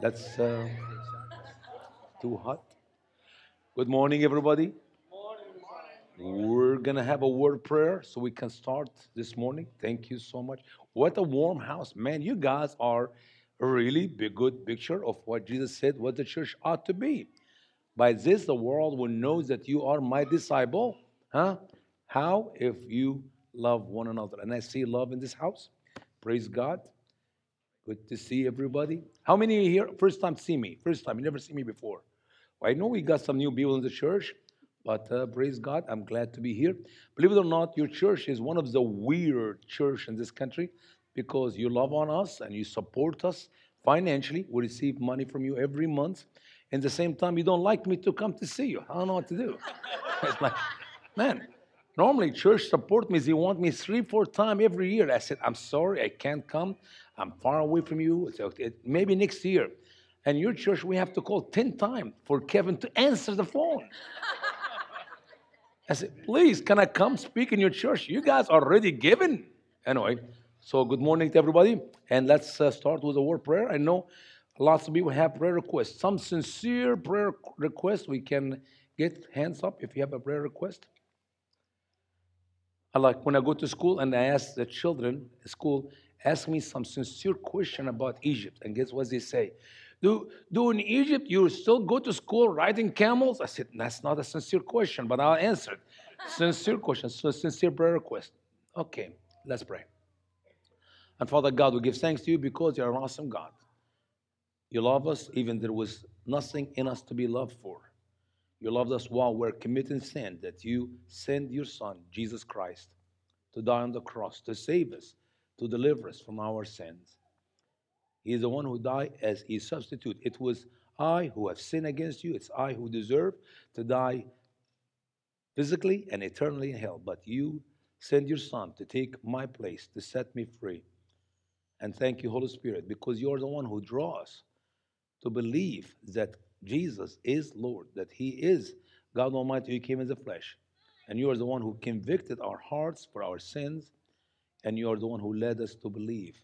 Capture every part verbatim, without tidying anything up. That's uh, too hot. Good morning, everybody. We're going to have a word prayer so we can start this morning. Thank you so much. What a warm house. Man, you guys are a really big, good picture of what Jesus said, what the church ought to be. By this, the world will know that you are my disciple. Huh? How? If you love one another. And I see love in this house. Praise God. Good to see everybody. How many are here? First time see me. First time. You never see me before. Well, I know we got some new people in the church, but uh, praise God. I'm glad to be here. Believe it or not, your church is one of the weird church in this country because you love on us and you support us financially. We receive money from you every month. And at the same time, you don't like me to come to see you. I don't know what to do. It's like, man, normally church support me. They want me three, four times every year. I said, I'm sorry, I can't come. I'm far away from you. So it, maybe next year. And your church, we have to call ten times for Kevin to answer the phone. I said, please, can I come speak in your church? You guys are already given. Anyway, so good morning to everybody. And let's uh, start with a word prayer. I know lots of people have prayer requests. Some sincere prayer requests. We can get hands up if you have a prayer request. I like when I go to school and I ask the children at school, ask me some sincere question about Egypt. And guess what they say? Do, do in Egypt you still go to school riding camels? I said, that's not a sincere question, but I'll answer it. Sincere question, so sincere prayer request. Okay, let's pray. And Father God, we give thanks to you because you're an awesome God. You love us even there was nothing in us to be loved for. You loved us while we're committing sin, that you send your Son, Jesus Christ, to die on the cross, to save us, to deliver us from our sins. He is the one who died as a substitute. It was I who have sinned against you. It's I who deserve to die physically and eternally in hell. But you send your Son to take my place, to set me free. And thank you, Holy Spirit, because you're the one who draws us to believe that Jesus is Lord, that he is God Almighty who came in the flesh. And you are the one who convicted our hearts for our sins. And you are the one who led us to believe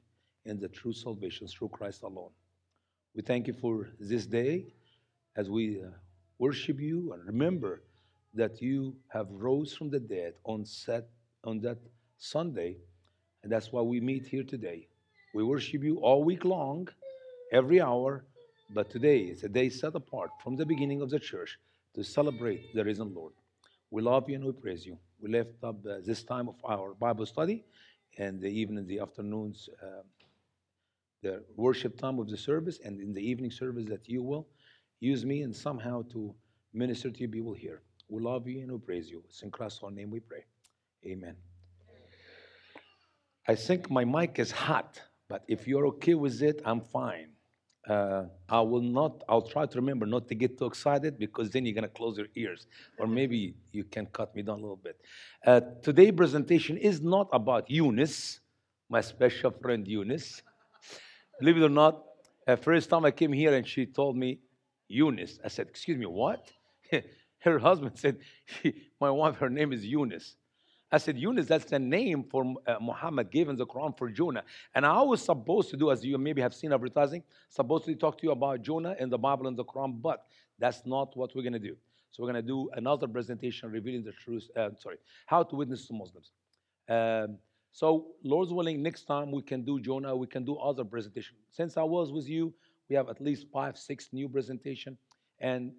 in the true salvation through Christ alone. We thank you for this day as we worship you and remember that you have rose from the dead on, set, on that Sunday. And that's why we meet here today. We worship you all week long, every hour. But today is a day set apart from the beginning of the church to celebrate the risen Lord. We love you and we praise you. We lift up uh, this time of our Bible study and the evening, the afternoons, uh, the worship time of the service, and in the evening service that you will use me and somehow to minister to your people here. We love you and we praise you. It's in Christ's holy name we pray. Amen. I think my mic is hot, but if you're okay with it, I'm fine. Uh, I will not, I'll try to remember not to get too excited because then you're going to close your ears. Or maybe you can cut me down a little bit. Uh, today's presentation is not about Eunice, my special friend Eunice. Believe it or not, the first time I came here and she told me, Eunice. I said, excuse me, what? Her husband said, my wife, her name is Eunice. I said, Eunice, that's the name for uh, Muhammad given the Quran for Jonah. And I was supposed to do, as you maybe have seen advertising, supposed to talk to you about Jonah and the Bible and the Quran, but that's not what we're going to do. So we're going to do another presentation revealing the truth, uh, sorry, how to witness to Muslims. Um, so Lord's willing, next time we can do Jonah, we can do other presentations. Since I was with you, we have at least five, six new presentations, and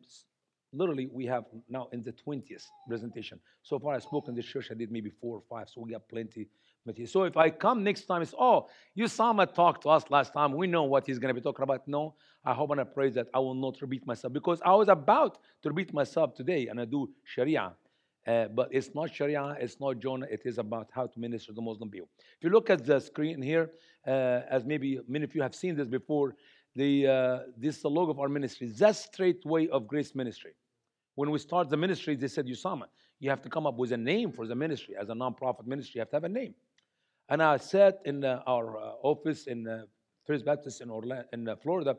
literally, we have now in the twentieth presentation. So far, I spoke in the church. I did maybe four or five, so we got plenty material. So if I come next time, it's, oh, Usama talked to us last time. We know what he's going to be talking about. No, I hope and I pray that I will not repeat myself because I was about to repeat myself today, and I do Sharia. Uh, but it's not Sharia, it's not Jonah. It is about how to minister to Muslim people. If you look at the screen here, uh, as maybe many of you have seen this before, the, uh, this is the logo of our ministry. That's Straight Way of Grace Ministry. When we start the ministry, they said, Usama, you have to come up with a name for the ministry. As a nonprofit ministry, you have to have a name. And I sat in uh, our uh, office in uh, First Baptist in, Orlando, in uh, Florida,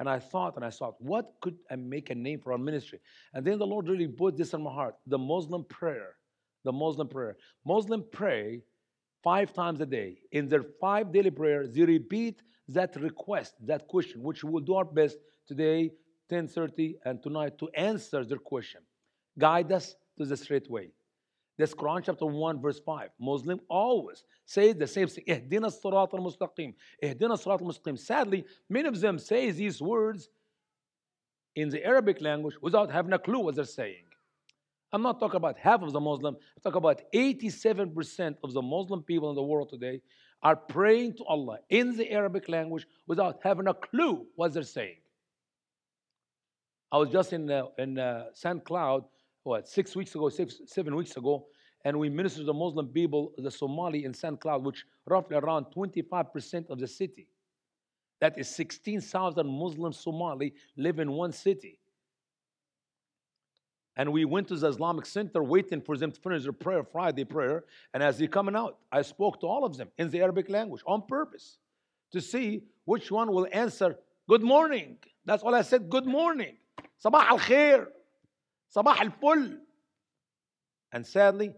and I thought, and I thought, what could I make a name for our ministry? And then the Lord really put this in my heart, the Muslim prayer, the Muslim prayer. Muslims pray five times a day. In their five daily prayers, they repeat that request, that question, which we will do our best today, ten thirty, and tonight to answer their question. Guide us to the straight way. That's Quran chapter one, verse five. Muslim always say the same thing. Ihdina al-sirat al-mustaqim. Ihdina al-sirat al-mustaqim. Sadly, many of them say these words in the Arabic language without having a clue what they're saying. I'm not talking about half of the Muslim. I'm talking about eighty-seven percent of the Muslim people in the world today are praying to Allah in the Arabic language without having a clue what they're saying. I was just in, uh, in uh, Saint Cloud, what, six weeks ago, six, seven weeks ago, and we ministered to the Muslim people, the Somali in Saint Cloud, which roughly around twenty-five percent of the city. That is sixteen thousand Muslim Somali live in one city. And we went to the Islamic Center waiting for them to finish their prayer, Friday prayer. And as they're coming out, I spoke to all of them in the Arabic language on purpose to see which one will answer, good morning. That's all I said, good morning. Sabah al-khair. Sabah al-ful. And sadly,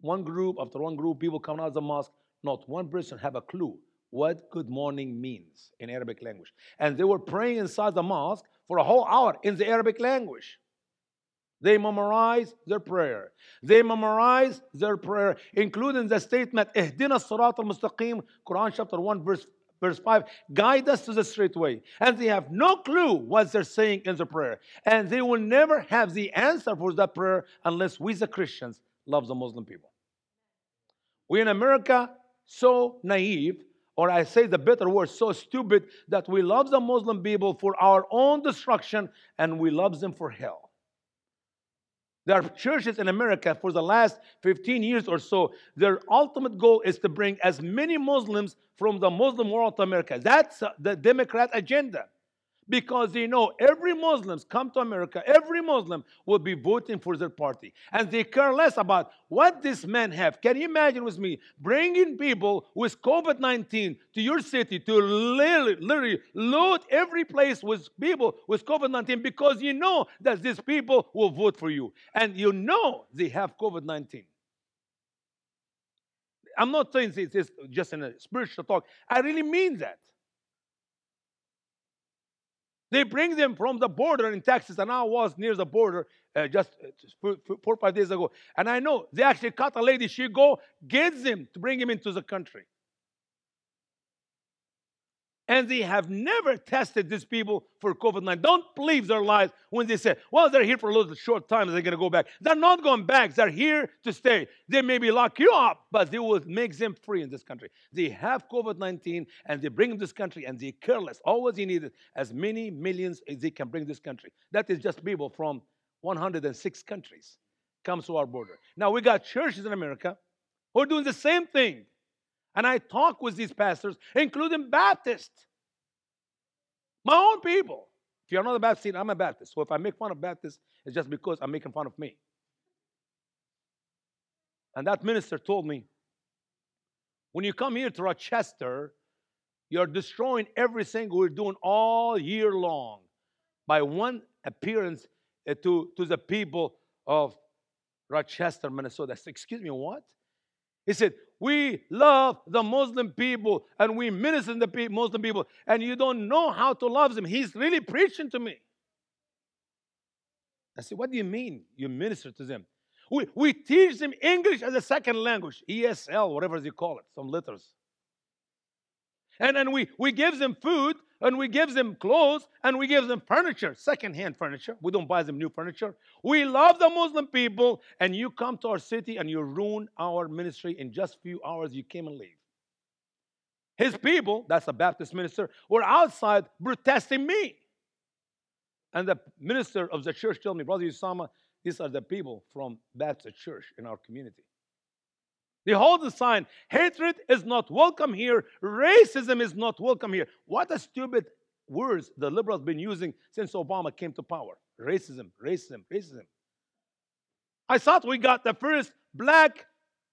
one group after one group, people coming out of the mosque, not one person have a clue what good morning means in Arabic language. And they were praying inside the mosque for a whole hour in the Arabic language. They memorize their prayer. They memorize their prayer, including the statement, Ihdina al-sirat al-mustaqim, Quran chapter one, verse, verse five, guide us to the straight way. And they have no clue what they're saying in the prayer. And they will never have the answer for that prayer unless we, the Christians, love the Muslim people. We in America, so naive, or I say the better word, so stupid, that we love the Muslim people for our own destruction, and we love them for hell. There are churches in America for the last fifteen years or so. Their ultimate goal is to bring as many Muslims from the Muslim world to America. That's the Democrat agenda. Because they know every Muslim come to America, every Muslim will be voting for their party. And they care less about what this man have. Can you imagine with me bringing people with COVID nineteen to your city to literally, literally load every place with people with COVID nineteen because you know that these people will vote for you. And you know they have COVID nineteen. I'm not saying this is just in a spiritual talk. I really mean that. They bring them from the border in Texas, and I was near the border uh, just four or five days ago. And I know they actually caught a lady. She go, gets them to bring him into the country. And they have never tested these people for COVID nineteen. Don't believe their lies when they say, well, they're here for a little short time, they're going to go back. They're not going back. They're here to stay. They maybe lock you up, but they will make them free in this country. They have COVID nineteen, and they bring them to this country, and they're careless. All they need is as many millions as they can bring to this country. That is just people from one hundred six countries comes to our border. Now, we got churches in America who are doing the same thing. And I talk with these pastors, including Baptists, my own people. If you're not a Baptist, I'm a Baptist. So if I make fun of Baptists, it's just because I'm making fun of me. And that minister told me, when you come here to Rochester, you're destroying everything we're doing all year long by one appearance to, to the people of Rochester, Minnesota. I said, excuse me, what? He said, we love the Muslim people and we minister to the Muslim people and you don't know how to love them. He's really preaching to me. I said, what do you mean you minister to them? We, we teach them English as a second language, E S L, whatever they call it, some letters. And, and we, we give them food and we give them clothes and we give them furniture, second-hand furniture. We don't buy them new furniture. We love the Muslim people and you come to our city and you ruin our ministry. In just a few hours, you came and leave. His people, that's a Baptist minister, were outside protesting me. And the minister of the church told me, Brother Usama, these are the people from Baptist church in our community. They hold the sign, hatred is not welcome here, racism is not welcome here. What a stupid words the liberals have been using since Obama came to power. Racism, racism, racism. I thought we got the first black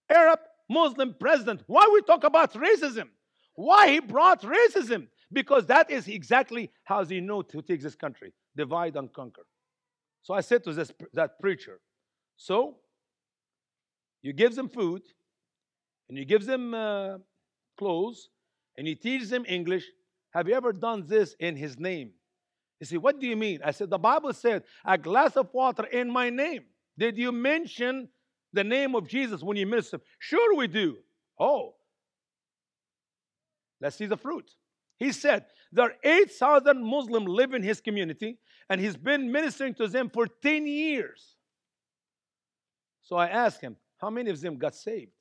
Arab Muslim president. Why we talk about racism? Why he brought racism? Because that is exactly how they know to take this country, divide and conquer. So I said to this, that preacher, so you give them food, and you give them uh, clothes, and you teach them English, have you ever done this in his name? He said, what do you mean? I said, the Bible said, a glass of water in my name. Did you mention the name of Jesus when you ministered? Sure we do. Oh, let's see the fruit. He said, there are eight thousand Muslims live in his community, and he's been ministering to them for ten years. So I asked him, how many of them got saved?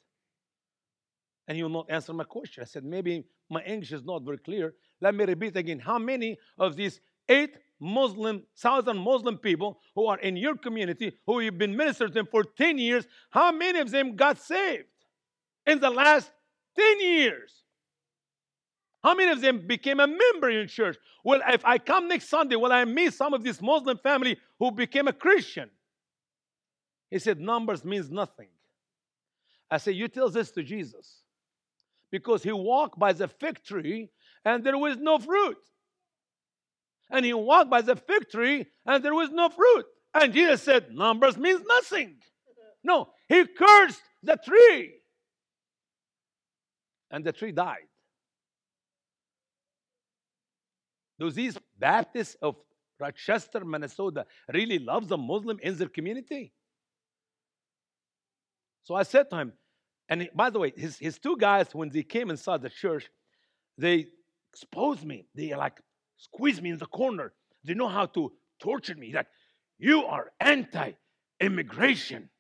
And he will not answer my question. I said, maybe my English is not very clear. Let me repeat again. How many of these eight Muslim, thousand Muslim people who are in your community, who you've been ministering to them for ten years, how many of them got saved in the last ten years? How many of them became a member in church? Well, if I come next Sunday, will I meet some of this Muslim family who became a Christian? He said, numbers means nothing. I said, you tell this to Jesus. Because he walked by the fig tree and there was no fruit. And he walked by the fig tree and there was no fruit. And Jesus said, numbers means nothing. No, he cursed the tree. And the tree died. Do these Baptists of Rochester, Minnesota really love the Muslim in their community? So I said to him, and he, by the way, his, his two guys, when they came inside the church, they exposed me. They like squeezed me in the corner. They know how to torture me. Like, you are anti-immigration.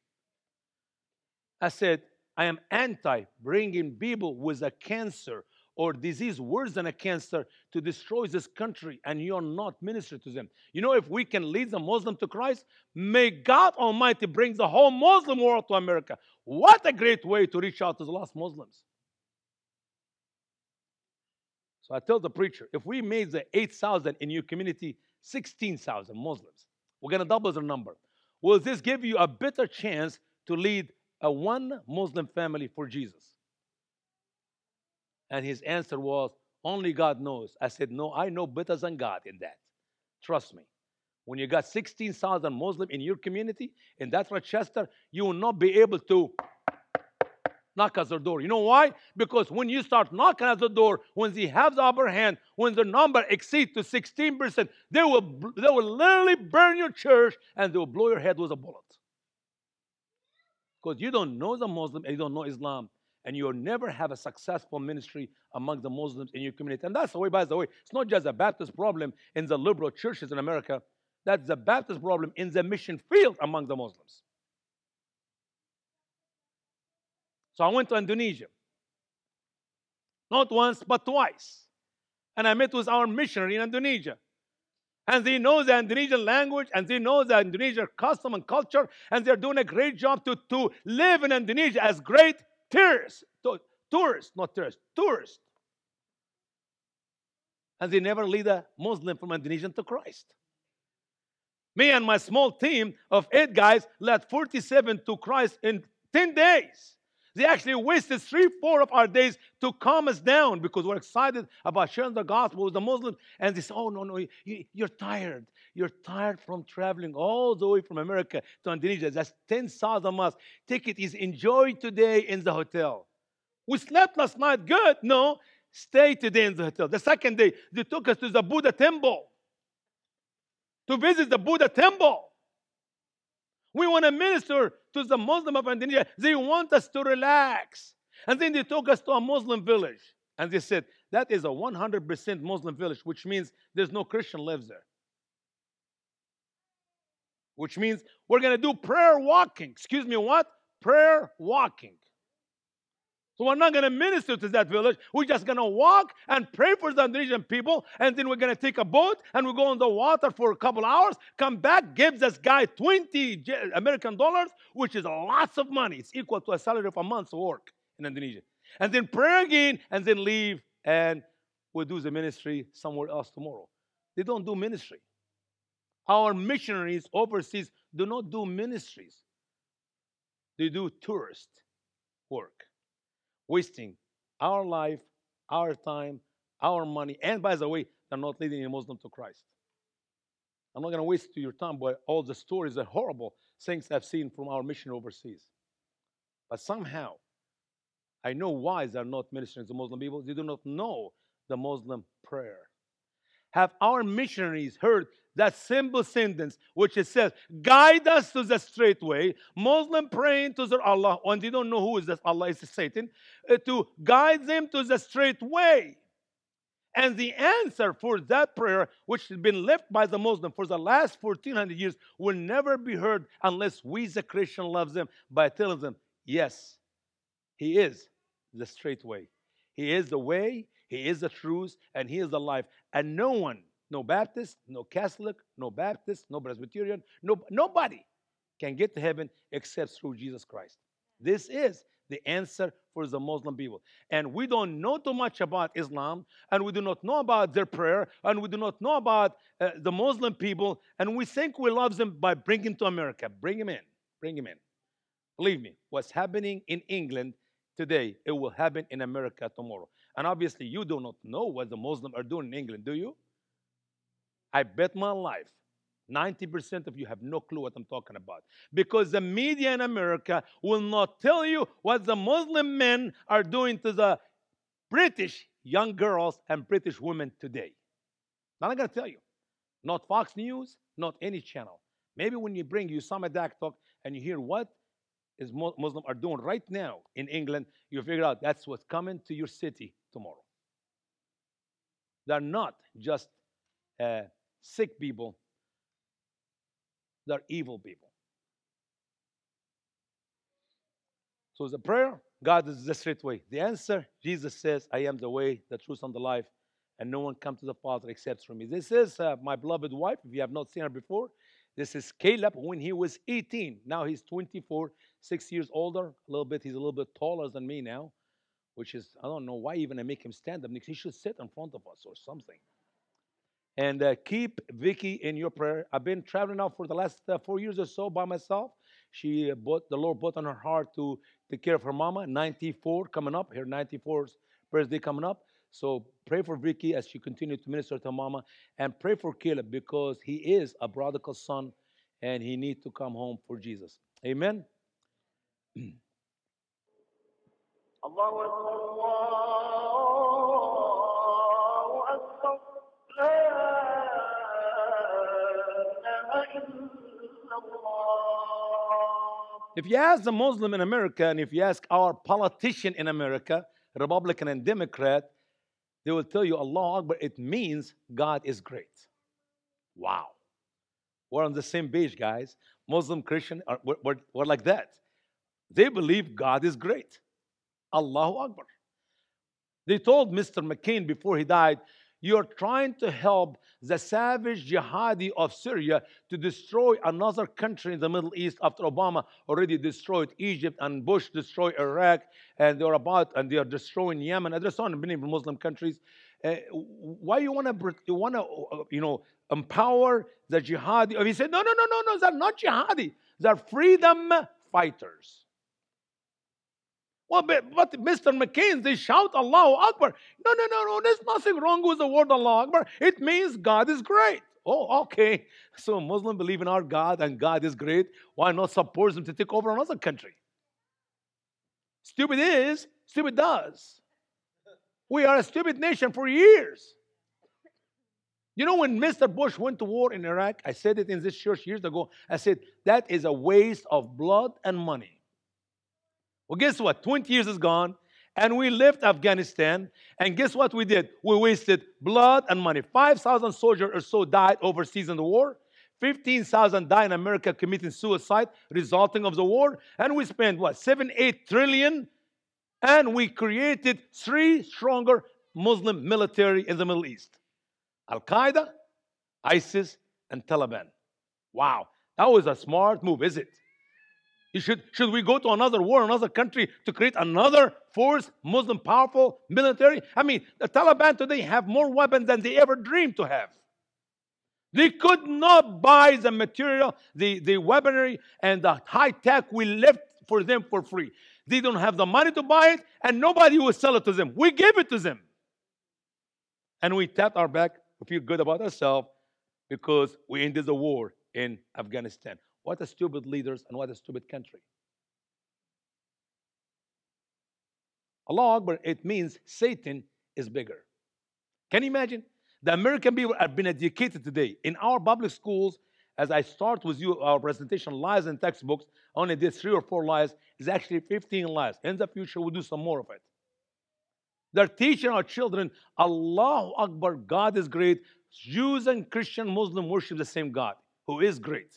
I said, I am anti-bringing people with a cancer or disease worse than a cancer to destroy this country, and you're not ministering to them. You know, if we can lead the Muslim to Christ, may God Almighty bring the whole Muslim world to America. What a great way to reach out to the lost Muslims. So I tell the preacher, if we made the eight thousand in your community sixteen thousand Muslims, we're going to double the number. Will this give you a better chance to lead a one Muslim family for Jesus? And his answer was, only God knows. I said, no, I know better than God in that. Trust me. When you got sixteen thousand Muslims in your community, in that Rochester, you will not be able to knock at their door. You know why? Because when you start knocking at the door, when they have the upper hand, when the number exceeds to sixteen percent, they will, they will literally burn your church and they will blow your head with a bullet. Because you don't know the Muslim and you don't know Islam. And you'll never have a successful ministry among the Muslims in your community. And that's the way, by the way, it's not just a Baptist problem in the liberal churches in America. That's the Baptist problem in the mission field among the Muslims. So I went to Indonesia. Not once, but twice. And I met with our missionary in Indonesia. And they know the Indonesian language, and they know the Indonesian custom and culture, and they're doing a great job to, to live in Indonesia as great Tourists, tourists, not tourists, tourists. And they never lead a Muslim from Indonesia to Christ. Me and my small team of eight guys led forty-seven to Christ in ten days. They actually wasted three, four of our days to calm us down because we're excited about sharing the gospel with the Muslims. And they say, oh, no, no, you, you're tired. You're tired from traveling all the way from America to Indonesia. That's ten thousand miles. Take it easy. Enjoy today in the hotel. We slept last night good. No, stay today in the hotel. The second day, they took us to the Buddha temple to visit the Buddha temple. We want to minister to the Muslim of Indonesia. They want us to relax. And then they took us to a Muslim village. And they said, that is a one hundred percent Muslim village, which means there's no Christian lives there. Which means we're going to do prayer walking. Excuse me, what? Prayer walking. So we're not going to minister to that village. We're just going to walk and pray for the Indonesian people. And then we're going to take a boat and we'll go on the water for a couple hours. Come back, give this guy twenty American dollars, which is lots of money. It's equal to a salary of a month's work in Indonesia. And then pray again and then leave. And we'll do the ministry somewhere else tomorrow. They don't do ministry. Our missionaries overseas do not do ministries. They do tourist work. Wasting our life, our time, our money. And by the way, they're not leading a Muslim to Christ. I'm not going to waste your time, but all the stories are horrible things I've seen from our mission overseas. But somehow, I know why they're not ministering to Muslim people. They do not know the Muslim prayer. Have our missionaries heard that simple sentence, which it says, guide us to the straight way? Muslim praying to their Allah, and they don't know who is this Allah, is Satan, uh, to guide them to the straight way. And the answer for that prayer, which has been left by the Muslim for the last fourteen hundred years, will never be heard unless we, the Christian, love them by telling them, yes, he is the straight way. He is the way, he is the truth, and he is the life. And no one, no Baptist, no Catholic, no Baptist, no Presbyterian, no, nobody can get to heaven except through Jesus Christ. This is the answer for the Muslim people. And we don't know too much about Islam, and we do not know about their prayer, and we do not know about uh, the Muslim people, and we think we love them by bringing them to America. Bring them in. Bring them in. Believe me, what's happening in England today, it will happen in America tomorrow. And obviously, you do not know what the Muslims are doing in England, do you? I bet my life, ninety percent of you have no clue what I'm talking about. Because the media in America will not tell you what the Muslim men are doing to the British young girls and British women today. Now, I'm going to tell you. Not Fox News, not any channel. Maybe when you bring Usama Dak Talk and you hear what is Muslim are doing right now in England, you figure out that's what's coming to your city tomorrow. They're not just uh, sick people. They're evil people. So the prayer, God is the straight way. The answer, Jesus says, I am the way, the truth, and the life, and no one comes to the Father except through me. This is uh, my beloved wife, if you have not seen her before. This is Caleb when he was eighteen. Now he's twenty-four, six years older, a little bit. He's a little bit taller than me now, which is, I don't know why even I make him stand up. He should sit in front of us or something. And uh, keep Vicky in your prayer. I've been traveling now for the last uh, four years or so by myself. She uh, bought, the Lord put on her heart to take care of her mama, ninety-four coming up, her ninety-fourth birthday coming up. So pray for Vicky as she continues to minister to her mama, and pray for Caleb because he is a prodigal son and he needs to come home for Jesus. Amen. If you ask the Muslim in America, and if you ask our politician in America, Republican and Democrat, they will tell you, Allah Akbar, it means God is great. Wow. We're on the same page, guys. Muslim, Christian, are, we're, we're, we're like that. They believe God is great. Allahu Akbar. They told Mister McCain before he died, you're trying to help the savage jihadi of Syria to destroy another country in the Middle East after Obama already destroyed Egypt and Bush destroyed Iraq, and they're about, and they are destroying Yemen and so on, many Muslim countries. Uh, why you want to, you want to, you know, empower the jihadi? And he said, no, no, no, no, no, they're not jihadi. They're freedom fighters. Well, but, but Mister McCain, they shout Allahu Akbar. No, no, no, no, there's nothing wrong with the word Allahu Akbar. It means God is great. Oh, okay. So Muslims believe in our God and God is great. Why not support them to take over another country? Stupid is, stupid does. We are a stupid nation for years. You know, when Mister Bush went to war in Iraq, I said it in this church years ago, I said, that is a waste of blood and money. Well, guess what? twenty years is gone, and we left Afghanistan, and guess what we did? We wasted blood and money. five thousand soldiers or so died overseas in the war. fifteen thousand died in America committing suicide, resulting of the war. And we spent, what, seven, eight trillion, and we created three stronger Muslim military in the Middle East. Al-Qaeda, ISIS, and Taliban. Wow, that was a smart move, is it? You should, should we go to another war, another country, to create another force, Muslim powerful military? I mean, the Taliban today have more weapons than they ever dreamed to have. They could not buy the material, the, the weaponry, and the high tech we left for them for free. They don't have the money to buy it, and nobody will sell it to them. We gave it to them. And we tapped our back to feel good about ourselves because we ended the war in Afghanistan. What a stupid leaders and what a stupid country. Allahu Akbar, it means Satan is bigger. Can you imagine? The American people have been educated today. In our public schools, as I start with you, our presentation, lies and textbooks, only did three or four lies. It's actually fifteen lies. In the future, we'll do some more of it. They're teaching our children, Allahu Akbar, God is great. Jews and Christian Muslim worship the same God, who is great.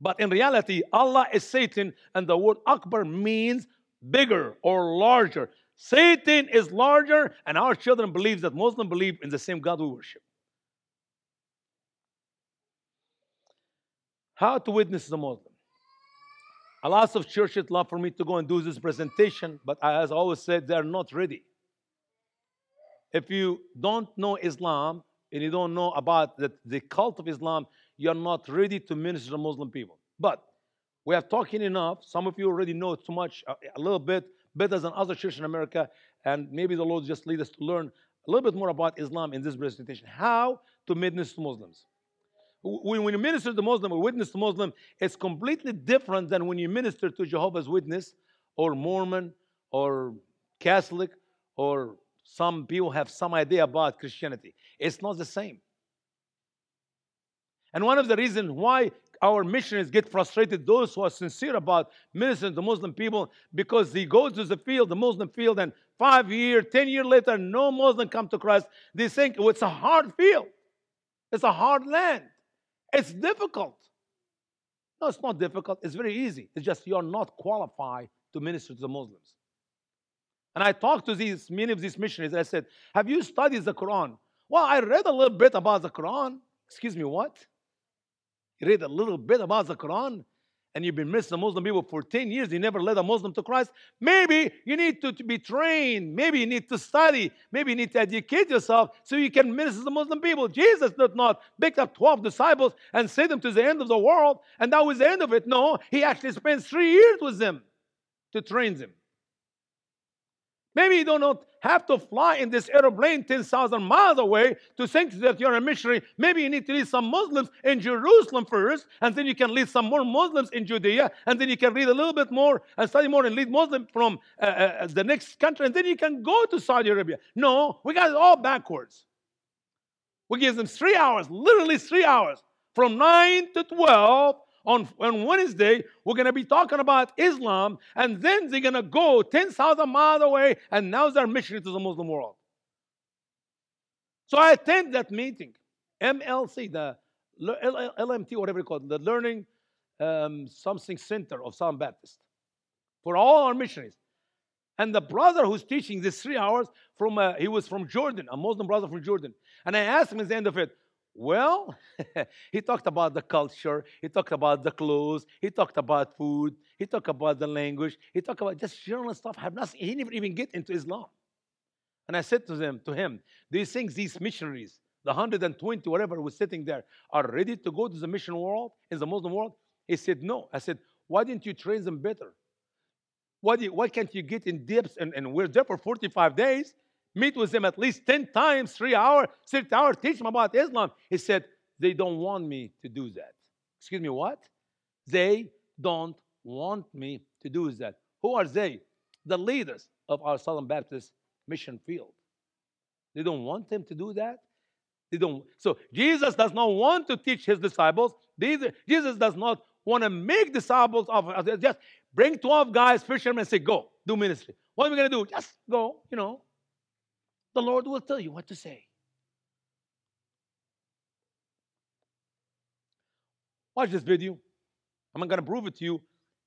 But in reality, Allah is Satan, and the word Akbar means bigger or larger. Satan is larger, and our children believe that Muslims believe in the same God we worship. How to witness the Muslim. A lot of churches love for me to go and do this presentation, but as I always said, they are not ready. If you don't know Islam, and you don't know about the, the cult of Islam, you are not ready to minister to Muslim people. But we are talking enough. Some of you already know too much, a, a little bit, better than other churches in America. And maybe the Lord just lead us to learn a little bit more about Islam in this presentation. How to minister to Muslims. When, when you minister to Muslim or witness to Muslim, it's completely different than when you minister to Jehovah's Witness or Mormon or Catholic or some people have some idea about Christianity. It's not the same. And one of the reasons why our missionaries get frustrated, those who are sincere about ministering to Muslim people, because they go to the field, the Muslim field, and five years, ten years later, no Muslim come to Christ. They think, oh, it's a hard field. It's a hard land. It's difficult. No, it's not difficult. It's very easy. It's just you're not qualified to minister to the Muslims. And I talked to these, many of these missionaries. I said, have you studied the Quran? Well, I read a little bit about the Quran. Excuse me, what? You read a little bit about the Quran, and you've been missing the Muslim people for ten years. You never led a Muslim to Christ. Maybe you need to, to be trained. Maybe you need to study. Maybe you need to educate yourself so you can minister to the Muslim people. Jesus did not pick up twelve disciples and send them to the end of the world, and that was the end of it. No, he actually spent three years with them to train them. Maybe you do not have to fly in this airplane ten thousand miles away to think that you're a missionary. Maybe you need to lead some Muslims in Jerusalem first, and then you can lead some more Muslims in Judea, and then you can read a little bit more and study more and lead Muslims from uh, uh, the next country, and then you can go to Saudi Arabia. No, we got it all backwards. We give them three hours, literally three hours, from nine to twelve. On, on Wednesday, we're going to be talking about Islam, and then they're going to go ten thousand miles away, and now they're missionary to the Muslim world. So I attend that meeting, M L C, the L M T, whatever you call it, the Learning um, Something Center of Southern Baptist, for all our missionaries. And the brother who's teaching this three hours, from uh, he was from Jordan, a Muslim brother from Jordan. And I asked him at the end of it, well, he talked about the culture, he talked about the clothes, he talked about food, he talked about the language, he talked about just general stuff, have nothing, he didn't even get into Islam. And I said to them, to him, do you think these missionaries, the one hundred twenty, whatever, who was sitting there, are ready to go to the mission world, in the Muslim world? He said, no. I said, why didn't you train them better? Why, do you, why can't you get in depth, and, and we're there for forty-five days? Meet with them at least ten times, three hours, six hours, teach them about Islam. He said, they don't want me to do that. Excuse me, what? They don't want me to do that. Who are they? The leaders of our Southern Baptist mission field. They don't want them to do that. They don't. So Jesus does not want to teach his disciples. Jesus does not want to make disciples of, just bring twelve guys, fishermen, and say, go, do ministry. What are we going to do? Just go, you know. The Lord will tell you what to say. Watch this video. I'm going to prove it to you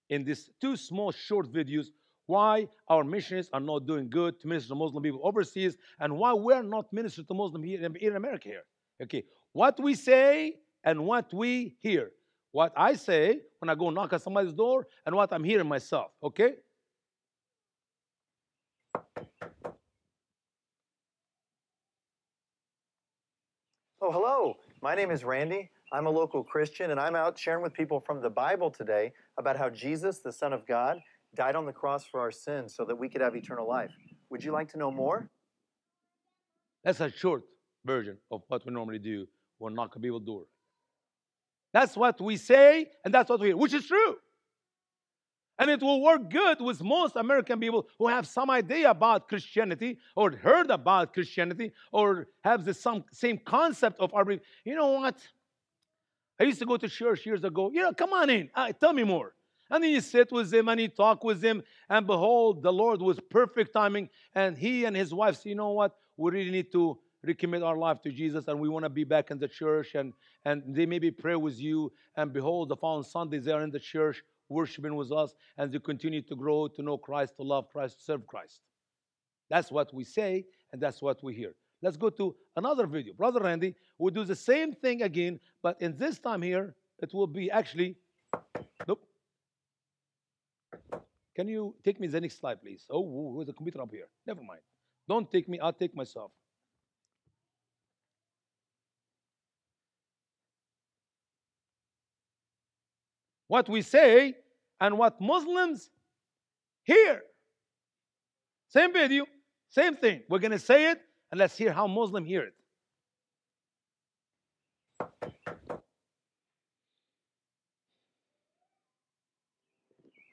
in these two small short videos why our missionaries are not doing good to minister to Muslim people overseas and why we're not ministering to Muslim here in America here. Okay, what we say and what we hear. What I say when I go knock at somebody's door and what I'm hearing myself. Okay? Oh, hello. My name is Randy. I'm a local Christian, and I'm out sharing with people from the Bible today about how Jesus, the Son of God, died on the cross for our sins so that we could have eternal life. Would you like to know more? That's a short version of what we normally do when knock a people's door. That's what we say, and that's what we hear, which is true. And it will work good with most American people who have some idea about Christianity or heard about Christianity or have the some, same concept of our, you know what? I used to go to church years ago. You know, come on in. Uh, tell me more. And then you sit with him and you talk with him. And behold, the Lord was perfect timing. And he and his wife said, you know what? We really need to recommit our life to Jesus, and we want to be back in the church, and, and they maybe pray with you, and behold, the following Sundays they are in the church worshiping with us, and they continue to grow, to know Christ, to love Christ, to serve Christ. That's what we say, and that's what we hear. Let's go to another video. Brother Randy will do the same thing again, but in this time here, it will be actually, nope. Can you take me the next slide, please? Oh, there's a computer up here. Never mind. Don't take me, I'll take myself. What we say and what Muslims hear. Same video, same thing. We're going to say it, and let's hear how Muslims hear it.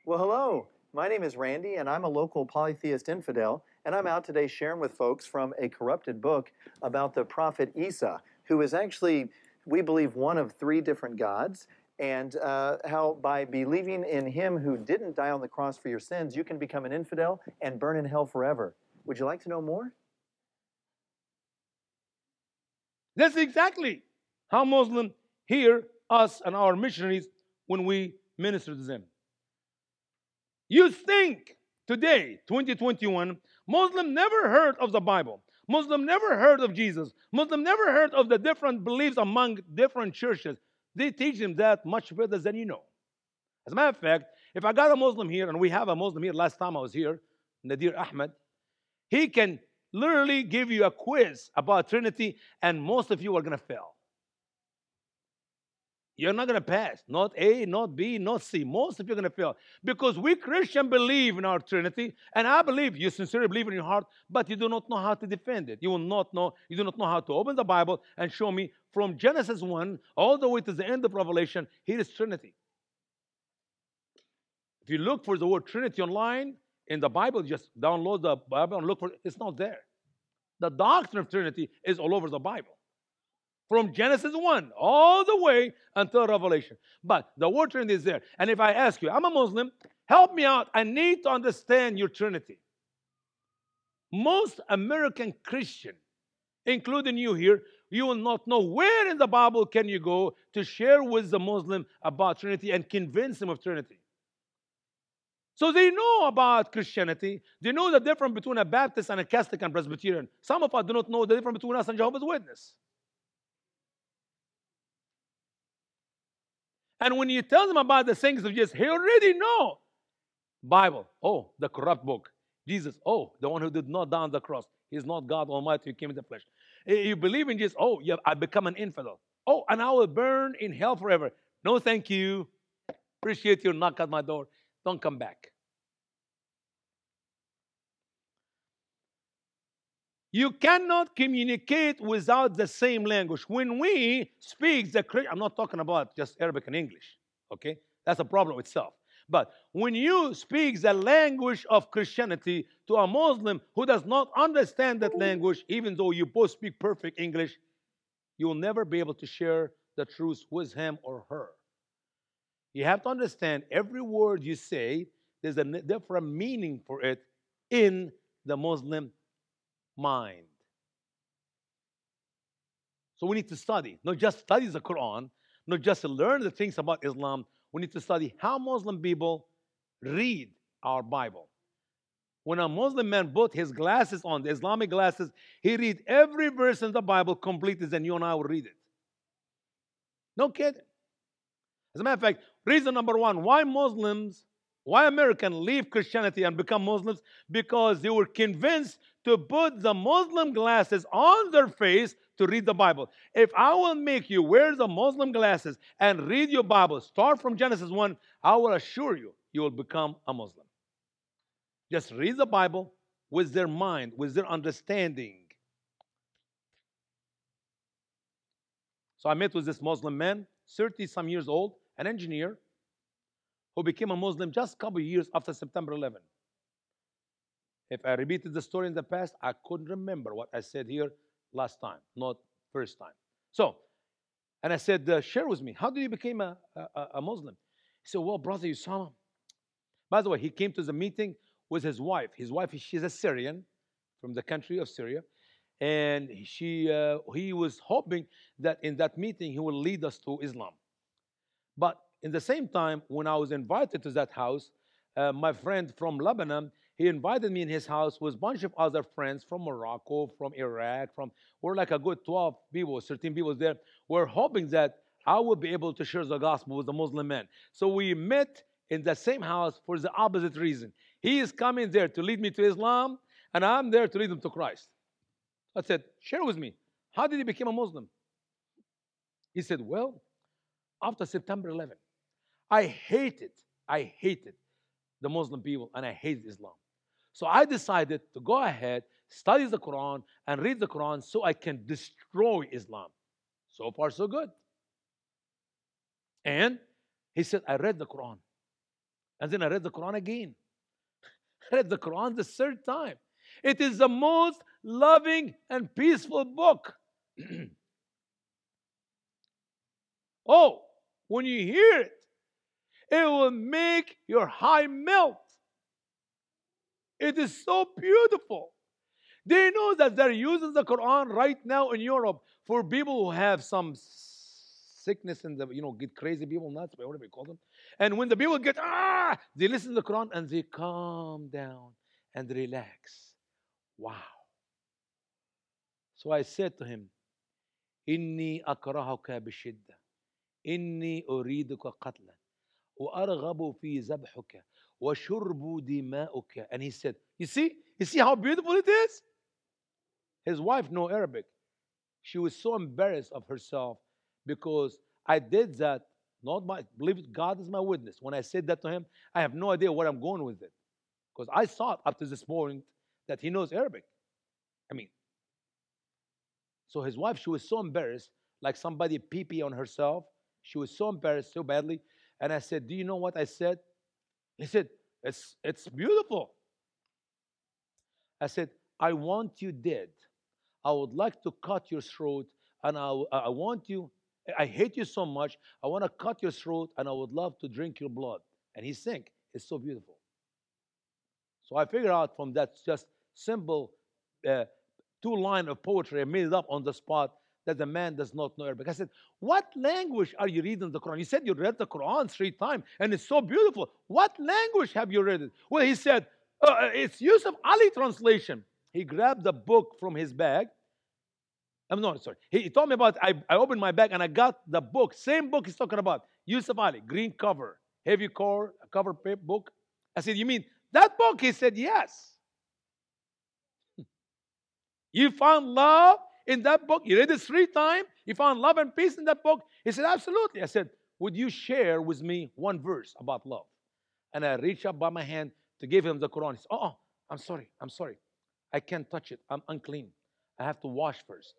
Well, hello. My name is Randy, and I'm a local polytheist infidel, and I'm out today sharing with folks from a corrupted book about the prophet Isa, who is actually, we believe, one of three different gods, and uh, how by believing in him who didn't die on the cross for your sins, you can become an infidel and burn in hell forever. Would you like to know more? That's exactly how Muslims hear us and our missionaries when we minister to them. You think today, twenty twenty-one, Muslim never heard of the Bible. Muslim never heard of Jesus. Muslim never heard of the different beliefs among different churches. They teach them that much better than you know. As a matter of fact, if I got a Muslim here, and we have a Muslim here, last time I was here, Nadir Ahmed, he can literally give you a quiz about Trinity, and most of you are going to fail. You're not going to pass. Not A, not B, not C. Most of you are going to fail. Because we Christians believe in our Trinity, and I believe, you sincerely believe in your heart, but you do not know how to defend it. You will not know, you do not know how to open the Bible and show me from Genesis one all the way to the end of Revelation, here is Trinity. If you look for the word Trinity online, in the Bible, just download the Bible and look for it. It's not there. The doctrine of Trinity is all over the Bible. From Genesis one all the way until Revelation. But the word Trinity is there. And if I ask you, I'm a Muslim, help me out. I need to understand your Trinity. Most American Christian, including you here, you will not know where in the Bible can you go to share with the Muslim about Trinity and convince him of Trinity. So they know about Christianity. They know the difference between a Baptist and a Catholic and Presbyterian. Some of us do not know the difference between us and Jehovah's Witness. And when you tell them about the things of Jesus, he already know. Bible, oh, the corrupt book. Jesus, oh, the one who did not die on the cross. He's not God Almighty who came in the flesh. You believe in Jesus, oh, you have, I become an infidel. Oh, and I will burn in hell forever. No, thank you. Appreciate your knock at my door. Don't come back. You cannot communicate without the same language. When we speak the Christian, I'm not talking about just Arabic and English, okay? That's a problem itself. But when you speak the language of Christianity to a Muslim who does not understand that language, even though you both speak perfect English, you will never be able to share the truth with him or her. You have to understand every word you say, there's a different meaning for it in the Muslim mind. So we need to study, not just study the Quran, not just learn the things about Islam. We need to study how Muslim people read our Bible. When a Muslim man put his glasses on, the Islamic glasses, he read every verse in the Bible completely, and you and I will read it. No kidding. As a matter of fact, reason number one, why Muslims, why Americans leave Christianity and become Muslims? Because they were convinced to put the Muslim glasses on their face to read the Bible. If I will make you wear the Muslim glasses and read your Bible, start from Genesis one, I will assure you, you will become a Muslim. Just read the Bible with their mind, with their understanding. So I met with this Muslim man, thirty-some years old, an engineer, who became a Muslim just a couple of years after September eleventh. If I repeated the story in the past, I couldn't remember what I said here last time, not first time. So, and I said, uh, share with me, how did you become a, a, a Muslim? He said, well, Brother Usama, by the way, he came to the meeting with his wife. His wife, she's a Syrian from the country of Syria. And she, uh, he was hoping that in that meeting, he will lead us to Islam. But in the same time, when I was invited to that house, uh, my friend from Lebanon, he invited me in his house with a bunch of other friends from Morocco, from Iraq, from, we're like a good twelve people, thirteen people there. We're hoping that I will be able to share the gospel with the Muslim man. So we met in the same house for the opposite reason. He is coming there to lead me to Islam, and I'm there to lead him to Christ. I said, share with me, how did he become a Muslim? He said, well, after September eleventh, I hated, I hated the Muslim people, and I hated Islam. So I decided to go ahead, study the Quran, and read the Quran so I can destroy Islam. So far, so good. And he said, I read the Quran. And then I read the Quran again. I read the Quran the third time. It is the most loving and peaceful book. Oh, when you hear it, it will make your heart melt. It is so beautiful. They know that they're using the Quran right now in Europe for people who have some sickness and, the, you know, get crazy people, nuts, whatever you call them. And when the people get, ah, they listen to the Quran and they calm down and relax. Wow. So I said to him, Inni akrahuka bishidda. Inni uriduka qatlan. Wa arghabu fi zabhuka. Wa shurbu dima'uka. And he said, you see? You see how beautiful it is? His wife knows Arabic. She was so embarrassed of herself because I did that. Not my, believe it, God is my witness. When I said that to him, I have no idea where I'm going with it. Because I thought up to this morning that he knows Arabic. I mean, so his wife, she was so embarrassed, like somebody pee-pee on herself. She was so embarrassed so badly. And I said, do you know what I said? He said, it's, it's beautiful. I said, I want you dead. I would like to cut your throat. And I, I want you, I hate you so much. I want to cut your throat and I would love to drink your blood. And he sang, it's so beautiful. So I figured out from that just simple uh, two line of poetry, I made it up on the spot, that the man does not know Arabic. I said, what language are you reading the Quran? You said you read the Quran three times, and it's so beautiful. What language have you read it? Well, he said, uh, it's Yusuf Ali translation. He grabbed the book from his bag. I'm not sorry. He, he told me about, I, I opened my bag, and I got the book, same book he's talking about, Yusuf Ali, green cover, heavy core, cover book. I said, you mean that book? He said, yes. You found love in that book? You read it three times? You found love and peace in that book? He said, absolutely. I said, would you share with me one verse about love? And I reached up by my hand to give him the Quran. He said, oh, oh, I'm sorry. I'm sorry. I can't touch it. I'm unclean. I have to wash first.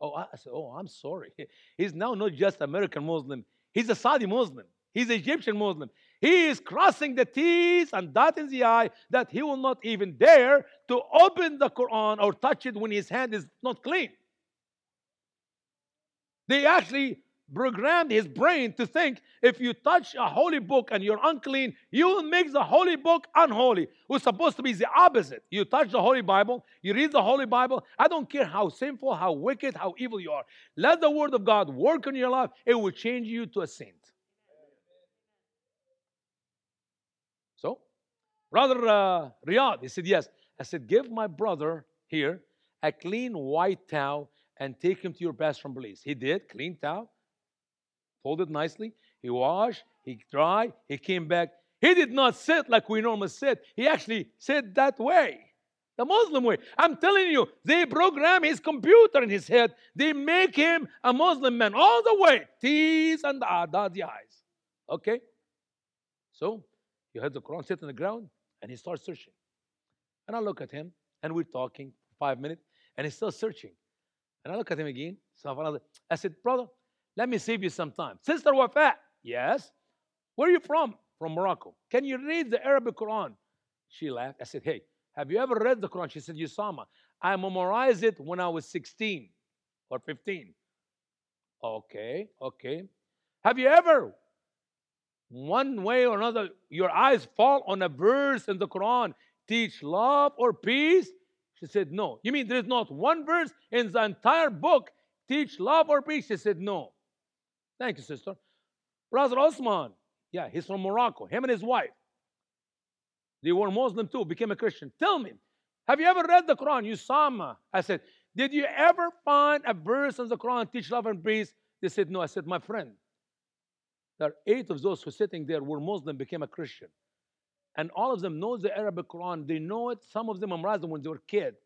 Oh, I said, oh, I'm sorry. He's now not just American Muslim. He's a Saudi Muslim. He's an Egyptian Muslim. He is crossing the T's and dotting the I that he will not even dare to open the Quran or touch it when his hand is not clean. They actually programmed his brain to think if you touch a holy book and you're unclean, you will make the holy book unholy. It was supposed to be the opposite. You touch the Holy Bible, you read the Holy Bible. I don't care how sinful, how wicked, how evil you are. Let the Word of God work in your life. It will change you to a saint. Brother uh, Riyadh, he said, yes. I said, give my brother here a clean white towel and take him to your bathroom, please. He did, clean towel, folded nicely. He washed, he dried, he came back. He did not sit like we normally sit. He actually sat that way, the Muslim way. I'm telling you, they program his computer in his head. They make him a Muslim man all the way. T's and ah, dot the I's. Okay? So, you heard the Quran sit on the ground. And he starts searching. And I look at him, and we're talking five minutes, and he's still searching. And I look at him again. So I said, brother, let me save you some time. Sister Wafa, yes. Where are you from? from Morocco. Can you read the Arabic Quran? She laughed. I said, hey, have you ever read the Quran? She said, Usama, I memorized it when I was sixteen or fifteen. Okay, okay. Have you ever, one way or another, your eyes fall on a verse in the Quran, teach love or peace? She said, no. You mean there's not one verse in the entire book, teach love or peace? She said, no. Thank you, sister. Brother Osman, yeah, he's from Morocco, him and his wife. They were Muslim too, became a Christian. Tell me, have you ever read the Quran? Usama, I said, did you ever find a verse in the Quran, teach love and peace? They said, no. I said, my friend, there are eight of those who are sitting there were Muslim, became a Christian. And all of them know the Arabic Quran. They know it. Some of them memorized it when they were kids.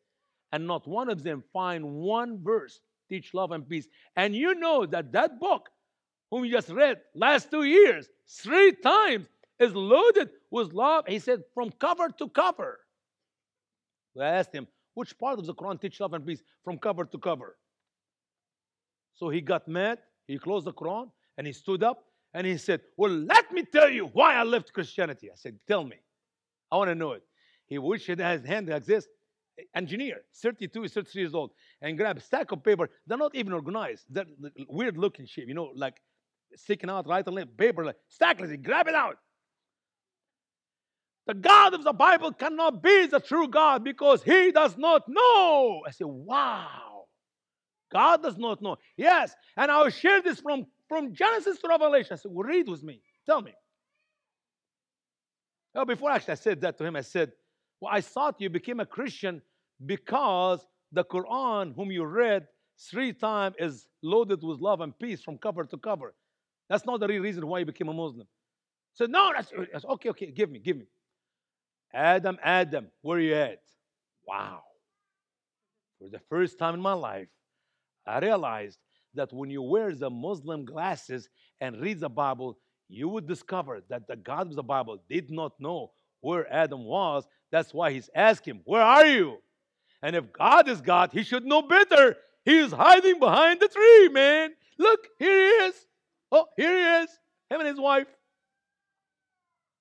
And not one of them find one verse, teach love and peace. And you know that that book, whom you just read last two years, three times, is loaded with love. He said, from cover to cover. So I asked him, which part of the Quran teach love and peace from cover to cover? So he got mad. He closed the Quran and he stood up. And he said, well, let me tell you why I left Christianity. I said, tell me. I want to know it. He wished he had his hand like this. Engineer, thirty-two, thirty-three years old, and grabbed a stack of paper. They're not even organized. They're weird looking shape, you know, like sticking out right and left, paper, like stackless. He grabbed it out. The God of the Bible cannot be the true God because he does not know. I said, wow. God does not know. Yes, and I will share this from From Genesis to Revelation. I said, well, read with me. Tell me. Well, before actually I said that to him, I said, well, I thought you became a Christian because the Quran, whom you read three times, is loaded with love and peace from cover to cover. That's not the real reason why you became a Muslim. I said, no, that's I said, okay, okay, give me, give me. Adam, Adam, where are you at? Wow. For the first time in my life, I realized that when you wear the Muslim glasses and read the Bible, you would discover that the God of the Bible did not know where Adam was. That's why he's asking, where are you? And if God is God, he should know better. He is hiding behind the tree, man. Look, here he is. Oh, here he is, him and his wife.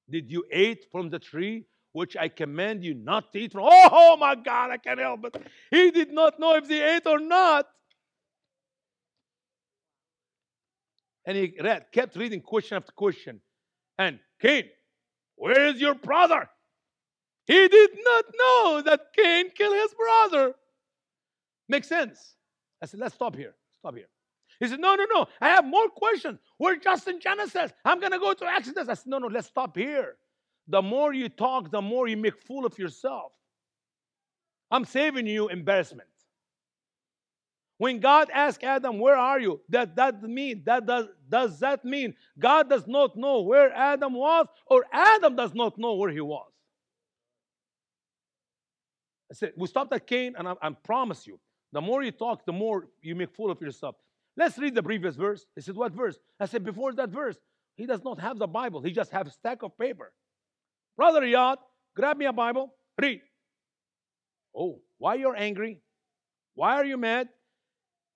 Did you eat from the tree which I command you not to eat from? Oh, oh my God, I can't help it. He did not know if they ate or not. And he read, kept reading question after question. And Cain, where is your brother? He did not know that Cain killed his brother. Makes sense. I said, let's stop here. Stop here. He said, no, no, no. I have more questions. We're just in Genesis. I'm going to go to Exodus. I said, no, no, let's stop here. The more you talk, the more you make fool of yourself. I'm saving you embarrassment. When God asked Adam, where are you? That, that mean, that does, does that mean God does not know where Adam was, or Adam does not know where he was? I said, we stopped at Cain, and I, I promise you, the more you talk, the more you make fool of yourself. Let's read the previous verse. He said, what verse? I said, before that verse, he does not have the Bible. He just has a stack of paper. Brother Riyadh, grab me a Bible, read. Oh, why you're angry? Why are you mad?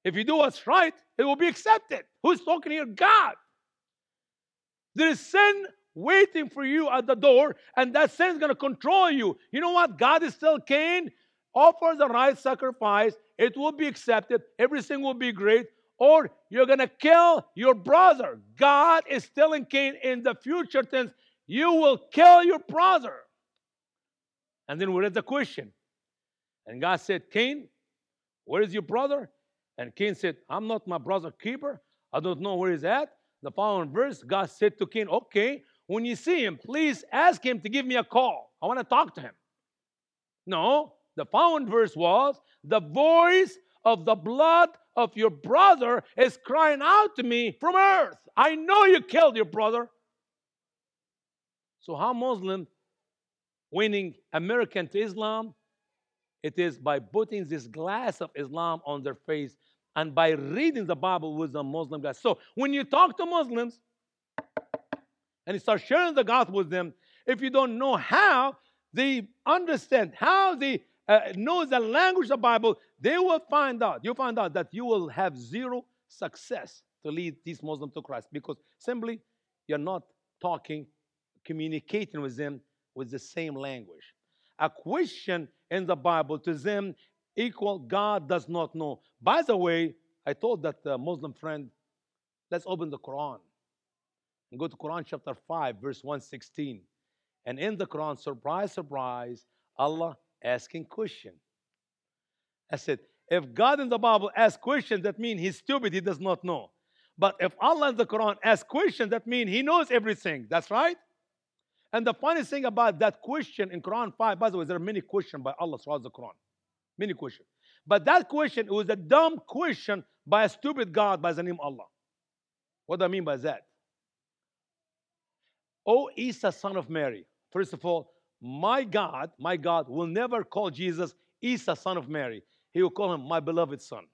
If you do what's right, it will be accepted. Who's talking here? God. There is sin waiting for you at the door, and that sin is going to control you. You know what? God is still Cain. Offer the right sacrifice. It will be accepted. Everything will be great. Or you're going to kill your brother. God is telling Cain in the future tense, you will kill your brother. And then we read the question. And God said, Cain, where is your brother? And Cain said, I'm not my brother's keeper. I don't know where he's at. The following verse, God said to Cain, okay, when you see him, please ask him to give me a call. I want to talk to him. No, the following verse was, the voice of the blood of your brother is crying out to me from earth. I know you killed your brother. So how Muslim winning American to Islam? It is by putting this glass of Islam on their face and by reading the Bible with a Muslim glass. So when you talk to Muslims and you start sharing the gospel with them, if you don't know how they understand, how they uh, know the language of the Bible, they will find out. You'll find out that you will have zero success to lead these Muslims to Christ because simply you're not talking communicating with them with the same language. A question in the Bible to them equal God does not know. By the way, I told that uh, Muslim friend, let's open the Quran and go to Quran chapter five, verse one sixteen. And in the Quran, surprise, surprise, Allah asking question. I said, if God in the Bible asks questions, that means he's stupid, he does not know. But if Allah in the Quran asks questions, that means he knows everything. That's right? And the funny thing about that question in Quran five, by the way, there are many questions by Allah throughout the Quran. Many questions. But that question, it was a dumb question by a stupid God by the name Allah. What do I mean by that? O Isa, son of Mary. First of all, my God, my God will never call Jesus Isa, son of Mary. He will call him my beloved son.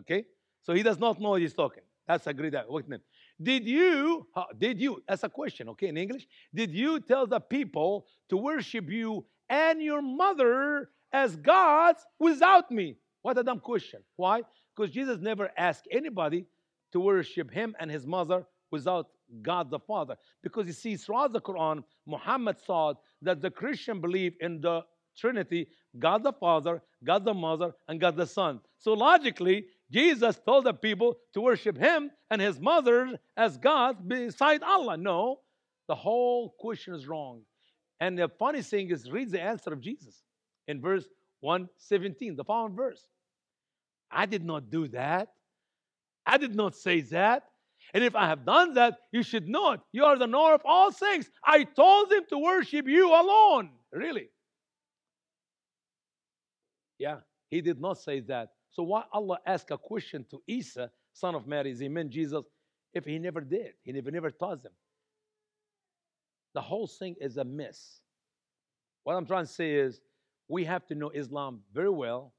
Okay? So he does not know he's talking. That's a great name. Did you, did you, that's a question, okay, in English. Did you tell the people to worship you and your mother as gods without me? What a dumb question. Why? Because Jesus never asked anybody to worship him and his mother without God the Father. Because you see, throughout the Quran, Muhammad thought that the Christian believe in the Trinity, God the Father, God the Mother, and God the Son. So logically, Jesus told the people to worship him and his mother as God beside Allah. No, the whole question is wrong. And the funny thing is, read the answer of Jesus in verse one seventeen, the following verse. I did not do that. I did not say that. And if I have done that, you should know it. You are the knower of all things. I told them to worship you alone. Really? Yeah, he did not say that. So why Allah asked a question to Isa, son of Mary, is he meant Jesus, if he never did? He never, never taught them. The whole thing is a mess. What I'm trying to say is, we have to know Islam very well.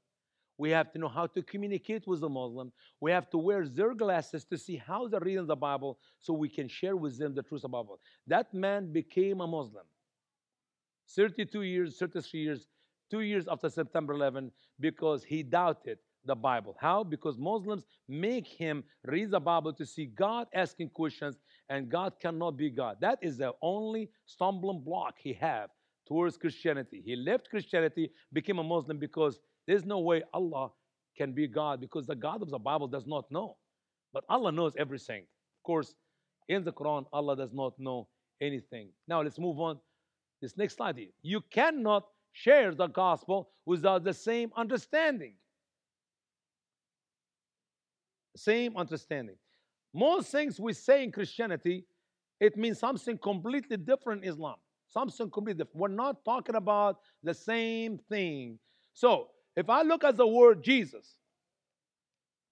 We have to know how to communicate with the Muslim. We have to wear their glasses to see how they're reading the Bible so we can share with them the truth of the Bible. That man became a Muslim. thirty-two years, thirty-three years, two years after September eleventh, because he doubted the Bible. How? Because Muslims make him read the Bible to see God asking questions, and God cannot be God. That is the only stumbling block he had towards Christianity. He left Christianity, became a Muslim because there's no way Allah can be God, because the God of the Bible does not know. But Allah knows everything. Of course, in the Quran, Allah does not know anything. Now let's move on. This next slide here. You cannot share the gospel without the same understanding. Same understanding. Most things we say in Christianity, it means something completely different in Islam. Something completely different. We're not talking about the same thing. So, if I look at the word Jesus,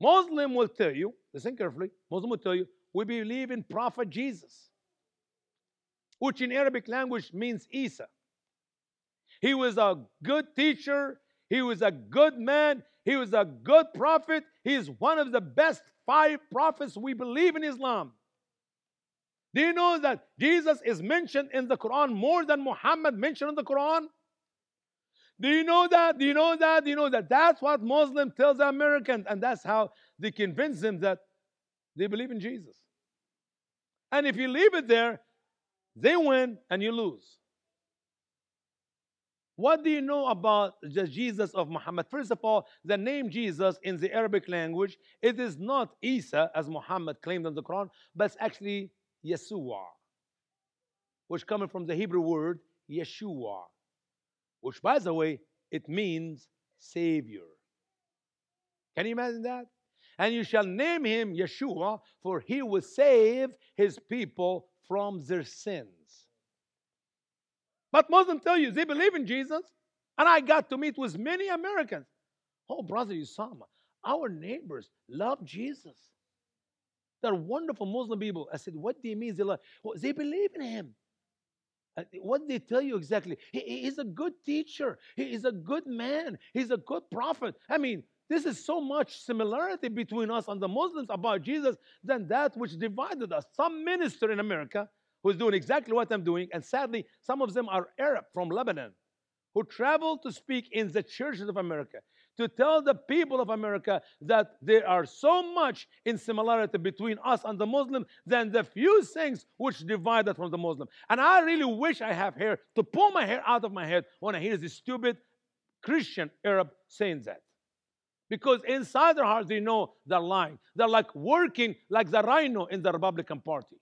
Muslim will tell you, listen carefully, Muslim will tell you, we believe in Prophet Jesus, which in Arabic language means Isa. He was a good teacher, he was a good man, he was a good prophet, he is one of the best five prophets we believe in Islam. Do you know that Jesus is mentioned in the Quran more than Muhammad mentioned in the Quran? Do you know that? Do you know that? Do you know that? That's what Muslims tell the Americans, and that's how they convince them that they believe in Jesus. And if you leave it there, they win and you lose. What do you know about the Jesus of Muhammad? First of all, the name Jesus in the Arabic language, it is not Isa, as Muhammad claimed in the Quran, but it's actually Yeshua, which coming from the Hebrew word Yeshua, which, by the way, it means Savior. Can you imagine that? And you shall name him Yeshua, for he will save his people from their sins. But Muslims tell you, they believe in Jesus. And I got to meet with many Americans. Oh, brother Usama, our neighbors love Jesus. They're wonderful Muslim people. I said, what do you mean they love? Well, they believe in him. What did they tell you exactly? He, he's a good teacher. He is a good man. He's a good prophet. I mean, this is so much similarity between us and the Muslims about Jesus than that which divided us. Some minister in America who's doing exactly what I'm doing, and sadly, some of them are Arab from Lebanon who travel to speak in the churches of America. to tell the people of America that there are so much in similarity between us and the Muslim than the few things which divide us from the Muslim. And I really wish I have hair to pull my hair out of my head when I hear this stupid Christian Arab saying that. Because inside their hearts, they know they're lying. They're like working like the rhino in the Republican Party.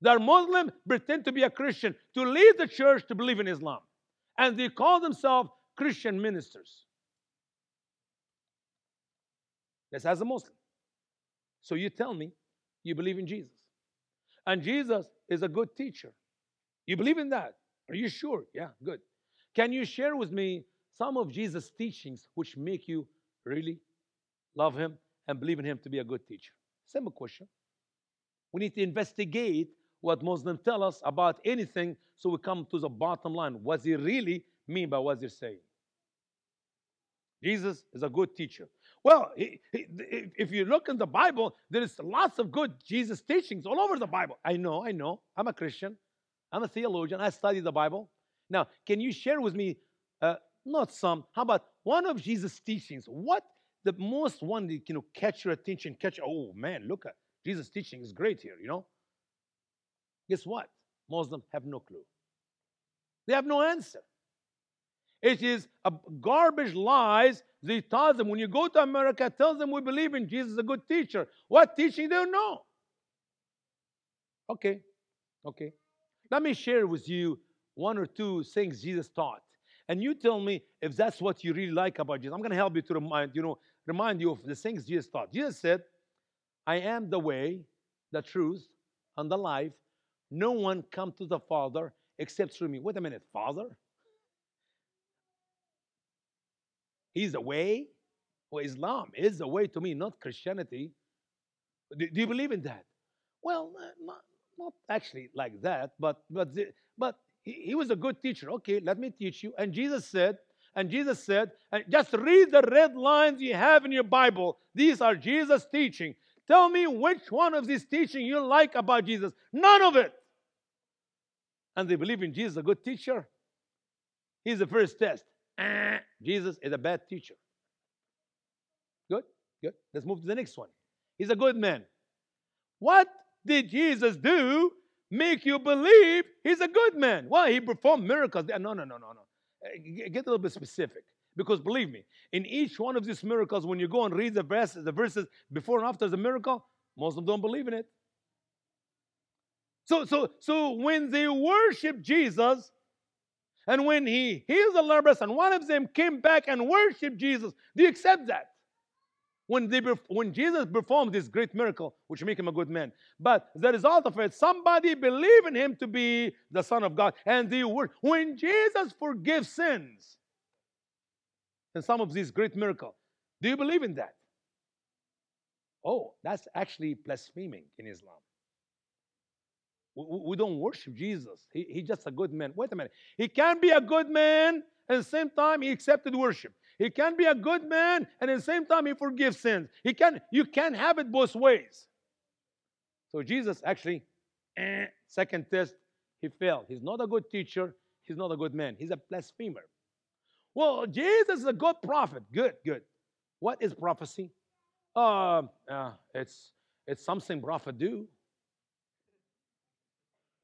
They're Muslim, pretend to be a Christian, to leave the church to believe in Islam. And they call themselves Christian ministers. That's as a Muslim. So you tell me you believe in Jesus. And Jesus is a good teacher. You believe in that? Are you sure? Yeah, good. Can you share with me some of Jesus' teachings which make you really love him and believe in him to be a good teacher? Simple question. We need to investigate what Muslims tell us about anything so we come to the bottom line. What they really mean by what they're saying. Jesus is a good teacher. Well, he, he, if you look in the Bible, there is lots of good Jesus teachings all over the Bible. I know, I know. I'm a Christian. I'm a theologian. I study the Bible. Now, can you share with me, uh, not some, how about one of Jesus' teachings? What the most one that you know, catch your attention, catch, oh man, look at Jesus' teaching is great here, you know? Guess what? Muslims have no clue. They have no answer. It is a garbage lies they taught them. When you go to America, tell them we believe in Jesus, a good teacher. What teaching they don't know? Okay, okay. Let me share with you one or two things Jesus taught. And you tell me if that's what you really like about Jesus. I'm going to help you to remind you know, remind you of the things Jesus taught. Jesus said, I am the way, the truth, and the life. No one comes to the Father except through me. Wait a minute, Father? He's the way? Well, Islam is the way to me, not Christianity. Do, do you believe in that? Well, not, not actually like that, but but the, but he, he was a good teacher. Okay, let me teach you. And Jesus said, and Jesus said, and just read the red lines you have in your Bible. These are Jesus' teaching. Tell me which one of these teaching you like about Jesus. None of it. And they believe in Jesus, a good teacher. Here's the first test. Ah, Jesus is a bad teacher. Good, good. Let's move to the next one. He's a good man. What did Jesus do make you believe he's a good man? Well, he performed miracles. No, no, no, no, no. Get a little bit specific. Because believe me, in each one of these miracles, when you go and read the verses, the verses before and after the miracle, Muslims don't believe in it. So, so, so when they worship Jesus, and when he healed the lepers, and one of them came back and worshiped Jesus, do you accept that? When they, when Jesus performed this great miracle, which made him a good man, but the result of it, somebody believed in him to be the Son of God, and they were. When Jesus forgives sins. And some of these great miracles. Do you believe in that? Oh, that's actually blaspheming in Islam. We, we don't worship Jesus. He, he's just a good man. Wait a minute. He can be a good man, and at the same time, he accepted worship. He can be a good man, and at the same time, he forgives sins. He can, you can't have it both ways. So Jesus actually, eh, second test, he failed. He's not a good teacher. He's not a good man. He's a blasphemer. Well, Jesus is a good prophet. Good, good. What is prophecy? Uh, uh, it's, it's something prophet do.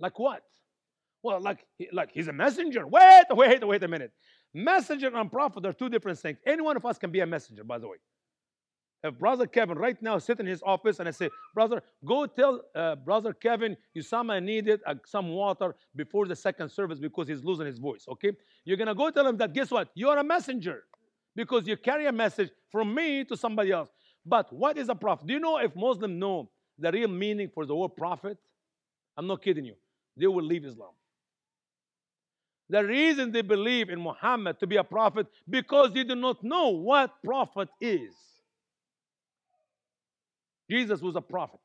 Like what? Well, like, like he's a messenger. Wait, wait, wait a minute. Messenger and prophet are two different things. Any one of us can be a messenger, by the way. If Brother Kevin right now sit in his office and I say, Brother, go tell uh, Brother Kevin Usama needed uh, some water before the second service because he's losing his voice, okay? You're going to go tell him that, guess what? You are a messenger because you carry a message from me to somebody else. But what is a prophet? Do you know if Muslims know the real meaning for the word prophet? I'm not kidding you. They will leave Islam. The reason they believe in Muhammad to be a prophet because they do not know what prophet is. Jesus was a prophet.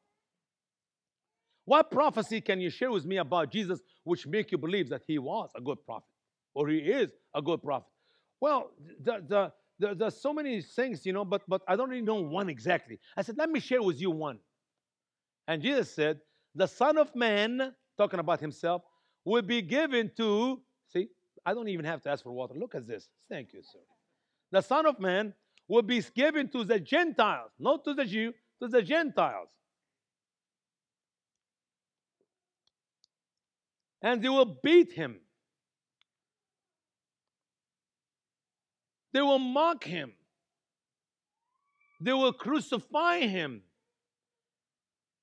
What prophecy can you share with me about Jesus which make you believe that he was a good prophet or he is a good prophet? Well, the, the, the, there's so many things, you know, but, but I don't really know one exactly. I said, let me share with you one. And Jesus said, the Son of Man, talking about himself, will be given to, see, I don't even have to ask for water. Look at this. Thank you, sir. the Son of Man will be given to the Gentiles, not to the Jew, to the Gentiles. And they will beat him. They will mock him. They will crucify him.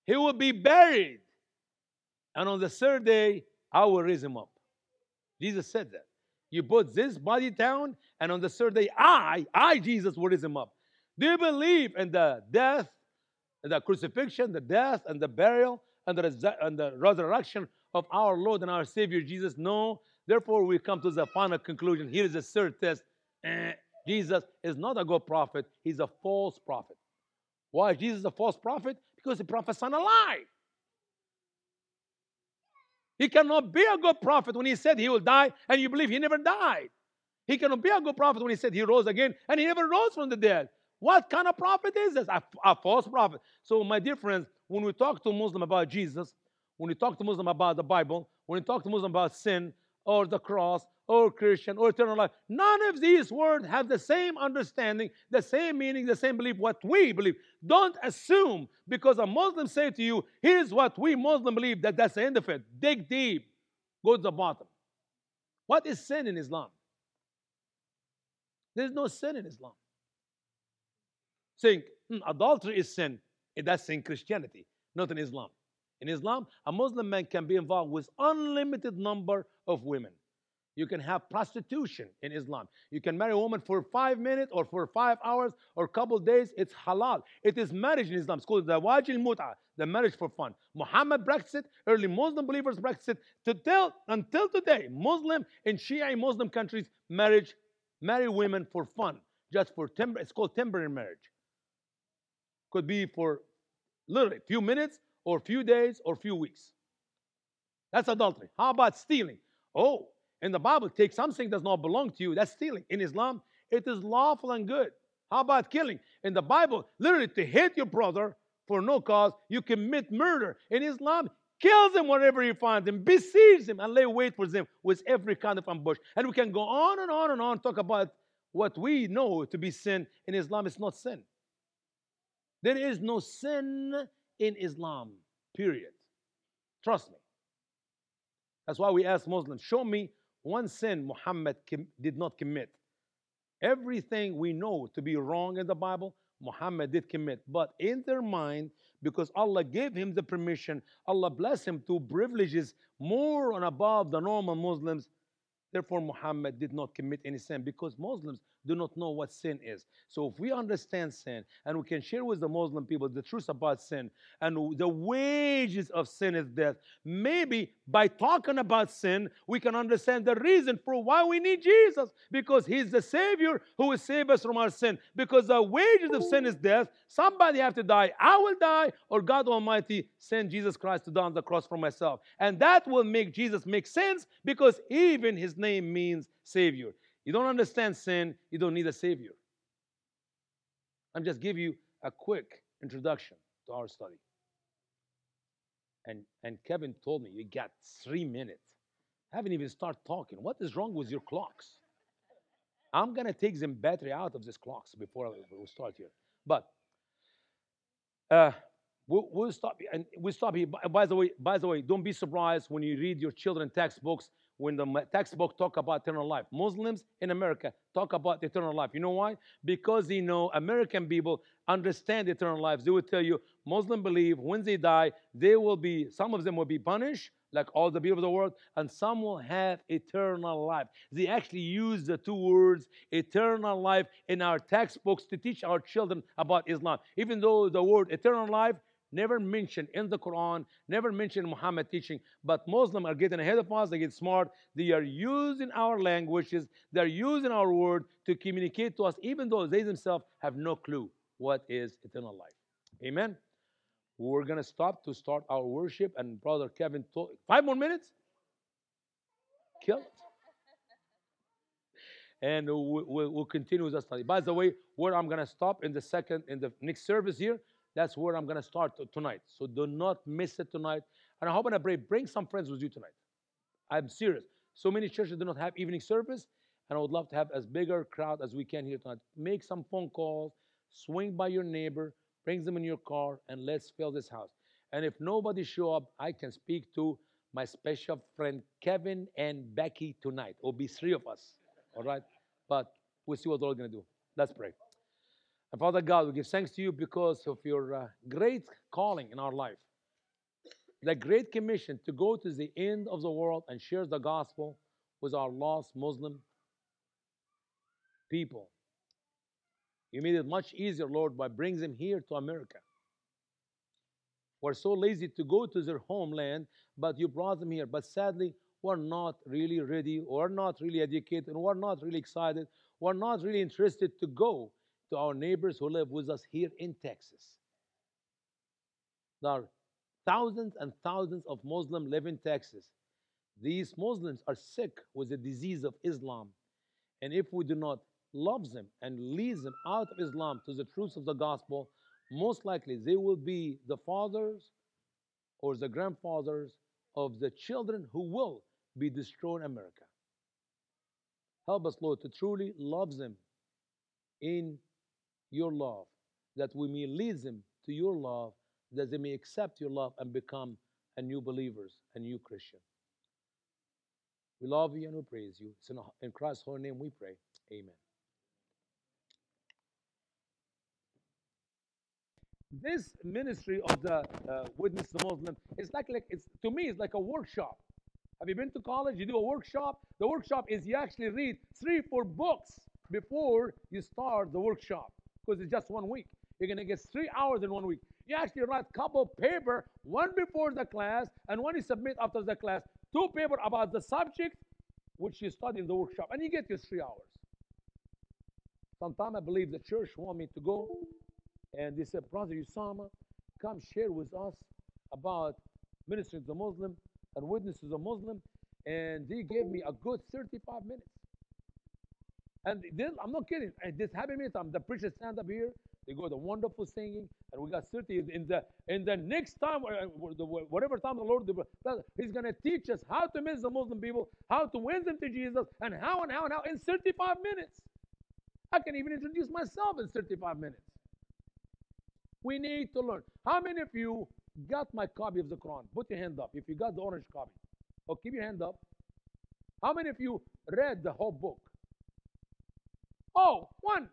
He will be buried. And on the third day, I will raise him up. Jesus said that. You put this body down, and on the third day, I, I, Jesus, will raise him up. Do you believe in the death, in the crucifixion, the death, and the burial, and the, and the resurrection of our Lord and our Savior, Jesus? No. Therefore, we come to the final conclusion. Here is the third test. Eh, Jesus is not a good prophet. He's a false prophet. Why is Jesus a false prophet? Because he prophesied a lie. He cannot be a good prophet when he said he will die and you believe he never died. He cannot be a good prophet when he said he rose again and he never rose from the dead. What kind of prophet is this? A, a false prophet. So, my dear friends, when we talk to Muslims about Jesus, when we talk to Muslims about the Bible, when we talk to Muslims about sin or the cross or Christian or eternal life, none of these words have the same understanding, the same meaning, the same belief, what we believe. Don't assume because a Muslim say to you, here's what we Muslim believe, that that's the end of it. Dig deep. Go to the bottom. What is sin in Islam? There's no sin in Islam. Think, mm, adultery is sin. That's in Christianity, not in Islam. In Islam, a Muslim man can be involved with unlimited number of women. You can have prostitution in Islam. You can marry a woman for five minutes or for five hours or a couple of days. It's halal. It is marriage in Islam. It's called the zawaj al-mut'a, the marriage for fun. Muhammad practiced it. Early Muslim believers practiced it. To tell, until today, Muslim and Shia Muslim countries marriage, marry women for fun, just for temporary. It's called temporary marriage. Could be for literally a few minutes or a few days or a few weeks. That's adultery. How about stealing? Oh. In the Bible, take something that does not belong to you. That's stealing. In Islam, it is lawful and good. How about killing? In the Bible, literally to hate your brother for no cause, you commit murder. In Islam, kill them wherever you find them, besiege them, and lay wait for them with every kind of ambush. And we can go on and on and on, talk about what we know to be sin. In Islam, it's not sin. There is no sin in Islam, period. Trust me. That's why we ask Muslims, show me one sin Muhammad did not commit. Everything we know to be wrong in the Bible, Muhammad did commit. But in their mind, because Allah gave him the permission, Allah blessed him to privileges more and above the normal Muslims. Therefore, Muhammad did not commit any sin because Muslims do not know what sin is. So if we understand sin and we can share with the Muslim people the truth about sin and the wages of sin is death, maybe by talking about sin, we can understand the reason for why we need Jesus, because he's the Savior who will save us from our sin. Because the wages of sin is death. Somebody has to die. I will die, or God Almighty send Jesus Christ to die on the cross for myself. And that will make Jesus make sense because even his name means Savior. You don't understand sin, you don't need a Savior. I'm just giving you a quick introduction to our study. And, and Kevin told me, you got three minutes. I haven't even started talking. What is wrong with your clocks? I'm going to take them battery out of these clocks before we start here. But uh, we'll, we'll stop and we'll stop here. By the way, by the way, don't be surprised when you read your children's textbooks. When the textbook talk about eternal life, Muslims in America talk about eternal life. You know why? Because they know American people understand eternal life. They will tell you, Muslims believe when they die, they will be, some of them will be punished, like all the people of the world, and some will have eternal life. They actually use the two words, eternal life, in our textbooks to teach our children about Islam. Even though the word eternal life never mentioned in the Quran, never mentioned Muhammad teaching, but Muslims are getting ahead of us, they get smart, they are using our languages, they're using our word to communicate to us, even though they themselves have no clue what is eternal life. Amen? We're going to stop to start our worship, and Brother Kevin told, five more minutes? Kill it. And we'll, we'll continue with the study. By the way, where I'm going to stop in the second, in the next service here, that's where I'm going to start tonight. So do not miss it tonight. And I hope and I pray, bring some friends with you tonight. I'm serious. So many churches do not have evening service. and I would love to have as bigger crowd as we can here tonight. Make some phone calls, swing by your neighbor, bring them in your car, and let's fill this house. And if nobody show up, I can speak to my special friend Kevin and Becky tonight. It'll be three of us, all right? But we'll see what we're going to do. Let's pray. And Father God, we give thanks to you because of your uh, great calling in our life. The great commission to go to the end of the world and share the gospel with our lost Muslim people. You made it much easier, Lord, by bringing them here to America. We're so lazy to go to their homeland, but you brought them here. But sadly, we're not really ready, we're not really educated, and we're not really excited. We're not really interested to go to our neighbors who live with us here in Texas. There are thousands and thousands of Muslims live in Texas. These Muslims are sick with the disease of Islam. And if we do not love them and lead them out of Islam to the truth of the gospel, most likely they will be the fathers or the grandfathers of the children who will be destroyed in America. Help us, Lord, to truly love them in your love, that we may lead them to your love, that they may accept your love and become a new believers, a new Christian. We love you and we praise you. It's in Christ's holy name we pray. Amen. This ministry of the uh, Witness to Muslim is like, like it's to me, it's like a workshop. Have you been to college? You do a workshop. The workshop is you actually read three, four books before you start the workshop because it's just one week. You're going to get three hours in one week. You actually write a couple of papers, one before the class and one you submit after the class. Two papers about the subject which you study in the workshop, and you get your three hours. Sometimes I believe the church want me to go. And they said, Brother Usama, come share with us about ministering to the Muslim and witness to the Muslim. And they gave me a good thirty-five minutes. And then, I'm not kidding. At this happy minute, I'm the preacher stand up here. They go the wonderful singing, and we got thirty. In the in the next time, whatever time the Lord, He's going to teach us how to minister to Muslim people, how to win them to Jesus, and how and how and how in thirty-five minutes. I can even introduce myself in thirty-five minutes. We need to learn. How many of you got my copy of the Quran? Put your hand up if you got the orange copy. Oh, keep your hand up. How many of you read the whole book? Oh, one.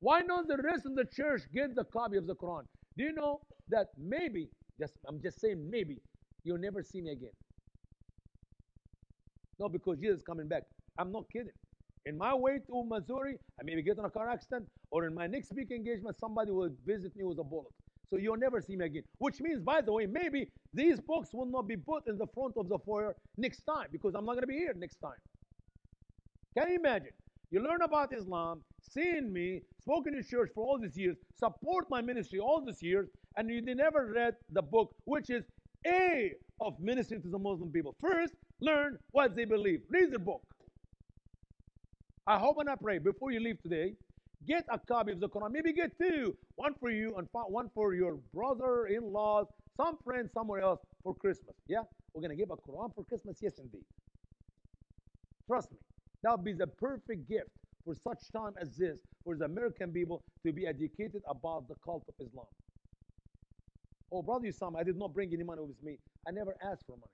Why not the rest of the church get the copy of the Quran? Do you know that maybe, just, I'm just saying maybe, you'll never see me again? No, because Jesus is coming back. I'm not kidding. In my way to Missouri, I maybe get in a car accident, or in my next speaking engagement, somebody will visit me with a bullet. So you'll never see me again. Which means, by the way, maybe these books will not be put in the front of the foyer next time, because I'm not going to be here next time. Can you imagine? You learn about Islam, seeing me, spoken in church for all these years, support my ministry all these years, and you never read the book, which is A of ministering to the Muslim people. First, learn what they believe. Read the book. I hope and I pray before you leave today, get a copy of the Quran. Maybe get two. One for you and one for your brother-in-law, some friend somewhere else for Christmas. Yeah? We're going to give a Quran for Christmas? Yes, indeed. Trust me. That would be the perfect gift for such time as this for the American people to be educated about the cult of Islam. Oh, Brother Usama, I did not bring any money with me. I never asked for money.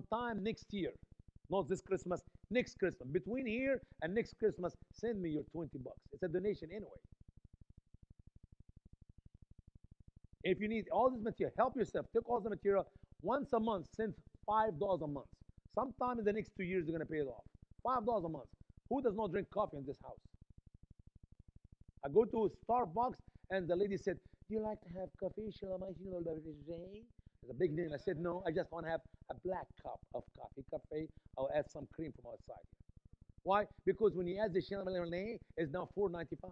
Sometime next year, not this Christmas, next Christmas, between here and next Christmas, send me your twenty bucks. It's a donation anyway. If you need all this material, help yourself. Take all the material. Once a month, send five dollars a month. Sometime in the next two years, you're going to pay it off. five dollars a month. Who does not drink coffee in this house? I go to Starbucks, and the lady said, do you like to have coffee? It's a big name. I said, no, I just want to have a black cup of coffee. Cafe. I'll add some cream from outside. Why? Because when you add the Shannon, it's now four ninety-five.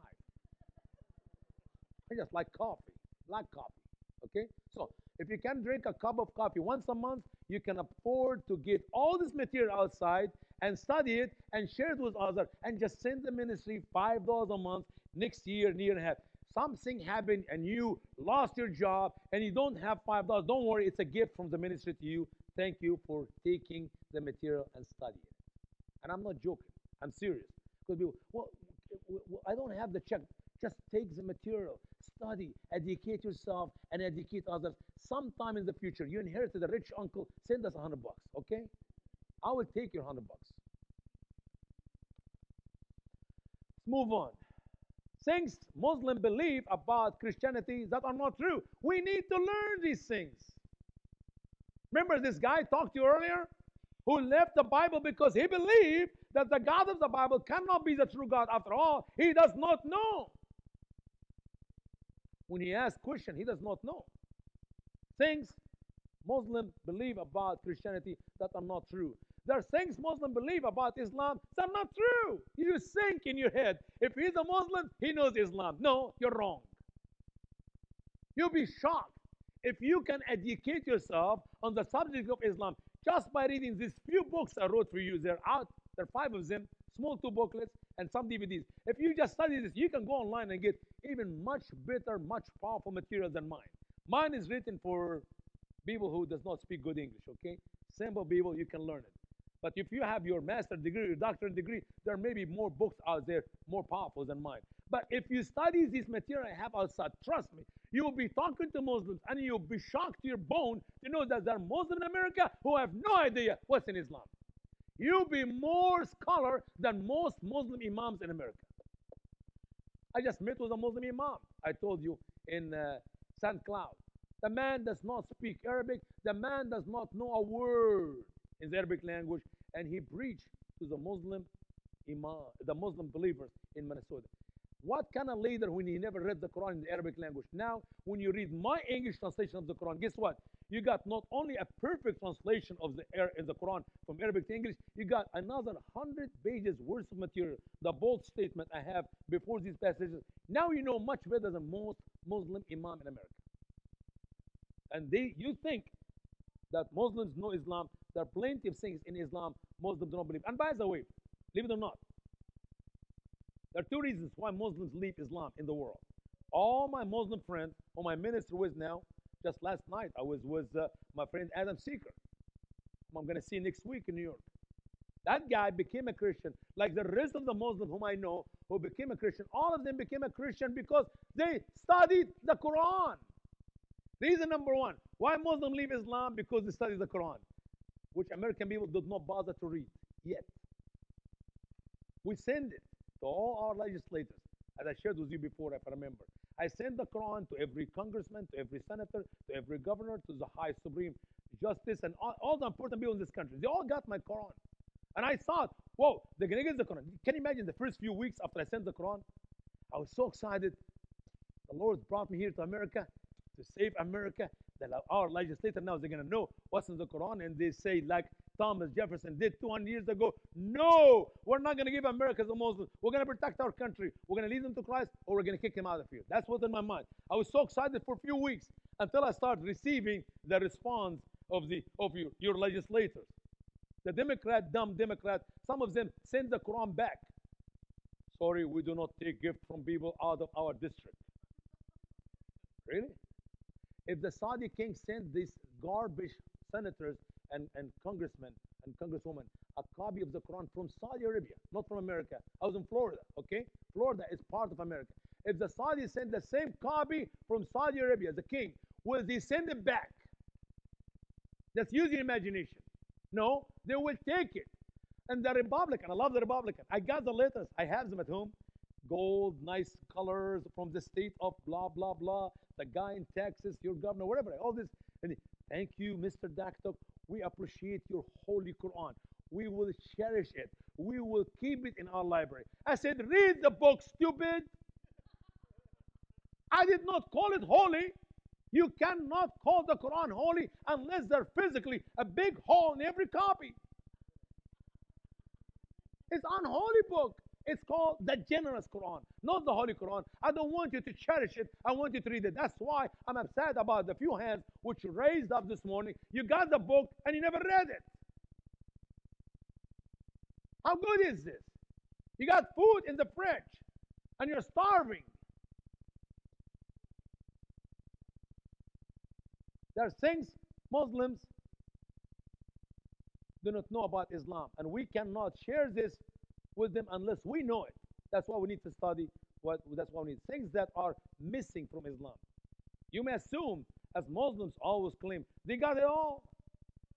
I just like coffee. Black coffee. Okay? So, if you can drink a cup of coffee once a month, you can afford to get all this material outside and study it and share it with others and just send the ministry five dollars a month next year, year and a half. Something happened and you lost your job and you don't have five dollars. Don't worry, it's a gift from the ministry to you. thank you for taking the material and studying it. And I'm not joking. I'm serious. Because people, well, I don't have the check. Just take the material, study, educate yourself, and educate others. Sometime in the future, you inherited a rich uncle, send us a hundred bucks, okay? I will take your hundred bucks. Let's move on. Things Muslims believe about Christianity that are not true. We need to learn these things. Remember this guy I talked to you earlier who left the Bible because he believed that the God of the Bible cannot be the true God. After all, he does not know. When he asks questions, he does not know. Things Muslims believe about Christianity that are not true. There are things Muslims believe about Islam that are not true. You think in your head, if he's a Muslim, he knows Islam. No, you're wrong. You'll be shocked if you can educate yourself on the subject of Islam just by reading these few books I wrote for you. They're out. There are five of them, small two booklets, and some D V Ds. If you just study this, you can go online and get even much better, much powerful material than mine. Mine is written for people who does not speak good English, okay? Simple people, you can learn it. But if you have your master's degree, your doctorate degree, there may be more books out there more powerful than mine. But if you study this material I have outside, trust me, you will be talking to Muslims and you'll be shocked to your bone to know that there are Muslims in America who have no idea what's in Islam. You'll be more scholar than most Muslim imams in America. I just met with a Muslim imam, I told you, in uh, Saint Cloud. The man does not speak Arabic. The man does not know a word in the Arabic language, and he preached to the Muslim imam, the Muslim believers in Minnesota. What kind of leader when he never read the Quran in the Arabic language? Now, when you read my English translation of the Quran, guess what? You got not only a perfect translation of the, in the Quran from Arabic to English, you got another one hundred pages worth of material, the bold statement I have before these passages. Now you know much better than most Muslim imam in America. And they, you think that Muslims know Islam. There are plenty of things in Islam Muslims do not believe. And by the way, believe it or not, there are two reasons why Muslims leave Islam in the world. All my Muslim friends, whom I minister with now, just last night I was with uh, my friend Adam Seeker, whom I'm going to see next week in New York. That guy became a Christian, like the rest of the Muslims whom I know who became a Christian. All of them became a Christian because they studied the Quran. Reason number one, why Muslims leave Islam? Because they study the Quran, which American people did not bother to read yet. We send it to all our legislators, as I shared with you before, if I remember. I send the Quran to every congressman, to every senator, to every governor, to the high supreme justice, and all, all the important people in this country. They all got my Quran. And I thought, whoa, they're going to get the Quran. Can you imagine the first few weeks after I sent the Quran? I was so excited. The Lord brought me here to America to save America. That our legislator now, they're going to know what's in the Quran, and they say, like Thomas Jefferson did two hundred years ago, no, we're not going to give America the Muslims. We're going to protect our country. We're going to lead them to Christ, or we're going to kick them out of here. That's what's in my mind. I was so excited for a few weeks until I started receiving the response of, the, of your, your legislators. The Democrat, dumb Democrat, some of them send the Quran back. Sorry, we do not take gifts from people out of our district. Really? If the Saudi king sent these garbage senators and, and congressmen and congresswomen a copy of the Quran from Saudi Arabia, not from America. I was in Florida, okay? Florida is part of America. If the Saudi sent the same copy from Saudi Arabia, the king, will they send it back? That's using imagination. No, they will take it. And the Republican, I love the Republican. I got the letters. I have them at home. Gold, nice colors from the state of blah, blah, blah. The guy in Texas, your governor, whatever, all this. And thank you, Mister Daktok. We appreciate your holy Quran. We will cherish it. We will keep it in our library. I said, read the book, stupid. I did not call it holy. You cannot call the Quran holy unless there's physically a big hole in every copy. It's unholy book. It's called the generous Quran, not the Holy Quran. I don't want you to cherish it. I want you to read it. That's why I'm upset about the few hands which raised up this morning. You got the book and you never read it. How good is this? You got food in the fridge and you're starving. There are things Muslims do not know about Islam, and we cannot share this with them unless we know it. That's why we need to study. What, that's why we need things that are missing from Islam. You may assume, as Muslims always claim, they got it all.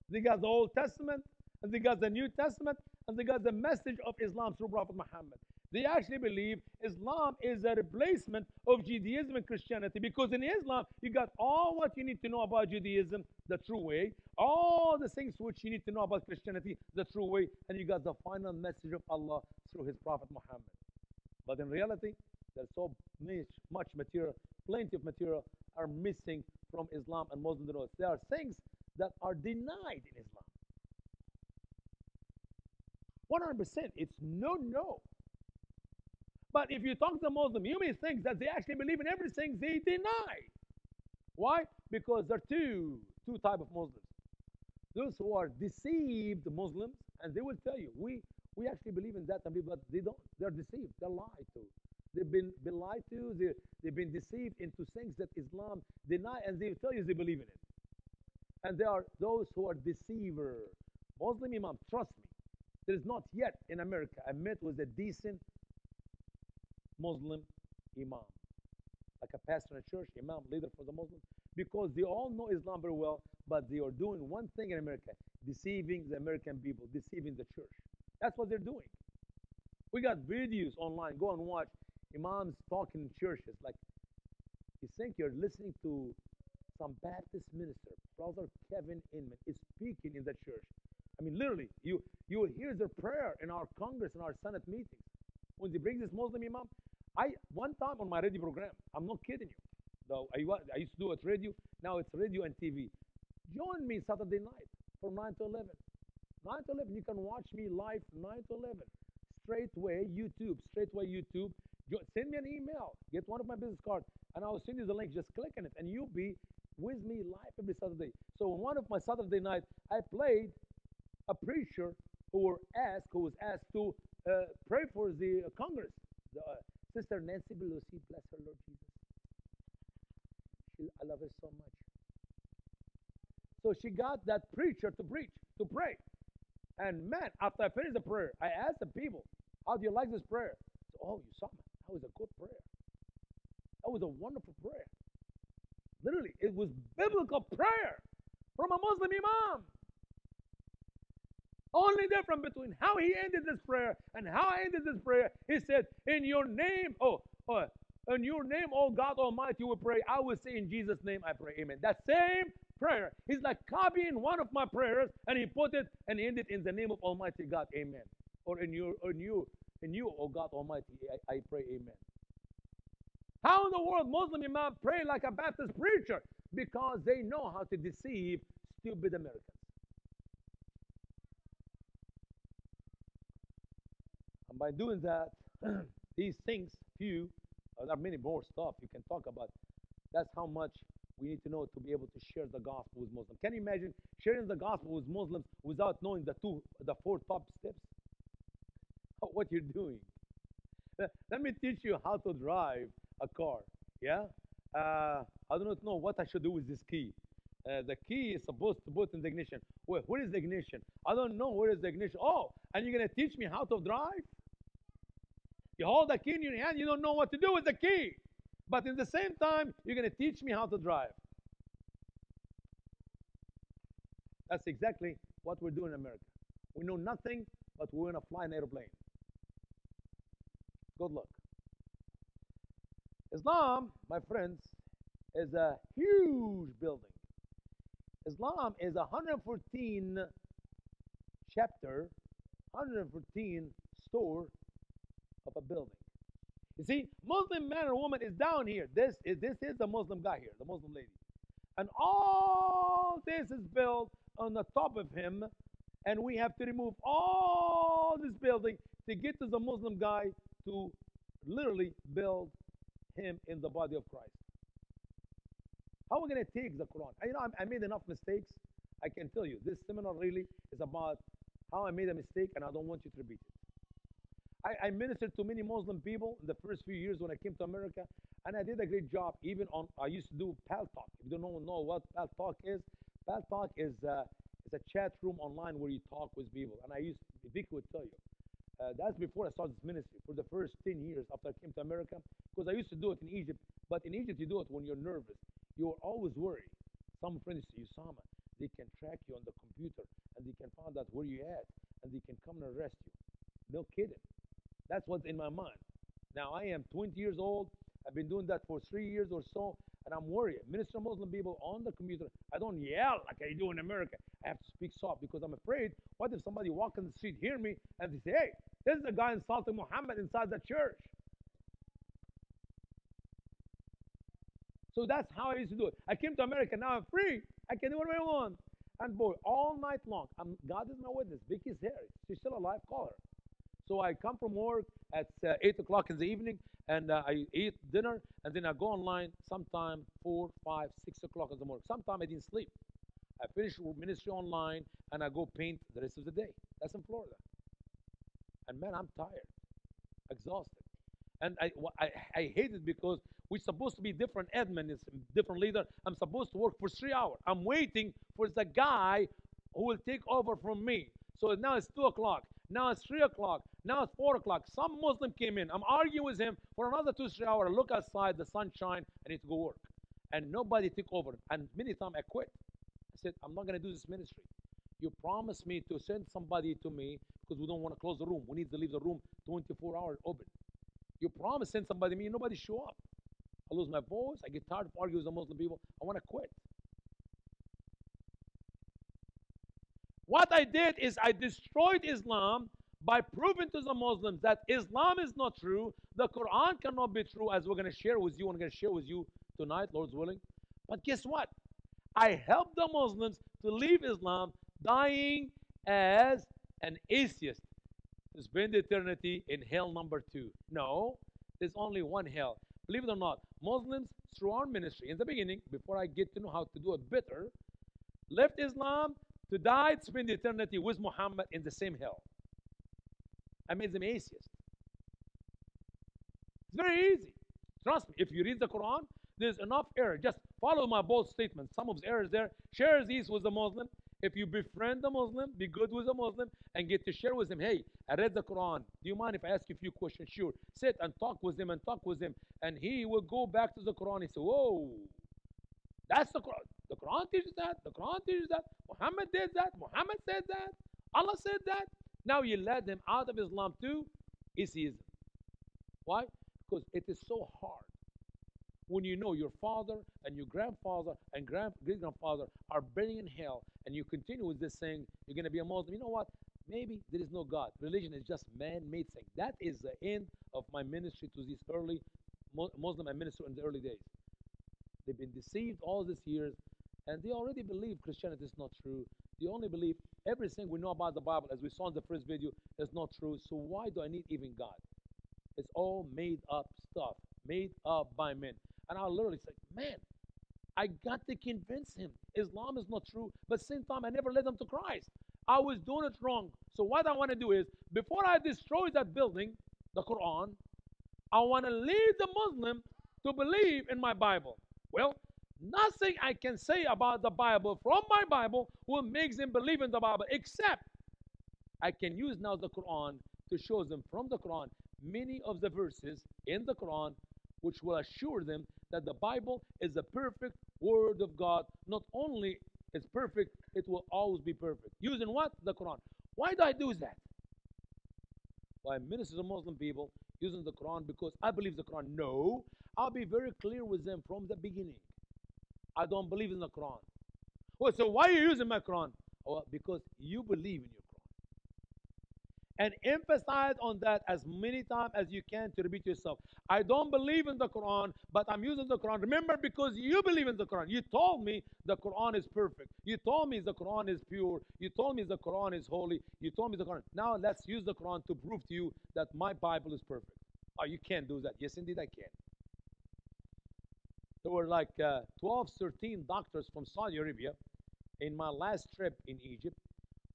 They got the Old Testament, and they got the New Testament, and they got the message of Islam through Prophet Muhammad. They actually believe Islam is a replacement of Judaism and Christianity, because in Islam, you got all what you need to know about Judaism, the true way, all the things which you need to know about Christianity, the true way, and you got the final message of Allah through his Prophet Muhammad. But in reality, there's so much, much material, plenty of material are missing from Islam and Muslim denotes. There are things that are denied in Islam. one hundred percent, it's no, no. But if you talk to Muslim, you may think that they actually believe in everything they deny. Why? Because there are two, two types of Muslims. Those who are deceived Muslims, and they will tell you, we, we actually believe in that, and but they don't. They're deceived. They're lied to. They've been, been lied to. They, they've been deceived into things that Islam denies, and they tell you they believe in it. And there are those who are deceiver. Muslim imam, trust me, there is not yet in America I met with a decent Muslim imam, like a pastor in a church, imam, leader for the Muslims, because they all know Islam very well, but they are doing one thing in America, deceiving the American people, deceiving the church. That's what they're doing. We got videos online, go and watch imams talking in churches, like you think you're listening to some Baptist minister, Brother Kevin Inman, is speaking in the church. I mean, literally, you, you will hear their prayer in our Congress, in our Senate meetings. When they bring this Muslim imam, I one time on my radio program, I'm not kidding you, though I, I used to do it radio, now it's radio and T V. Join me Saturday night from nine to eleven. nine to eleven, you can watch me live nine to eleven. Straightway YouTube, straightway YouTube. Send me an email, get one of my business cards, and I'll send you the link, just click on it, and you'll be with me live every Saturday. So on one of my Saturday nights, I played a preacher who were asked, who was asked to uh, pray for the uh, Congress. The, uh, Sister Nancy Pelosi, bless her, Lord Jesus. She, I love her so much. So she got that preacher to preach, to pray. And man, after I finished the prayer, I asked the people, how do you like this prayer? So, oh, you saw me. That was a good prayer. That was a wonderful prayer. Literally, it was biblical prayer from a Muslim imam. Only difference between how he ended this prayer and how I ended this prayer, he said, in your name, oh, oh in your name, oh God Almighty, we pray. I will say in Jesus' name, I pray, amen. That same prayer, he's like copying one of my prayers, and he put it and ended in the name of Almighty God, amen. Or in your, in you, in you, oh God Almighty, I, I pray, amen. How in the world Muslim imam pray like a Baptist preacher? Because they know how to deceive stupid Americans. And by doing that, these things, few, there are many more stuff you can talk about. That's how much we need to know to be able to share the gospel with Muslims. Can you imagine sharing the gospel with Muslims without knowing the two, the four top steps? Oh, what you're doing. Let me teach you how to drive a car, yeah? Uh, I do not know what I should do with this key. Uh, the key is supposed to put in the ignition. Where, where is the ignition? I don't know where is the ignition. Oh, and you're going to teach me how to drive? You hold the key in your hand, you don't know what to do with the key. But at the same time, you're going to teach me how to drive. That's exactly what we're doing in America. We know nothing, but we're going to fly an airplane. Good luck. Islam, my friends, is a huge building. Islam is one hundred fourteen chapter, one hundred fourteen store of a building. You see, Muslim man or woman is down here. This is, this is the Muslim guy here, the Muslim lady. And all this is built on the top of him, and we have to remove all this building to get to the Muslim guy to literally build him in the body of Christ. How are we going to take the Quran? I, you know, I, I made enough mistakes. I can tell you, this seminar really is about how I made a mistake, and I don't want you to repeat it. I, I ministered to many Muslim people in the first few years when I came to America, and I did a great job. Even on, I used to do Pal Talk. If you don't know what Pal Talk is, Pal Talk is uh, a chat room online where you talk with people. And I used, Vicky would tell you, uh, that's before I started this ministry, for the first ten years after I came to America, because I used to do it in Egypt. But in Egypt, you do it when you're nervous. You're always worried. Some friends, Usama, they can track you on the computer, and they can find out where you're at, and they can come and arrest you. No kidding. That's what's in my mind. Now, I am twenty years old. I've been doing that for three years or so, and I'm worried. Minister Muslim people on the computer, I don't yell like I do in America. I have to speak soft because I'm afraid, what if somebody walks in the street, hear me, and they say, hey, this is a guy insulting Muhammad inside the church. So that's how I used to do it. I came to America, now I'm free. I can do whatever I want. And boy, all night long, I'm, God is my witness. Vicky's here. She's still alive. Call her. So I come from work at uh, eight o'clock in the evening, and uh, I eat dinner, and then I go online sometime four, five, six o'clock in the morning. Sometime I didn't sleep. I finish ministry online, and I go paint the rest of the day. That's in Florida. And, man, I'm tired, exhausted. And I, I, I hate it because we're supposed to be different admin, different leader. I'm supposed to work for three hours. I'm waiting for the guy who will take over from me. So now it's two o'clock. Now it's three o'clock. Now it's four o'clock. Some Muslim came in. I'm arguing with him for another two, three hours. I look outside, the sunshine, I need to go work. And nobody took over. And many times I quit. I said, I'm not going to do this ministry. You promised me to send somebody to me because we don't want to close the room. We need to leave the room twenty-four hours open. You promised send somebody to me, nobody show up. I lose my voice. I get tired of arguing with the Muslim people. I want to quit. What I did is I destroyed Islam by proving to the Muslims that Islam is not true. The Quran cannot be true, as we're going to share with you. I'm going to share with you tonight, Lord's willing. But guess what? I helped the Muslims to leave Islam, dying as an atheist, to spend eternity in hell number two. No, there's only one hell. Believe it or not, Muslims, through our ministry, in the beginning, before I get to know how to do it better, left Islam to die, to spend eternity with Muhammad in the same hell. I made them atheists. It's very easy. Trust me, if you read the Quran, there's enough error. Just follow my bold statements. Some of the errors there. Share these with the Muslim. If you befriend the Muslim, be good with the Muslim, and get to share with them, hey, I read the Quran. Do you mind if I ask you a few questions? Sure. Sit and talk with them and talk with them. And he will go back to the Quran and say, whoa, that's the Quran. The Quran teaches that. The Quran teaches that. Muhammad did that. Muhammad said that. Allah said that. Now you led them out of Islam to atheism. Why? Because it is so hard. When you know your father and your grandfather and grand, great-grandfather are burning in hell, and you continue with this thing, you're going to be a Muslim. You know what? Maybe there is no God. Religion is just man-made thing. That is the end of my ministry to these early Muslim and minister in the early days. They've been deceived all these years, and they already believe Christianity is not true. They only believe everything we know about the Bible, as we saw in the first video, is not true. So why do I need even God? It's all made-up stuff, made up by men. And I literally said, man, I got to convince him Islam is not true, but at the same time, I never led them to Christ. I was doing it wrong. So what I want to do is, before I destroy that building, the Quran, I want to lead the Muslim to believe in my Bible. Well, nothing I can say about the Bible from my Bible will make them believe in the Bible, except I can use now the Quran to show them from the Quran many of the verses in the Quran which will assure them that the Bible is the perfect word of God. Not only is perfect, it will always be perfect. Using what? The Quran. Why do I do that? Why minister to Muslim people using the Quran? Because I believe the Quran. No, I'll be very clear with them from the beginning. I don't believe in the Quran. Well, so why are you using my Quran? Well, because you believe in your Quran. And emphasize on that as many times as you can to repeat yourself. I don't believe in the Quran, but I'm using the Quran. Remember, because you believe in the Quran. You told me the Quran is perfect. You told me the Quran is pure. You told me the Quran is holy. You told me the Quran. Now let's use the Quran to prove to you that my Bible is perfect. Oh, you can't do that. Yes, indeed, I can. There were like uh, twelve, thirteen doctors from Saudi Arabia in my last trip in Egypt.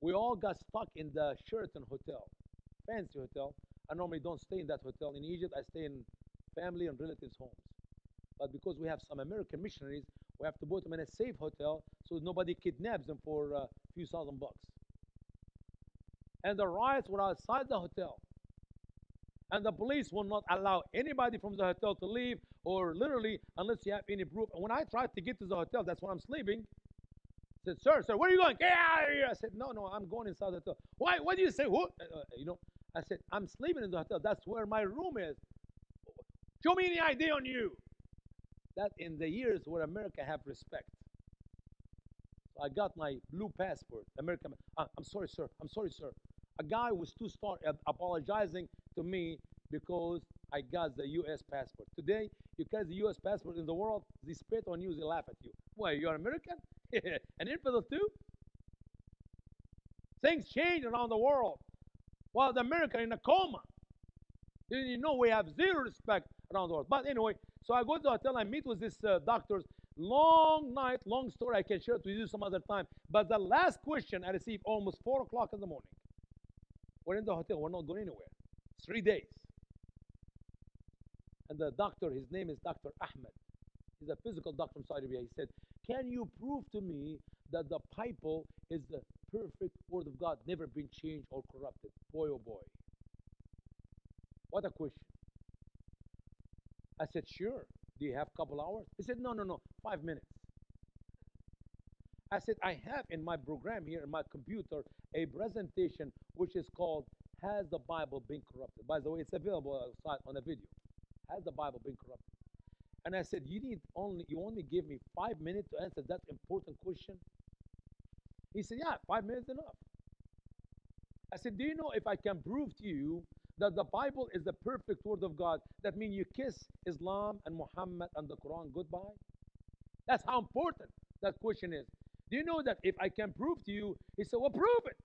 We all got stuck in the Sheraton Hotel, fancy hotel. I normally don't stay in that hotel. In Egypt, I stay in family and relatives' homes. But because we have some American missionaries, we have to put them in a safe hotel so nobody kidnaps them for a few thousand bucks. And the riots were outside the hotel. And the police will not allow anybody from the hotel to leave, or literally, unless you have any proof. And when I tried to get to the hotel, that's when I'm sleeping, I said, sir, sir, where are you going? Get out of here. I said, no, no, I'm going inside the hotel. Why? What do you say? Who? Uh, you know, I said, I'm sleeping in the hotel. That's where my room is. Show me any I D on you. That in the years where America have respect. I got my blue passport, American. Uh, I'm sorry, sir. I'm sorry, sir. A guy was too start apologizing to me because I got the U S passport. Today, you carry the U S passport in the world, they spit on you, they laugh at you. Why, you're American? An infidel too? Things change around the world. While the American in a coma. You know, we have zero respect around the world. But anyway, so I go to the hotel, I meet with these uh, doctors. Long night, long story, I can share it with you some other time. But the last question I received almost four o'clock in the morning. We're in the hotel, we're not going anywhere. Three days. And the doctor, his name is Doctor Ahmed. He's a physical doctor from Saudi Arabia. He said, can you prove to me that the Bible is the perfect word of God, never been changed or corrupted? Boy, oh boy. What a question. I said, sure. Do you have a couple hours? He said, no, no, no, five minutes. I said, I have in my program here, in my computer, a presentation which is called, Has the Bible Been Corrupted? By the way, it's available outside on a video. Has the Bible been corrupted? And I said, you need only, you only give me five minutes to answer that important question? He said, yeah, five minutes enough. I said, do you know if I can prove to you that the Bible is the perfect word of God, that means you kiss Islam and Muhammad and the Quran goodbye? That's how important that question is. Do you know that if I can prove to you? He said, well, prove it.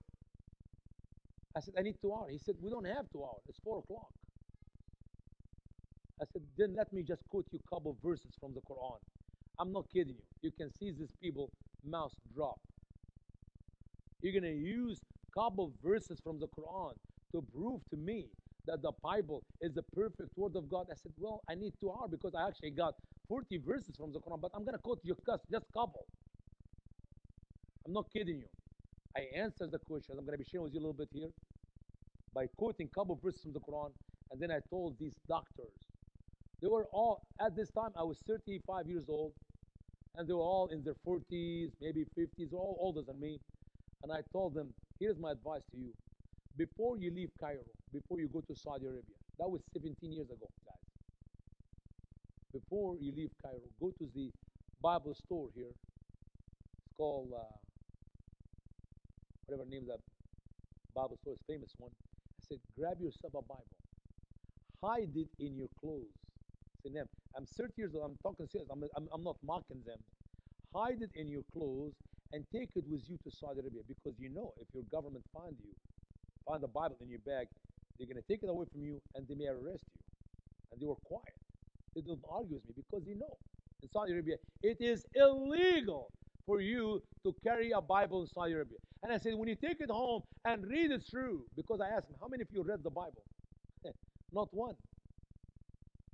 I said, I need two hours. He said, we don't have two hours. It's four o'clock. I said, then let me just quote you a couple of verses from the Quran. I'm not kidding you. You can see these people mouth drop. You're going to use a couple of verses from the Quran to prove to me that the Bible is the perfect word of God. I said, well, I need two hours because I actually got forty verses from the Quran, but I'm going to quote you just a couple. I'm not kidding you. I answered the question. I'm going to be sharing with you a little bit here by quoting a couple of verses from the Quran, and then I told these doctors. They were all, at this time, I was thirty-five years old, and they were all in their forties, maybe fifties, all older than me. And I told them, here's my advice to you. Before you leave Cairo, before you go to Saudi Arabia, that was seventeen years ago, guys. Before you leave Cairo, go to the Bible store here. It's called, uh, whatever name that Bible store is, famous one. I said, grab yourself a Bible. Hide it in your clothes. I said, I'm thirty years old, I'm talking serious, I'm, I'm, I'm not mocking them. Hide it in your clothes and take it with you to Saudi Arabia, because you know if your government finds you, find the Bible in your bag, they're going to take it away from you, and they may arrest you. And they were quiet. They don't argue with me, because they know. In Saudi Arabia, it is illegal for you to carry a Bible in Saudi Arabia. And I said, when you take it home and read it through, because I asked them, how many of you read the Bible? Not one.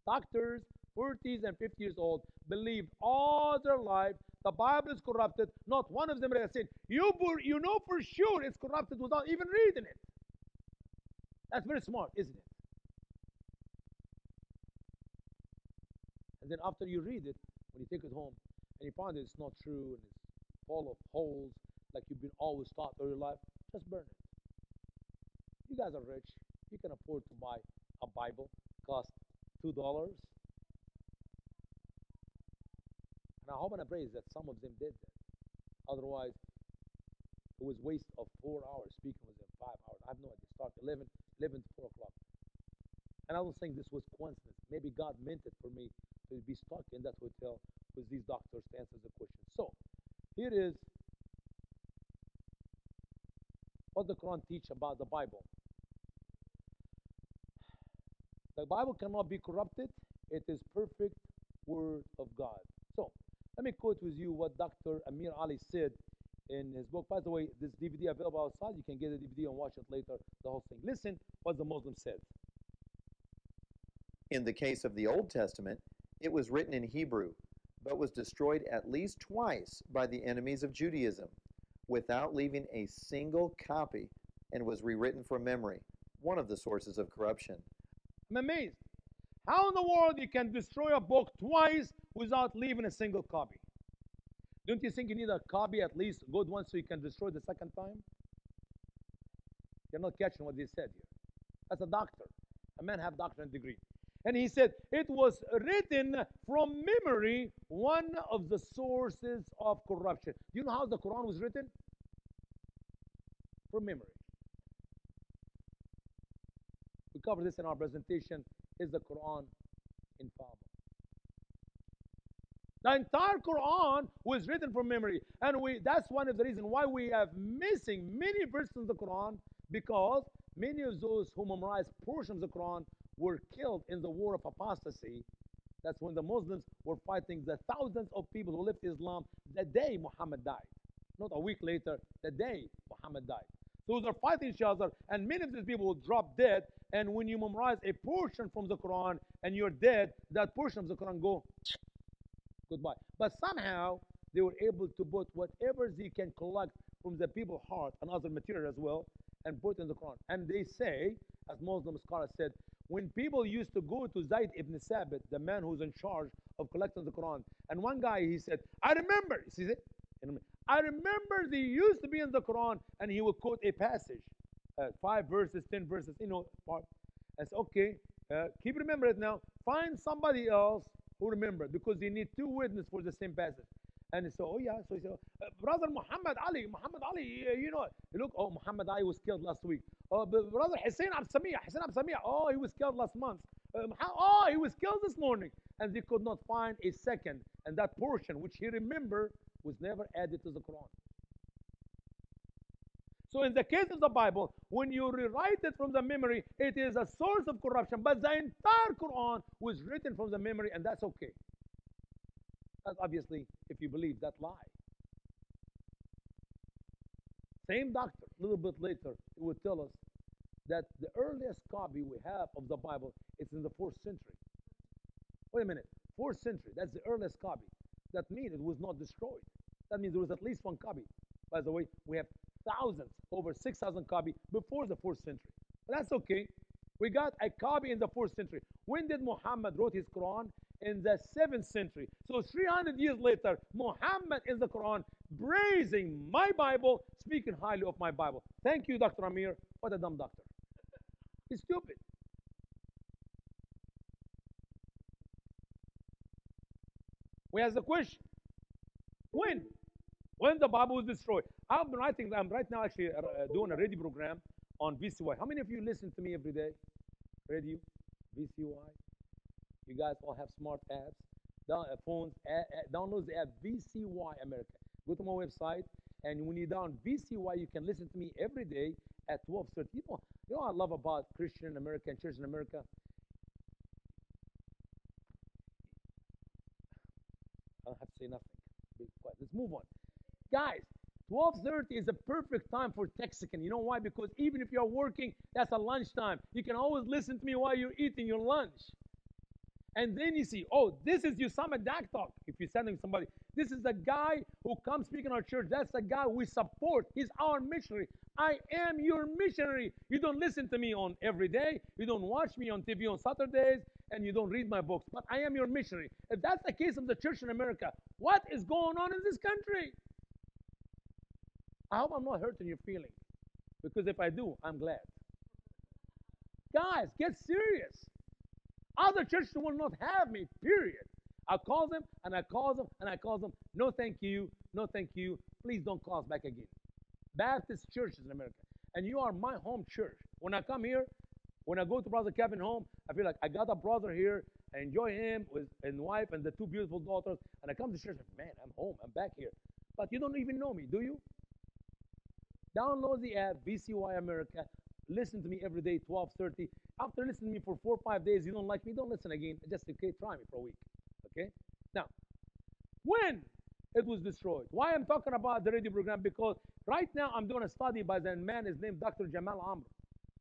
Doctors, forties and fifty years old, believed all their life the Bible is corrupted. Not one of them read it. I said, you, you know for sure it's corrupted without even reading it. That's very smart, isn't it? And then after you read it, when you take it home, and you find that it's not true, and it's full of holes, like you've been always taught all your life, just burn it. You guys are rich. You can afford to buy a Bible. Cost two dollars. And I hope and I pray that some of them did that. Otherwise, it was a waste of four hours speaking with them, five hours. I have no idea. Start eleven, eleven to four o'clock. And I was saying this was coincidence. Maybe God meant it for me to be stuck in that hotel with these doctors to answer the question. So, here is what the Quran teaches about the Bible. The Bible cannot be corrupted. It is perfect word of God. So, let me quote with you what Doctor Amir Ali said in his book. By the way, this D V D available outside. You can get the D V D and watch it later, the whole thing. Listen what the Muslim said. In the case of the Old Testament, it was written in Hebrew, but was destroyed at least twice by the enemies of Judaism. without leaving a single copy and was rewritten from memory, one of the sources of corruption. I'm amazed. How in the world you can destroy a book twice without leaving a single copy? Don't you think you need a copy, at least a good one, so you can destroy the second time? You're not catching what he said here. That's a doctor. A man have doctorate degree. And he said, it was written from memory, one of the sources of corruption. Do you know how the Quran was written? From memory. We covered this in our presentation, Is the Quran Infallible? The entire Quran was written from memory. And we that's one of the reasons why we have missing many verses in the Quran, because many of those who memorized portions of the Quran were killed in the war of apostasy. That's when the Muslims were fighting the thousands of people who left Islam the day Muhammad died. Not a week later, the day Muhammad died. So they're fighting each other, and many of these people will drop dead. And when you memorize a portion from the Quran and you're dead, that portion of the Quran go goodbye. But somehow they were able to put whatever they can collect from the people's heart and other material as well, and put in the Quran. And they say, as Muslim scholars said, when people used to go to Zayd ibn Sabit, the man who's in charge of collecting the Quran, and one guy, he said, I remember, see it? I remember they used to be in the Quran, and he would quote a passage. Uh, five verses, ten verses, you know, part. I said, okay, uh, keep remember it now. Find somebody else who remember, because they need two witnesses for the same passage. And so, oh yeah, so he said, uh, brother Muhammad Ali, Muhammad Ali, uh, you know, look, oh, Muhammad Ali was killed last week. Oh, but brother Hussein Absamiyah, Hussein Absamiyah, oh, he was killed last month. Um, oh, he was killed this morning. And they could not find a second. And that portion, which he remembered, was never added to the Quran. So in the case of the Bible, when you rewrite it from the memory, it is a source of corruption. But the entire Quran was written from the memory, and that's okay. That's obviously if you believe that lie. Same doctor, a little bit later, it would tell us that the earliest copy we have of the Bible is in the fourth century. Wait a minute, fourth century, that's the earliest copy. That means it was not destroyed. That means there was at least one copy. By the way, we have thousands, over six thousand copies before the fourth century. But that's okay. We got a copy in the fourth century. When did Muhammad wrote his Quran? In the seventh century. So three hundred years later, Muhammad is the Quran, praising my Bible, speaking highly of my Bible. Thank you, Doctor Amir. What a dumb doctor. He's stupid. We ask the question, when? When the Bible was destroyed? I'm writing, I'm right now actually uh, doing a radio program on V C Y. How many of you listen to me every day? Radio, V C Y. You guys all have smart apps, down, uh, phones, uh, uh, download the app V C Y America. Go to my website, and when you down V C Y, you can listen to me every day at twelve thirty. You know, you know what I love about Christian in America and church in America? I don't have to say nothing. Be quiet. Let's move on. Guys, twelve thirty is a perfect time for Texican. You know why? Because even if you're working, that's a lunchtime. You can always listen to me while you're eating your lunch. And then you see, oh, this is Usama Daktok, if you're sending somebody. This is the guy who comes speak in our church. That's the guy we support. He's our missionary. I am your missionary. You don't listen to me on every day. You don't watch me on T V on Saturdays. And you don't read my books. But I am your missionary. If that's the case of the church in America, what is going on in this country? I hope I'm not hurting your feelings, because if I do, I'm glad. Guys, get serious. Other churches will not have me, period. I call them, and I call them, and I call them. No thank you, no thank you. Please don't call us back again. Baptist churches in America. And you are my home church. When I come here, when I go to Brother Kevin's home, I feel like I got a brother here. I enjoy him with his wife and the two beautiful daughters. And I come to church, man, I'm home, I'm back here. But you don't even know me, do you? Download the app, V C Y America. Listen to me every day, twelve thirty. After listening to me for four or five days, you don't like me, don't listen again. Just okay, try me for a week, okay? Now, when it was destroyed. Why I'm talking about the radio program? Because right now I'm doing a study by the man, his name Doctor Jamal Amr.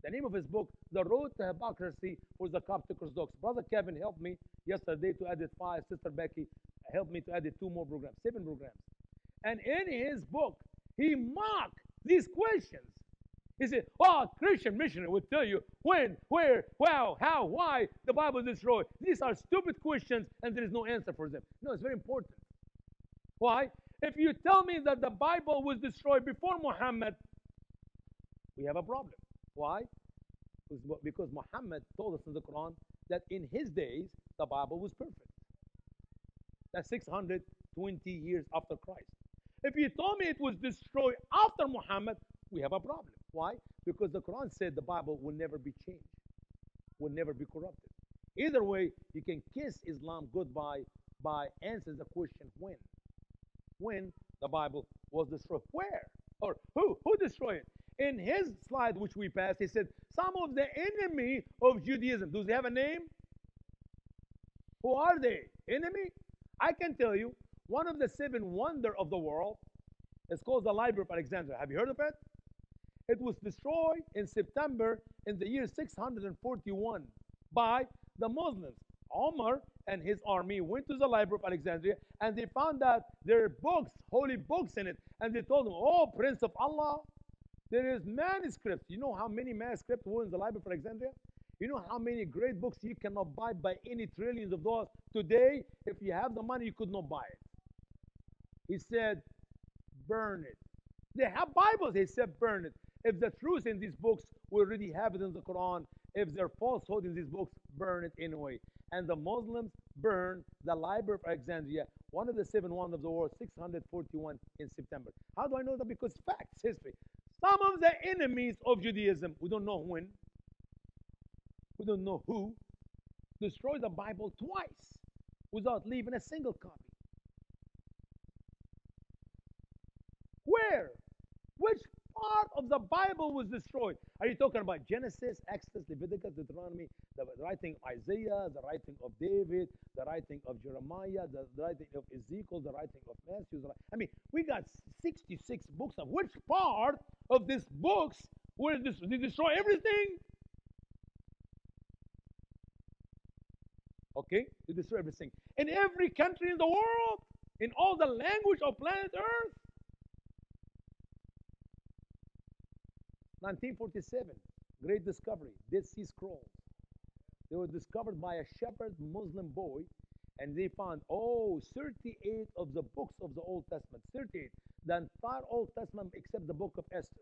The name of his book, The Road to Hypocrisy for the Coptic Orthodox. Brother Kevin helped me yesterday to edit five. Sister Becky helped me to edit two more programs, seven programs. And in his book, he mocked these questions. He said, oh, a Christian missionary would tell you when, where, how, how, why the Bible is destroyed. These are stupid questions, and there is no answer for them. No, it's very important. Why? If you tell me that the Bible was destroyed before Muhammad, we have a problem. Why? Because Muhammad told us in the Quran that in his days, the Bible was perfect. That's six hundred twenty years after Christ. If you told me it was destroyed after Muhammad, we have a problem. Why? Because the Quran said the Bible will never be changed, will never be corrupted. Either way, you can kiss Islam goodbye by answering the question when. When the Bible was destroyed. Where? Or who? Who destroyed it? In his slide, which we passed, he said, some of the enemy of Judaism. Do they have a name? Who are they? Enemy? I can tell you, one of the seven wonders of the world is called the Library of Alexandria. Have you heard of it? It was destroyed in September in the year six hundred forty-one by the Muslims. Omar and his army went to the Library of Alexandria, and they found out there are books, holy books in it. And they told him, oh, Prince of Allah, there is manuscripts. You know how many manuscripts were in the Library of Alexandria? You know how many great books you cannot buy by any trillions of dollars? Today, if you have the money, you could not buy it. He said, burn it. They have Bibles. He said, burn it. If the truth in these books, we already have it in the Quran. If there's falsehood in these books, burn it anyway. And the Muslims burned the Library of Alexandria, one of the seven wonders of the world, six hundred forty-one in September. How do I know that? Because facts, history. Some of the enemies of Judaism, we don't know when, we don't know who, destroyed the Bible twice without leaving a single copy. Where? Which part of the Bible was destroyed? Are you talking about Genesis, Exodus, Leviticus, Deuteronomy, the writing of Isaiah, the writing of David, the writing of Jeremiah, the writing of Ezekiel, the writing of Matthew? I mean, we got sixty-six books. Of which part of these books were destroyed? Did they destroy everything? Okay, they destroy everything. In every country in the world, in all the language of planet Earth, nineteen forty-seven, great discovery, Dead Sea Scrolls. They were discovered by a shepherd Muslim boy, and they found, oh, thirty-eight of the books of the Old Testament, thirty-eight, the entire Old Testament except the book of Esther.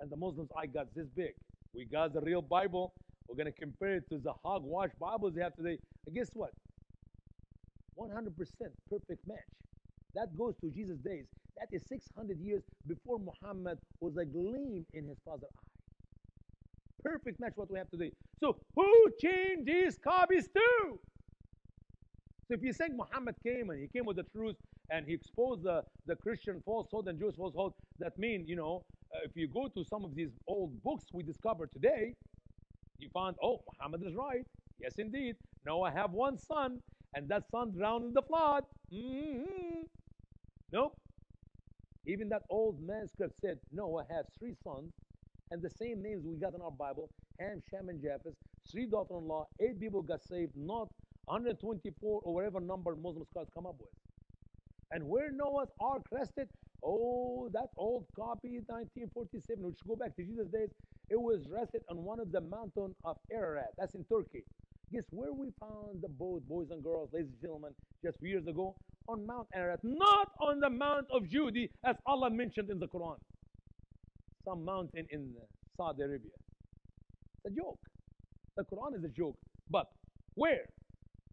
And the Muslims, I got this big. We got the real Bible. We're going to compare it to the hogwash Bibles they have today. And guess what? one hundred percent perfect match. That goes to Jesus' days. That is six hundred years before Muhammad was a gleam in his father's eye. Perfect match what we have today. So who changed these copies to? So if you think Muhammad came and he came with the truth and he exposed the, the Christian falsehood and Jewish falsehood, that means, you know, uh, if you go to some of these old books we discovered today, you find, oh, Muhammad is right. Yes, indeed. No, I have one son, and that son drowned in the flood. Mm-hmm. Nope. Even that old manuscript said, Noah had three sons, and the same names we got in our Bible, Ham, Shem, and Japheth, three daughters-in-law, eight people got saved, not one hundred twenty-four or whatever number Muslim scholars come up with. And where Noah's Ark rested, oh, that old copy, nineteen forty-seven, which go back to Jesus' days, it was rested on one of the mountains of Ararat. That's in Turkey. Guess where we found the boat, boys and girls, ladies and gentlemen, just few years ago? On Mount Ararat, not on the Mount of Judy, as Allah mentioned in the Quran. Some mountain in Saudi Arabia. It's a joke. The Quran is a joke. But where?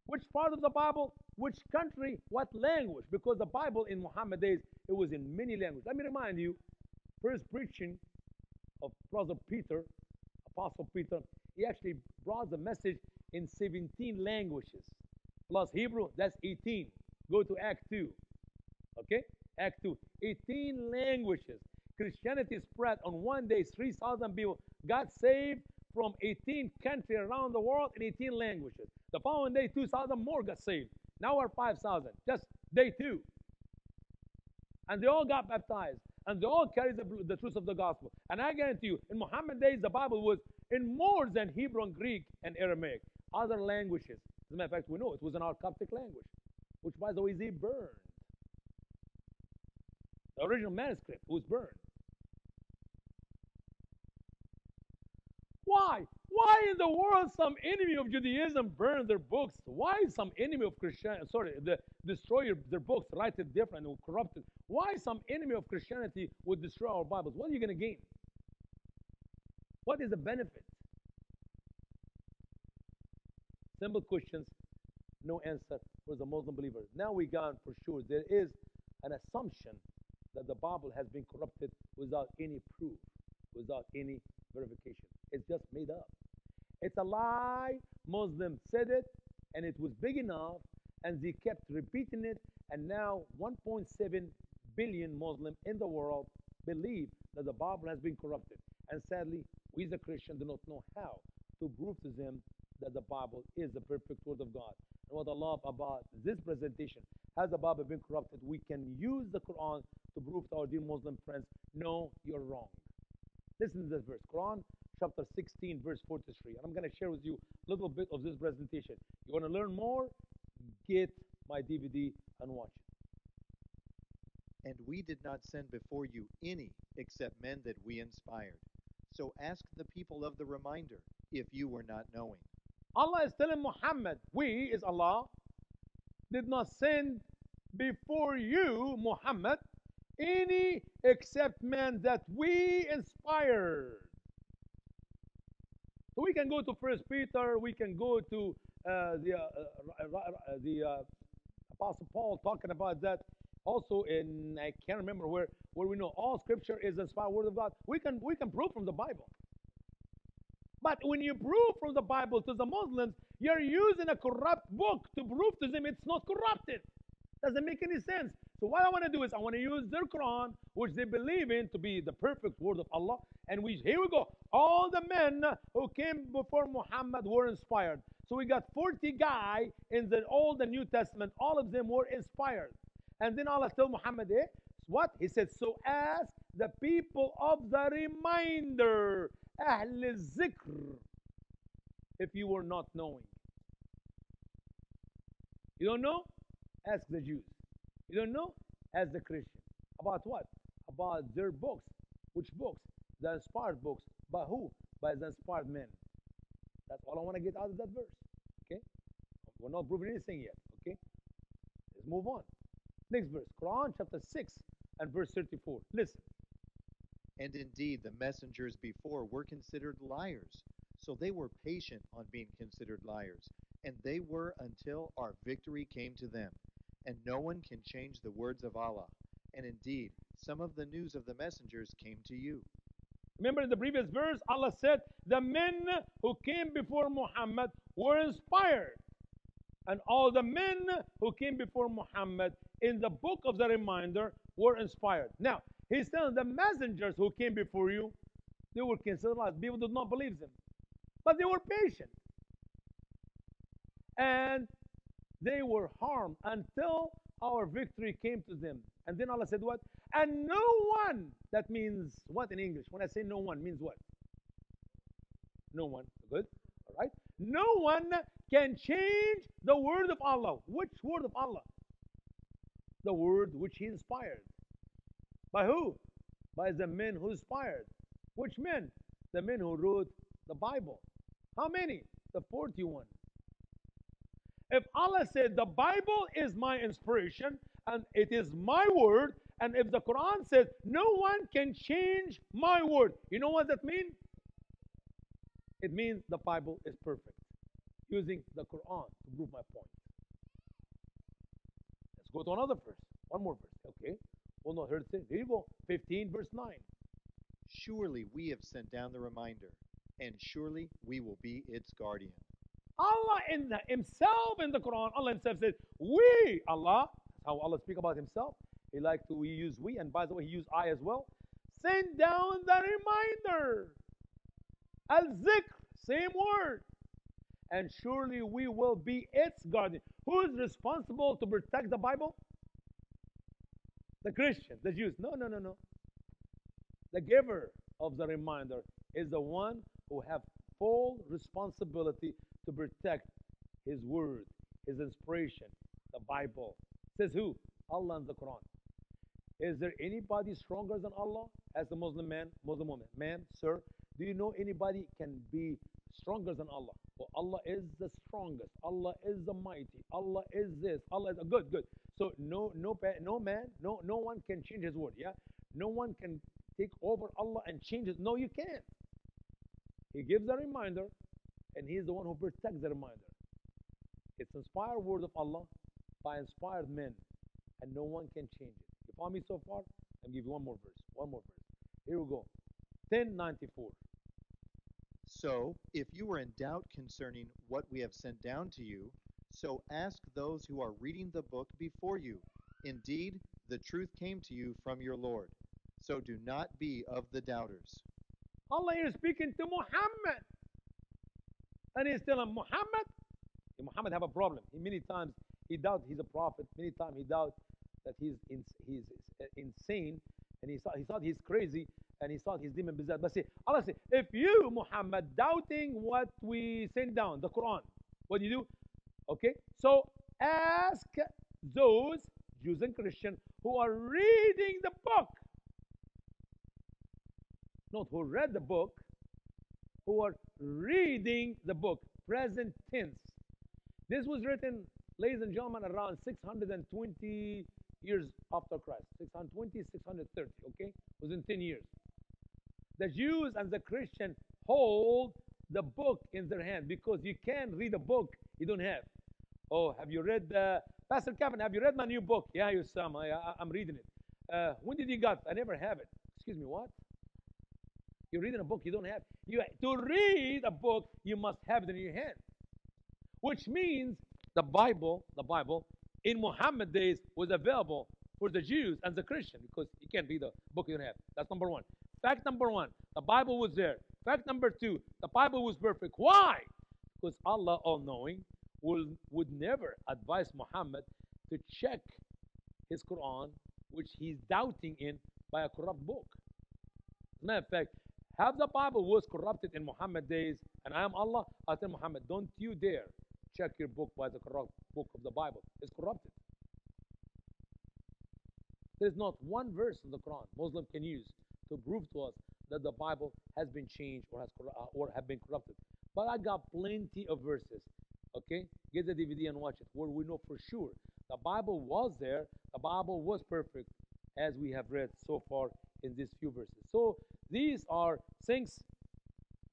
Which part of the Bible? Which country? What language? Because the Bible in Muhammad's days, it was in many languages. Let me remind you, first preaching of Brother Peter, Apostle Peter, he actually brought the message in seventeen languages. Plus Hebrew, that's eighteen. Go to Act two, okay? Act two, eighteen languages. Christianity spread on one day, three thousand people got saved from eighteen countries around the world in eighteen languages. The following day, two thousand more got saved. Now we're five thousand, just day two. And they all got baptized, and they all carried the, the truth of the gospel. And I guarantee you, in Muhammad's days, the Bible was in more than Hebrew and Greek and Aramaic, other languages. As a matter of fact, we know it was in our Coptic language, which, by the way, they burned. The original manuscript was burned. Why? Why in the world some enemy of Judaism burn their books? Why some enemy of Christianity, sorry, the destroyer their books, write it different and corrupt it? Why some enemy of Christianity would destroy our Bibles? What are you going to gain? What is the benefit? Simple questions, no answer for the Muslim believer. Now we got for sure there is an assumption that the Bible has been corrupted without any proof, without any verification. It's just made up. It's a lie. Muslims said it, and it was big enough, and they kept repeating it, and now one point seven billion Muslims in the world believe that the Bible has been corrupted. And sadly, we the Christians do not know how to prove to them that the Bible is the perfect word of God. And what I love about this presentation, has the Bible been corrupted? We can use the Quran to prove to our dear Muslim friends, no, you're wrong. Listen to this verse, Quran chapter sixteen, verse forty-three. And I'm going to share with you a little bit of this presentation. You want to learn more? Get my D V D and watch it. And we did not send before you any except men that we inspired. So ask the people of the reminder if you were not knowing. Allah is telling Muhammad, we is Allah, did not send before you, Muhammad, any except men that we inspired. So we can go to First Peter, we can go to uh, the, uh, uh, the uh, Apostle Paul talking about that. Also in, I can't remember where, where we know all scripture is the inspired word of God. We can, we can prove from the Bible. But when you prove from the Bible to the Muslims, you're using a corrupt book to prove to them it's not corrupted. Doesn't make any sense. So what I want to do is I want to use their Quran, which they believe in to be the perfect word of Allah. And we, here we go. All the men who came before Muhammad were inspired. So we got forty guys in the Old and New Testament. All of them were inspired. And then Allah told Muhammad, eh, what? He said, so ask the people of the reminder, Ahl al-Zikr, if you were not knowing. You don't know? Ask the Jews. You don't know? Ask the Christian. About what? About their books. Which books? The inspired books. By who? By the inspired men. That's all I want to get out of that verse. Okay? We're not proving anything yet. Okay? Let's move on. Next verse. Quran chapter six and verse thirty-four. Listen. And indeed, the messengers before were considered liars. So they were patient on being considered liars. And they were until our victory came to them. And no one can change the words of Allah. And indeed, some of the news of the messengers came to you. Remember in the previous verse, Allah said, the men who came before Muhammad were inspired. And all the men who came before Muhammad in the book of the reminder were inspired. Now, he's telling the messengers who came before you, they were considered liars. People did not believe them. But they were patient. And they were harmed until our victory came to them. And then Allah said what? And no one, that means what in English? When I say no one, means what? No one. Good. All right. No one can change the word of Allah. Which word of Allah? The word which he inspired. By who? By the men who inspired. Which men? The men who wrote the Bible. How many? The forty-one. If Allah said the Bible is my inspiration and it is my word, and if the Quran says no one can change my word, you know what that means? It means the Bible is perfect. Using the Quran to prove my point. Let's go to another verse. One more verse. Okay. Well, no, here you go. fifteen, verse nine. Surely we have sent down the reminder, and surely we will be its guardian. Allah in the, himself in the Quran, Allah himself said, we, Allah, that's how Allah speaks about himself. He likes to he use we, and by the way, he used I as well. Send down the reminder. Al-Zikr, same word. And surely we will be its guardian. Who is responsible to protect the Bible? The Christian, the Jews. No, no, no, no. The giver of the reminder is the one who has full responsibility to protect his word, his inspiration, the Bible. Says who? Allah and the Quran. Is there anybody stronger than Allah? As a Muslim man, Muslim woman, man, sir, do you know anybody can be stronger than Allah? Well, Allah is the strongest. Allah is the mighty. Allah is this. Allah is good, good. So no, no, no man, no, no one can change His word. Yeah, no one can take over Allah and change it. No, you can't. He gives a reminder, and He's the one who protects the reminder. It's inspired word of Allah by inspired men, and no one can change it. You follow me so far? I'll give you one more verse. One more verse. Here we go. ten ninety-four. So, if you were in doubt concerning what we have sent down to you, so ask those who are reading the book before you. Indeed, the truth came to you from your Lord. So do not be of the doubters. Allah is speaking to Muhammad. And He's telling Muhammad, Muhammad have a problem. He, many times he doubts he's a prophet. Many times he doubts that he's, in, he's insane. And he thought, he thought he's crazy. And he thought he's demon possessed. But see, Allah said, if you, Muhammad, doubting what we send down, the Quran, what do you do? Okay, so ask those Jews and Christians who are reading the book. Not who read the book, who are reading the book. Present tense. This was written, ladies and gentlemen, around six hundred twenty years after Christ. six hundred twenty, six hundred thirty, okay? Within ten years. The Jews and the Christians hold the book in their hand because you can't read a book you don't have. Oh, have you read, uh, Pastor Kevin, have you read my new book? Yeah, you some. I, I, I'm reading it. Uh, when did you got? I never have it. Excuse me, what? You're reading a book you don't have. You, to read a book, you must have it in your hand. Which means the Bible, the Bible in Muhammad's days was available for the Jews and the Christians because you can't read a book you don't have. That's number one. Fact number one, the Bible was there. Fact number two, the Bible was perfect. Why? Because Allah, all-knowing, would, would never advise Muhammad to check his Quran, which he's doubting in, by a corrupt book. As a matter of fact, half the Bible was corrupted in Muhammad's days, and I am Allah, I tell Muhammad, don't you dare check your book by the corrupt book of the Bible. It's corrupted. There's not one verse in the Quran Muslim can use to prove to us that the Bible has been changed or has or have been corrupted. But I got plenty of verses, okay? Get the D V D and watch it, where we know for sure the Bible was there, the Bible was perfect, as we have read so far in these few verses. So these are things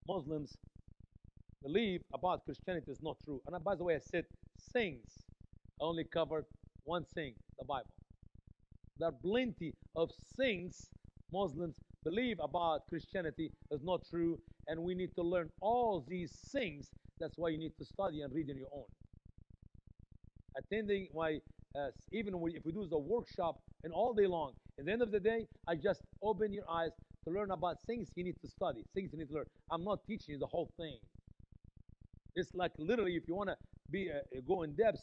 Muslims believe about Christianity is not true. And by the way, I said things. I only covered one thing, the Bible. There are plenty of things Muslims believe about Christianity is not true, and we need to learn all these things. That's why you need to study and read on your own. Attending my, uh, even we, if we do the workshop and all day long, at the end of the day, I just open your eyes to learn about things you need to study, things you need to learn. I'm not teaching you the whole thing. It's like literally, if you want to be uh, go in depth,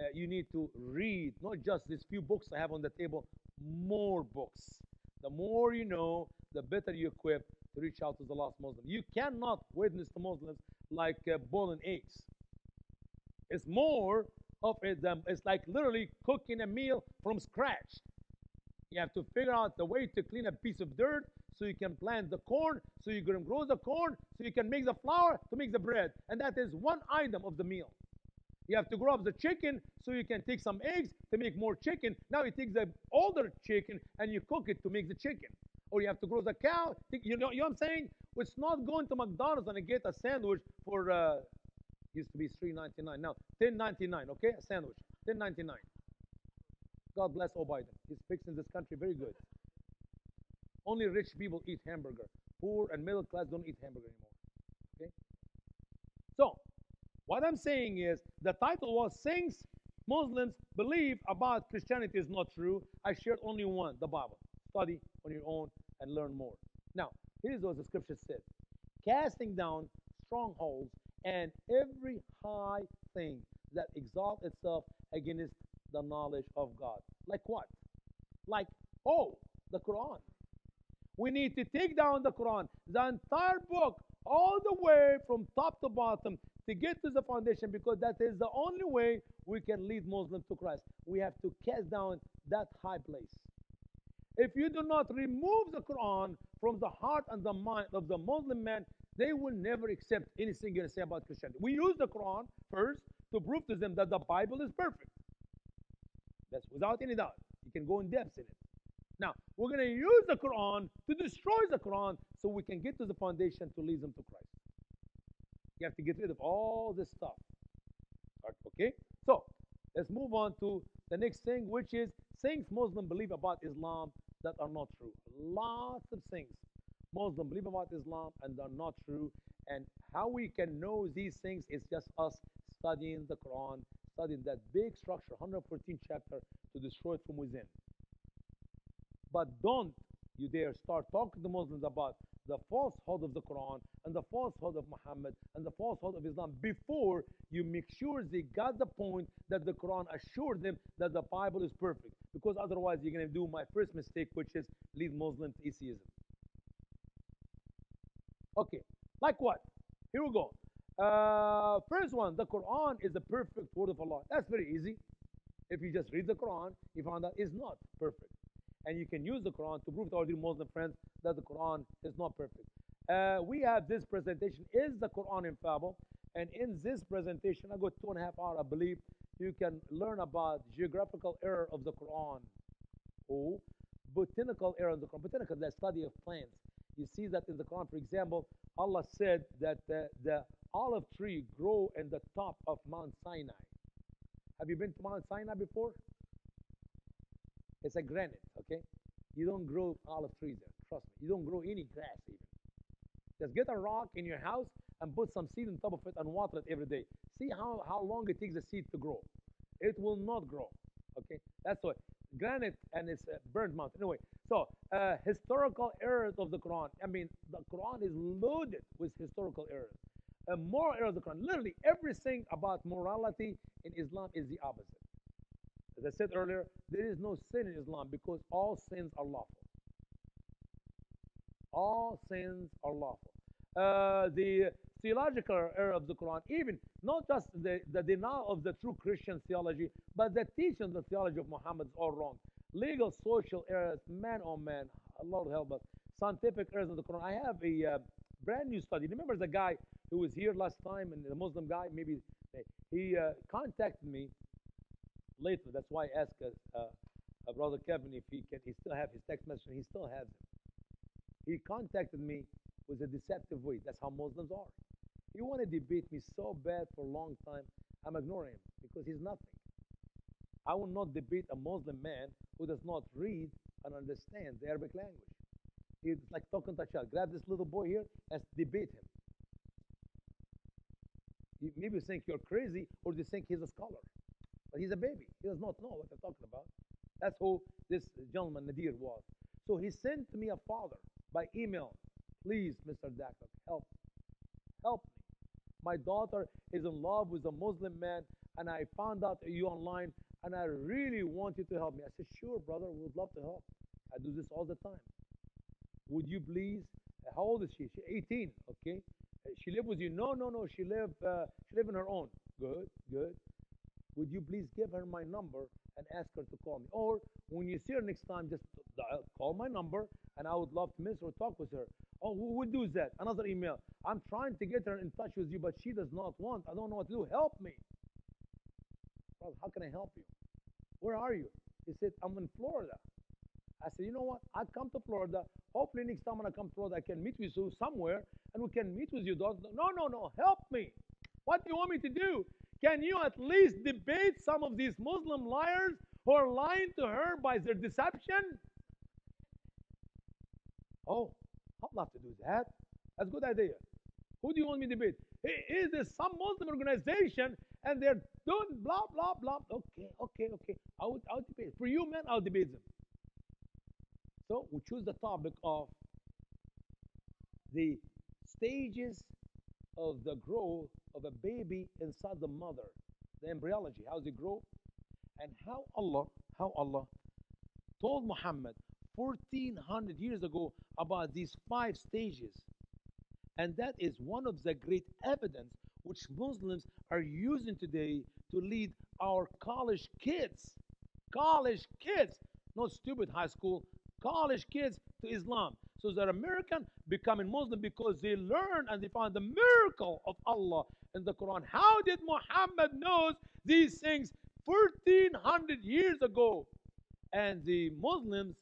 uh, you need to read not just these few books I have on the table, more books. The more you know, the better you equip to reach out to the lost Muslim. You cannot witness to Muslims like uh, boiling eggs. It's more of it than, it's like literally cooking a meal from scratch. You have to figure out the way to clean a piece of dirt, so you can plant the corn, so you can grow the corn, so you can make the flour to make the bread. And that is one item of the meal. You have to grow up the chicken, so you can take some eggs to make more chicken. Now you take the older chicken and you cook it to make the chicken. Or you have to grow the cow. You know, you know what I'm saying? It's not going to McDonald's and get a sandwich for, uh, used to be three ninety-nine. Now, ten ninety-nine, okay? A sandwich, ten ninety-nine. God bless O'Biden. He's fixing this country very good. Only rich people eat hamburger. Poor and middle class don't eat hamburger anymore. Okay? So, what I'm saying is, the title was Things Muslims Believe About Christianity is Not True. I shared only one, the Bible. Study on your own and learn more. Now, here's what the scripture said. Casting down strongholds and every high thing that exalts itself against the knowledge of God. Like what? Like, oh, the Quran. We need to take down the Quran, the entire book, all the way from top to bottom to get to the foundation, because that is the only way we can lead Muslims to Christ. We have to cast down that high place. If you do not remove the Quran from the heart and the mind of the Muslim man, they will never accept anything you say about Christianity. We use the Quran first to prove to them that the Bible is perfect. That's without any doubt. You can go in depth in it. Now, we're going to use the Quran to destroy the Quran so we can get to the foundation to lead them to Christ. You have to get rid of all this stuff. Okay? So, let's move on to the next thing, which is things Muslims believe about Islam that are not true. Lots of things Muslims believe about Islam and are not true. And how we can know these things is just us studying the Quran, studying that big structure, one hundred fourteen chapter, to destroy it from within. But don't you dare start talking to Muslims about the falsehood of the Quran and the falsehood of Muhammad and the falsehood of Islam before you make sure they got the point that the Quran assured them that the Bible is perfect. Because otherwise you're going to do my first mistake, which is lead Muslims to atheism. Okay, like what? Here we go. Uh, first one, the Quran is the perfect word of Allah. That's very easy. If you just read the Quran, you find out it's not perfect. And you can use the Quran to prove to our dear Muslim friends that the Quran is not perfect. Uh, we have this presentation, Is the Quran Infallible? And in this presentation, I go two and a half hours, I believe, you can learn about geographical error of the Quran. Oh, botanical error of the Quran. Botanical, the study of plants. You see that in the Quran, for example, Allah said that the, the olive tree grow in the top of Mount Sinai. Have you been to Mount Sinai before? It's a granite, okay? You don't grow olive trees there, trust me. You don't grow any grass even. Just get a rock in your house and put some seed on top of it and water it every day. See how, how long it takes the seed to grow. It will not grow, okay? That's why. Granite and it's a burnt mountain. Anyway, so uh, historical errors of the Quran. I mean, the Quran is loaded with historical errors. A moral error of the Quran. Literally everything about morality in Islam is the opposite. As I said earlier, there is no sin in Islam because all sins are lawful. All sins are lawful. Uh, the theological error of the Quran, even not just the, the denial of the true Christian theology, but the teaching of the theology of Muhammad is all wrong. Legal, social errors, man on man, Lord help us. Scientific errors of the Quran. I have a uh, brand new study. Remember the guy who was here last time, and the Muslim guy, maybe he uh, contacted me. Later, that's why I asked uh, uh, Brother Kevin if he can. He still have his text message, and he still has them. He contacted me with a deceptive way. That's how Muslims are. He wanted to debate me so bad for a long time. I'm ignoring him because he's nothing. I will not debate a Muslim man who does not read and understand the Arabic language. It's like talking to a child. Grab this little boy here and debate him. You maybe you think you're crazy, or you think he's a scholar. But he's a baby. He does not know what I'm talking about. That's who this gentleman, Nadir, was. So he sent me a father by email. Please, Mister Doctor, help. Help me. My daughter is in love with a Muslim man, and I found out you online, and I really want you to help me. I said, sure, brother, we would love to help. I do this all the time. Would you please? How old is she? She's eighteen, okay? She live with you? No, no, no. She live, uh, she live on her own. Good, good. Would you please give her my number and ask her to call me? Or when you see her next time, just call my number, and I would love to miss or talk with her. Oh, who would do that? Another email. I'm trying to get her in touch with you, but she does not want. I don't know what to do. Help me. Well, how can I help you? Where are you? He said, I'm in Florida. I said, you know what? I'll come to Florida. Hopefully next time when I come to Florida, I can meet with you somewhere, and we can meet with you, doctor. No, no, no. Help me. What do you want me to do? Can you at least debate some of these Muslim liars who are lying to her by their deception? Oh, I'd love to do that. That's a good idea. Who do you want me to debate? Is there some Muslim organization and they're doing blah, blah, blah? Okay, okay, okay. I would, I would debate. For you, man, I'll debate them. So we choose the topic of the stages of the growth of a baby inside the mother, the embryology, how they grow, and how Allah, how Allah told Muhammad fourteen hundred years ago about these five stages. And that is one of the great evidence which Muslims are using today to lead our college kids, college kids, not stupid high school, college kids to Islam. So they're American becoming Muslim because they learn and they find the miracle of Allah in the Quran. How did Muhammad know these things fourteen hundred years ago? And the Muslims,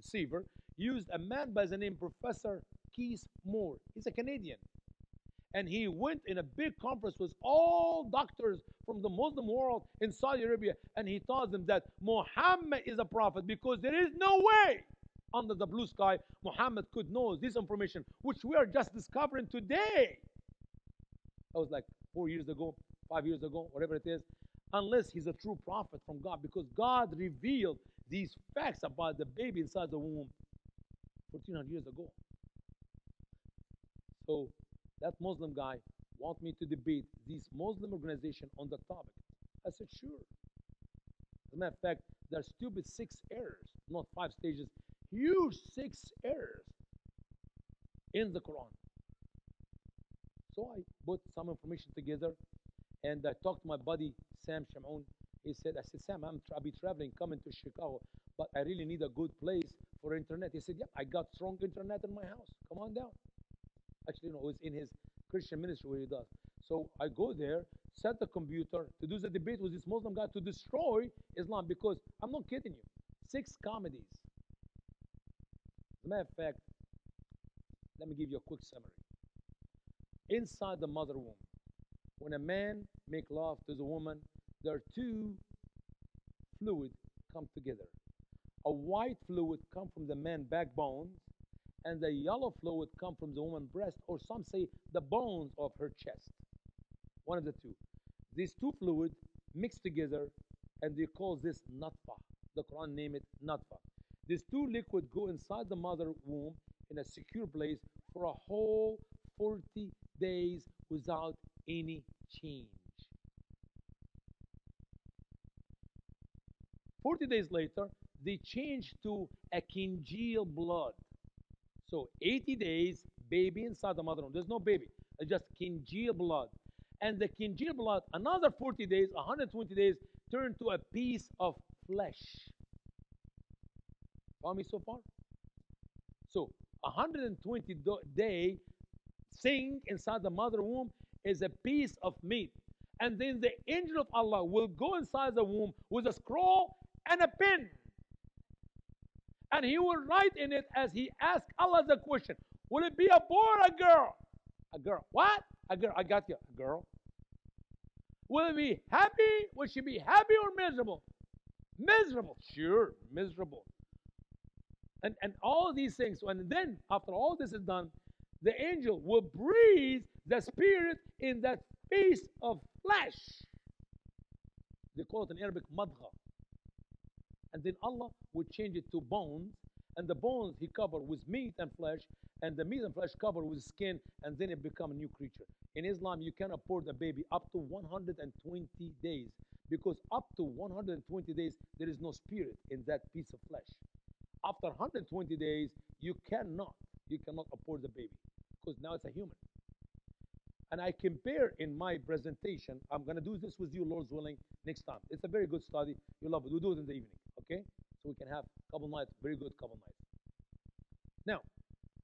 deceiver, used a man by the name Professor Keith Moore. He's a Canadian. And he went in a big conference with all doctors from the Muslim world in Saudi Arabia, and he taught them that Muhammad is a prophet because there is no way under the blue sky Muhammad could know this information, which we are just discovering today. That was like four years ago, five years ago, whatever it is, unless he's a true prophet from God, because God revealed these facts about the baby inside the womb fourteen hundred years ago. So that Muslim guy wants me to debate this Muslim organization on the topic. I said, sure. As a matter of fact, there are stupid six errors, not five stages, huge six errors in the Quran. So I put some information together, and I talked to my buddy, Sam Shamoun. He said, I said, Sam, I'm tra I'll be traveling, coming to Chicago, but I really need a good place for internet. He said, yeah, I got strong internet in my house. Come on down. Actually, you know, it was in his Christian ministry where he does. So I go there, set the computer to do the debate with this Muslim guy to destroy Islam, because I'm not kidding you. Six comedies. As a matter of fact, let me give you a quick summary. Inside the mother womb, when a man makes love to the woman, there are two fluids come together. A white fluid comes from the man's backbone, and the yellow fluid comes from the woman's breast, or some say the bones of her chest. One of the two. These two fluids mix together, and they call this natfa. The Quran named it natfa. These two liquids go inside the mother womb in a secure place for a whole forty days without any change. forty days later, they change to a congeal blood. So eighty days, baby inside the mother womb. There's no baby. It's just congeal blood. And the congeal blood, another forty days, one hundred twenty days, turn to a piece of flesh. Follow me so far? So one hundred twenty day thing inside the mother womb is a piece of meat. And then the angel of Allah will go inside the womb with a scroll and a pen. And he will write in it as he asks Allah the question. Will it be a boy or a girl? A girl. What? A girl. I got you. A girl. Will it be happy? Will she be happy or miserable? Miserable. Sure. Miserable. And, and all these things. And then after all this is done, the angel will breathe the spirit in that piece of flesh. They call it in Arabic madgha. And then Allah would change it to bones, and the bones he covered with meat and flesh, and the meat and flesh covered with skin, and then it become a new creature. In Islam, you can abort a baby up to one hundred twenty days, because up to one hundred twenty days, there is no spirit in that piece of flesh. After one hundred twenty days, you cannot, you cannot abort the baby, because now it's a human. And I compare in my presentation, I'm going to do this with you, Lord's willing, next time. It's a very good study. You'll love it. We'll do it in the evening, okay? So we can have a couple nights, very good couple nights. Now,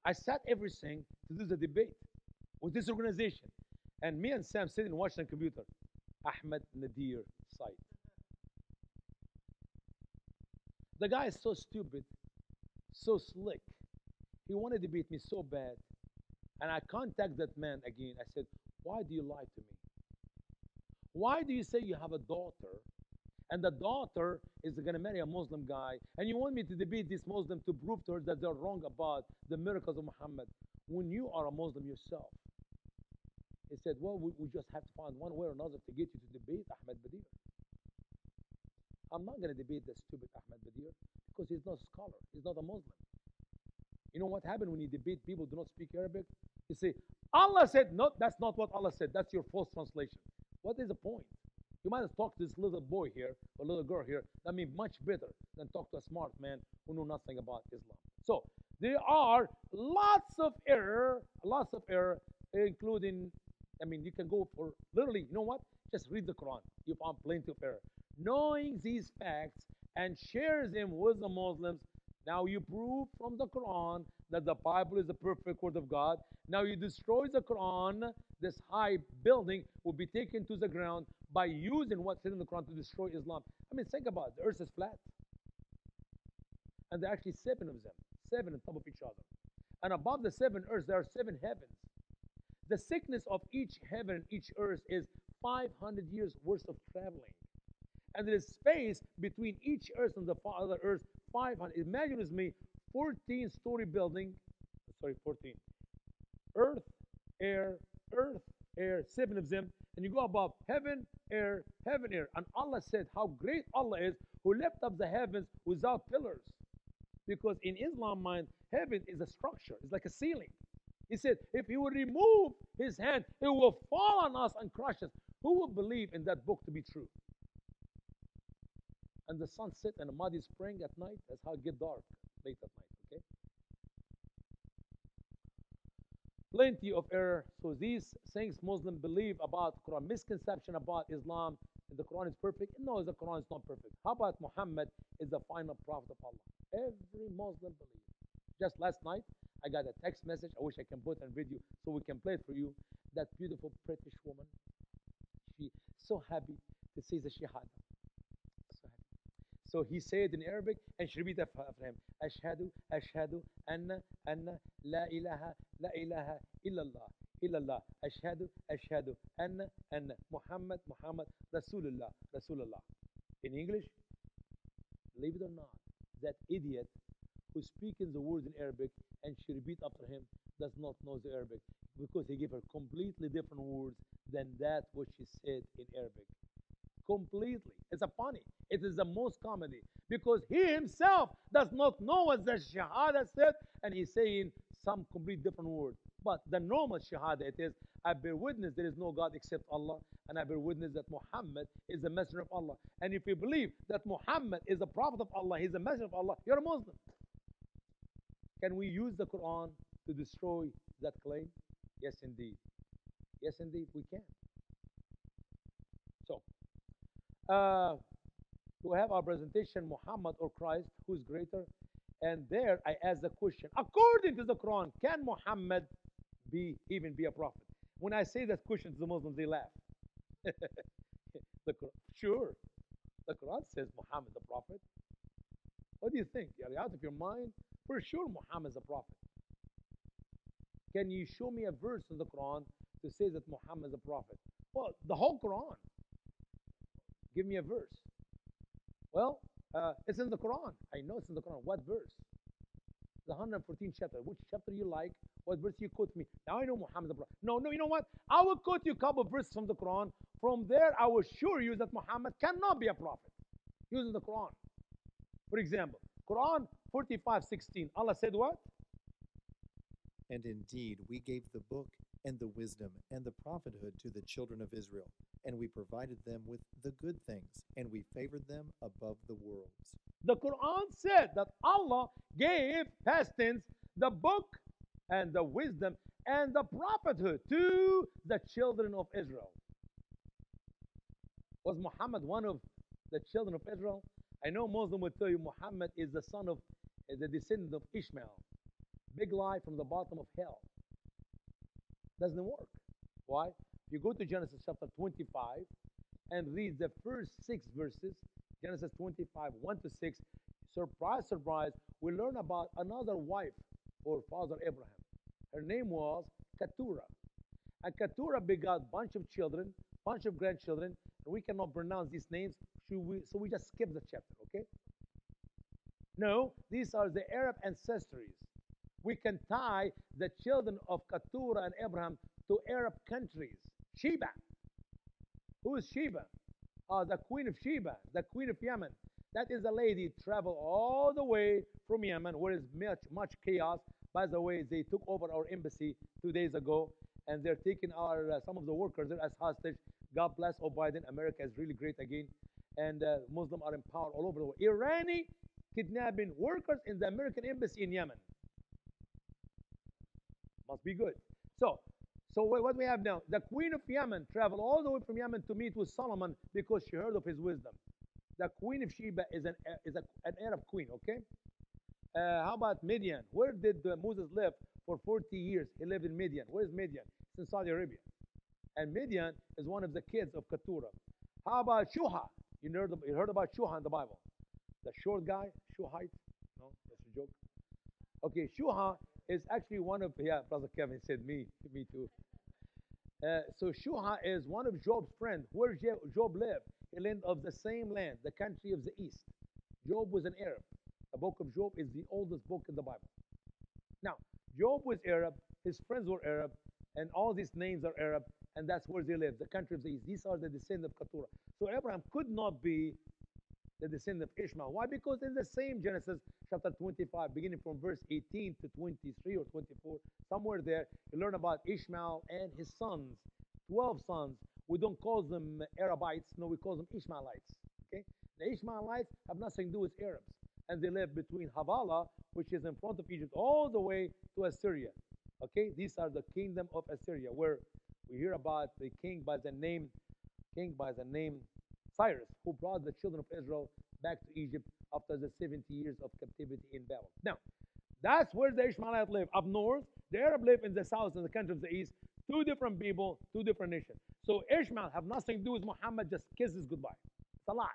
I sat everything to do the debate with this organization. And me and Sam sitting and watching the computer. Ahmed Nadir site. The guy is so stupid, so slick. He wanted to beat me so bad. And I contact that man again. I said, why do you lie to me? Why do you say you have a daughter, and the daughter is going to marry a Muslim guy, and you want me to debate this Muslim to prove to her that they're wrong about the miracles of Muhammad when you are a Muslim yourself? He said, well, we, we just have to find one way or another to get you to debate Ahmed Badir. I'm not going to debate that stupid Ahmed Badir because he's not a scholar. He's not a Muslim. You know what happened when you debate people who do not speak Arabic? You say, Allah said, no, that's not what Allah said. That's your false translation. What is the point? You might as well talk to this little boy here or little girl here. That means much better than talk to a smart man who knows nothing about Islam. So there are lots of error, lots of error, including, I mean, you can go for literally, you know what? Just read the Quran. You found plenty of error. Knowing these facts and share them with the Muslims, Now you prove from the Quran that the Bible is the perfect word of God. Now you destroy the Quran. This high building will be taken to the ground by using what's in the Quran to destroy Islam. I mean, think about it. The earth is flat. And there are actually seven of them. Seven on top of each other. And above the seven earths, there are seven heavens. The thickness of each heaven, each earth, is five hundred years worth of traveling. And there is space between each earth and the other earth, five hundred. Imagine with me, fourteen-story building. Sorry, fourteen. Earth, air, earth, air, seven of them. And you go above heaven, air, heaven, air. And Allah said how great Allah is who left up the heavens without pillars. Because in Islam mind, heaven is a structure. It's like a ceiling. He said, if he will remove his hand, it will fall on us and crush us. Who will believe in that book to be true? And the sun set in a muddy spring at night. That's how it gets dark late at night, okay? Plenty of error. So these things Muslims believe about Quran. Misconception about Islam. The Quran is perfect. No, the Quran is not perfect. How about Muhammad is the final prophet of Allah? Every Muslim believes. Just last night, I got a text message. I wish I can put it on video so we can play it for you. That beautiful British woman. She's so happy to see the Shahada. So he said in Arabic, and she repeated after him, Ashhadu, Ashhadu, Anna, Anna, La ilaha, La ilaha, Illallah, Illallah, Ashhadu, Ashhadu, Anna, Anna, Muhammad, Muhammad, Rasulullah, Rasulullah. In English, believe it or not, that idiot who speaks the words in Arabic and she repeats after him does not know the Arabic because he gave her completely different words than that which she said in Arabic. Completely. It's a funny. It is the most comedy. Because he himself does not know what the Shahada said, and he's saying some complete different word. But the normal Shahada, it is, I bear witness there is no God except Allah, and I bear witness that Muhammad is the messenger of Allah. And if you believe that Muhammad is the prophet of Allah, he's the messenger of Allah, you're a Muslim. Can we use the Quran to destroy that claim? Yes, indeed. Yes, indeed, we can. So, Uh, we have our presentation, Muhammad or Christ, who is greater? And there I ask the question, according to the Quran, can Muhammad be even be a prophet? When I say that question to the Muslims, they laugh. the Quran, sure, the Quran says Muhammad the prophet. What do you think? Are you out of your mind? For sure Muhammad is a prophet. Can you show me a verse in the Quran to say that Muhammad is a prophet? Well, the whole Quran. Give me a verse. Well, uh, it's in the Quran. I know it's in the Quran. What verse? The one hundred fourteenth chapter. Which chapter you like? What verse you quote me? Now I know Muhammad the Prophet. No, no, you know what? I will quote you a couple of verses from the Quran. From there, I will assure you that Muhammad cannot be a prophet. Using the Quran. For example, Quran forty-five sixteen. Allah said what? And indeed, we gave the book and the wisdom and the prophethood to the children of Israel. And we provided them with the good things, and we favored them above the worlds. The Quran said that Allah gave, past tense, the book and the wisdom and the prophethood to the children of Israel. Was Muhammad one of the children of Israel? I know Muslim would tell you Muhammad is the son of, is the descendant of Ishmael. Big lie from the bottom of hell. Doesn't work. Why? You go to Genesis chapter twenty-five and read the first six verses, Genesis twenty-five, one to six. Surprise, surprise, we learn about another wife for Father Abraham. Her name was Keturah. And Keturah begot a bunch of children, bunch of grandchildren. We cannot pronounce these names, so we, so we just skip the chapter, okay? No, these are the Arab ancestries. We can tie the children of Keturah and Abraham to Arab countries. Sheba. Who is Sheba? Uh, the Queen of Sheba, the Queen of Yemen. That is a lady traveled all the way from Yemen, where is much, much chaos. By the way, they took over our embassy two days ago, and they're taking our uh, some of the workers there as hostage. God bless all Biden. America is really great again, and uh, Muslims are empowered all over the world. Irani kidnapping workers in the American embassy in Yemen. Must be good. So. So what we have now, the Queen of Yemen traveled all the way from Yemen to meet with Solomon because she heard of his wisdom. The Queen of Sheba is an, is a, an Arab queen, okay? Uh, how about Midian? Where did uh, Moses live for forty years? He lived in Midian. Where is Midian? It's in Saudi Arabia. And Midian is one of the kids of Keturah. How about Shuha? You heard, you heard about Shuha in the Bible? The short guy, Shuhite? No, that's a joke. Okay, Shuha is actually one of, yeah, Brother Kevin said me, me too. Uh, so Shuha is one of Job's friends. Where Job lived? He lived of the same land, the country of the East. Job was an Arab. The book of Job is the oldest book in the Bible. Now, Job was Arab, his friends were Arab, and all these names are Arab, and that's where they live, the country of the East. These are the descendants of Keturah. So Abraham could not be the descendant of Ishmael. Why? Because in the same Genesis chapter twenty-five, beginning from verse eighteen to twenty-three or twenty-four, somewhere there, you learn about Ishmael and his sons, twelve sons. We don't call them Arabites, no, we call them Ishmaelites. Okay? The Ishmaelites have nothing to do with Arabs. And they live between Havala, which is in front of Egypt, all the way to Assyria. Okay, these are the kingdom of Assyria, where we hear about the king by the name, king by the name Cyrus, who brought the children of Israel back to Egypt after the seventy years of captivity in Babylon. Now, that's where the Ishmaelites live, up north. The Arabs live in the south, in the country of the east. Two different people, two different nations. So Ishmael have nothing to do with Muhammad, just kisses goodbye. It's a lie.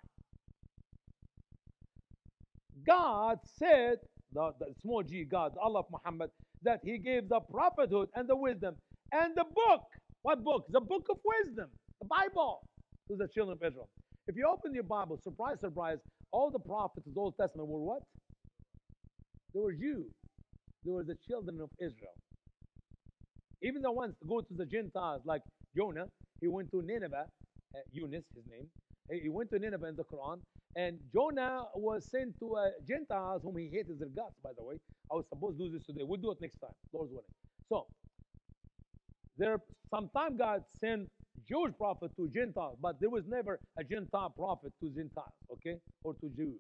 God said, the, the small g, God, the Allah of Muhammad, that he gave the prophethood and the wisdom and the book. What book? The book of wisdom, the Bible, to the children of Israel. If you open your Bible, surprise, surprise, all the prophets of the Old Testament were what? They were Jews. They were the children of Israel. Even the ones that go to the Gentiles, like Jonah, he went to Nineveh, uh, Eunice, his name. He went to Nineveh in the Quran. And Jonah was sent to uh, Gentiles, whom he hated their guts, by the way. I was supposed to do this today. We'll do it next time, Lord's willing. So, there, sometime God sent Jewish prophet to Gentiles, but there was never a Gentile prophet to Gentiles, okay, or to Jews.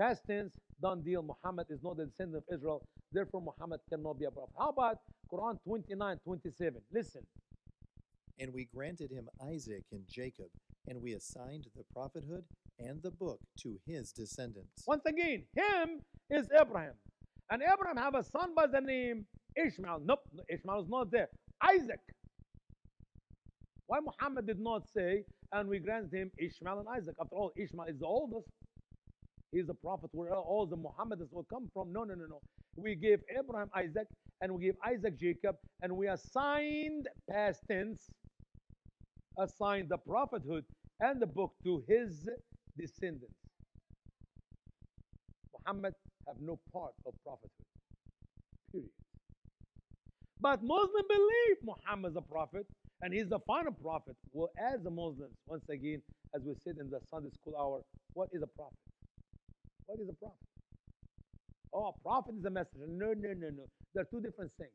Past tense, done deal. Muhammad is not a descendant of Israel. Therefore, Muhammad cannot be a prophet. How about Quran twenty-nine twenty-seven? Listen. And we granted him Isaac and Jacob, and we assigned the prophethood and the book to his descendants. Once again, him is Abraham. And Abraham have a son by the name Ishmael. Nope, Ishmael is not there. Isaac. Why Muhammad did not say, and we granted him Ishmael and Isaac? After all, Ishmael is the oldest. He's the prophet where all the Muhammadans will come from. No, no, no, no. We gave Abraham Isaac, and we gave Isaac Jacob, and we assigned, past tense, assigned the prophethood and the book to his descendants. Muhammad have no part of prophethood. Period. But Muslims believe Muhammad is a prophet, and he's the final prophet. Well, as the Muslims, once again, as we said in the Sunday school hour, what is a prophet? What is a prophet? Oh, a prophet is a messenger. No, no, no, no. There are two different things.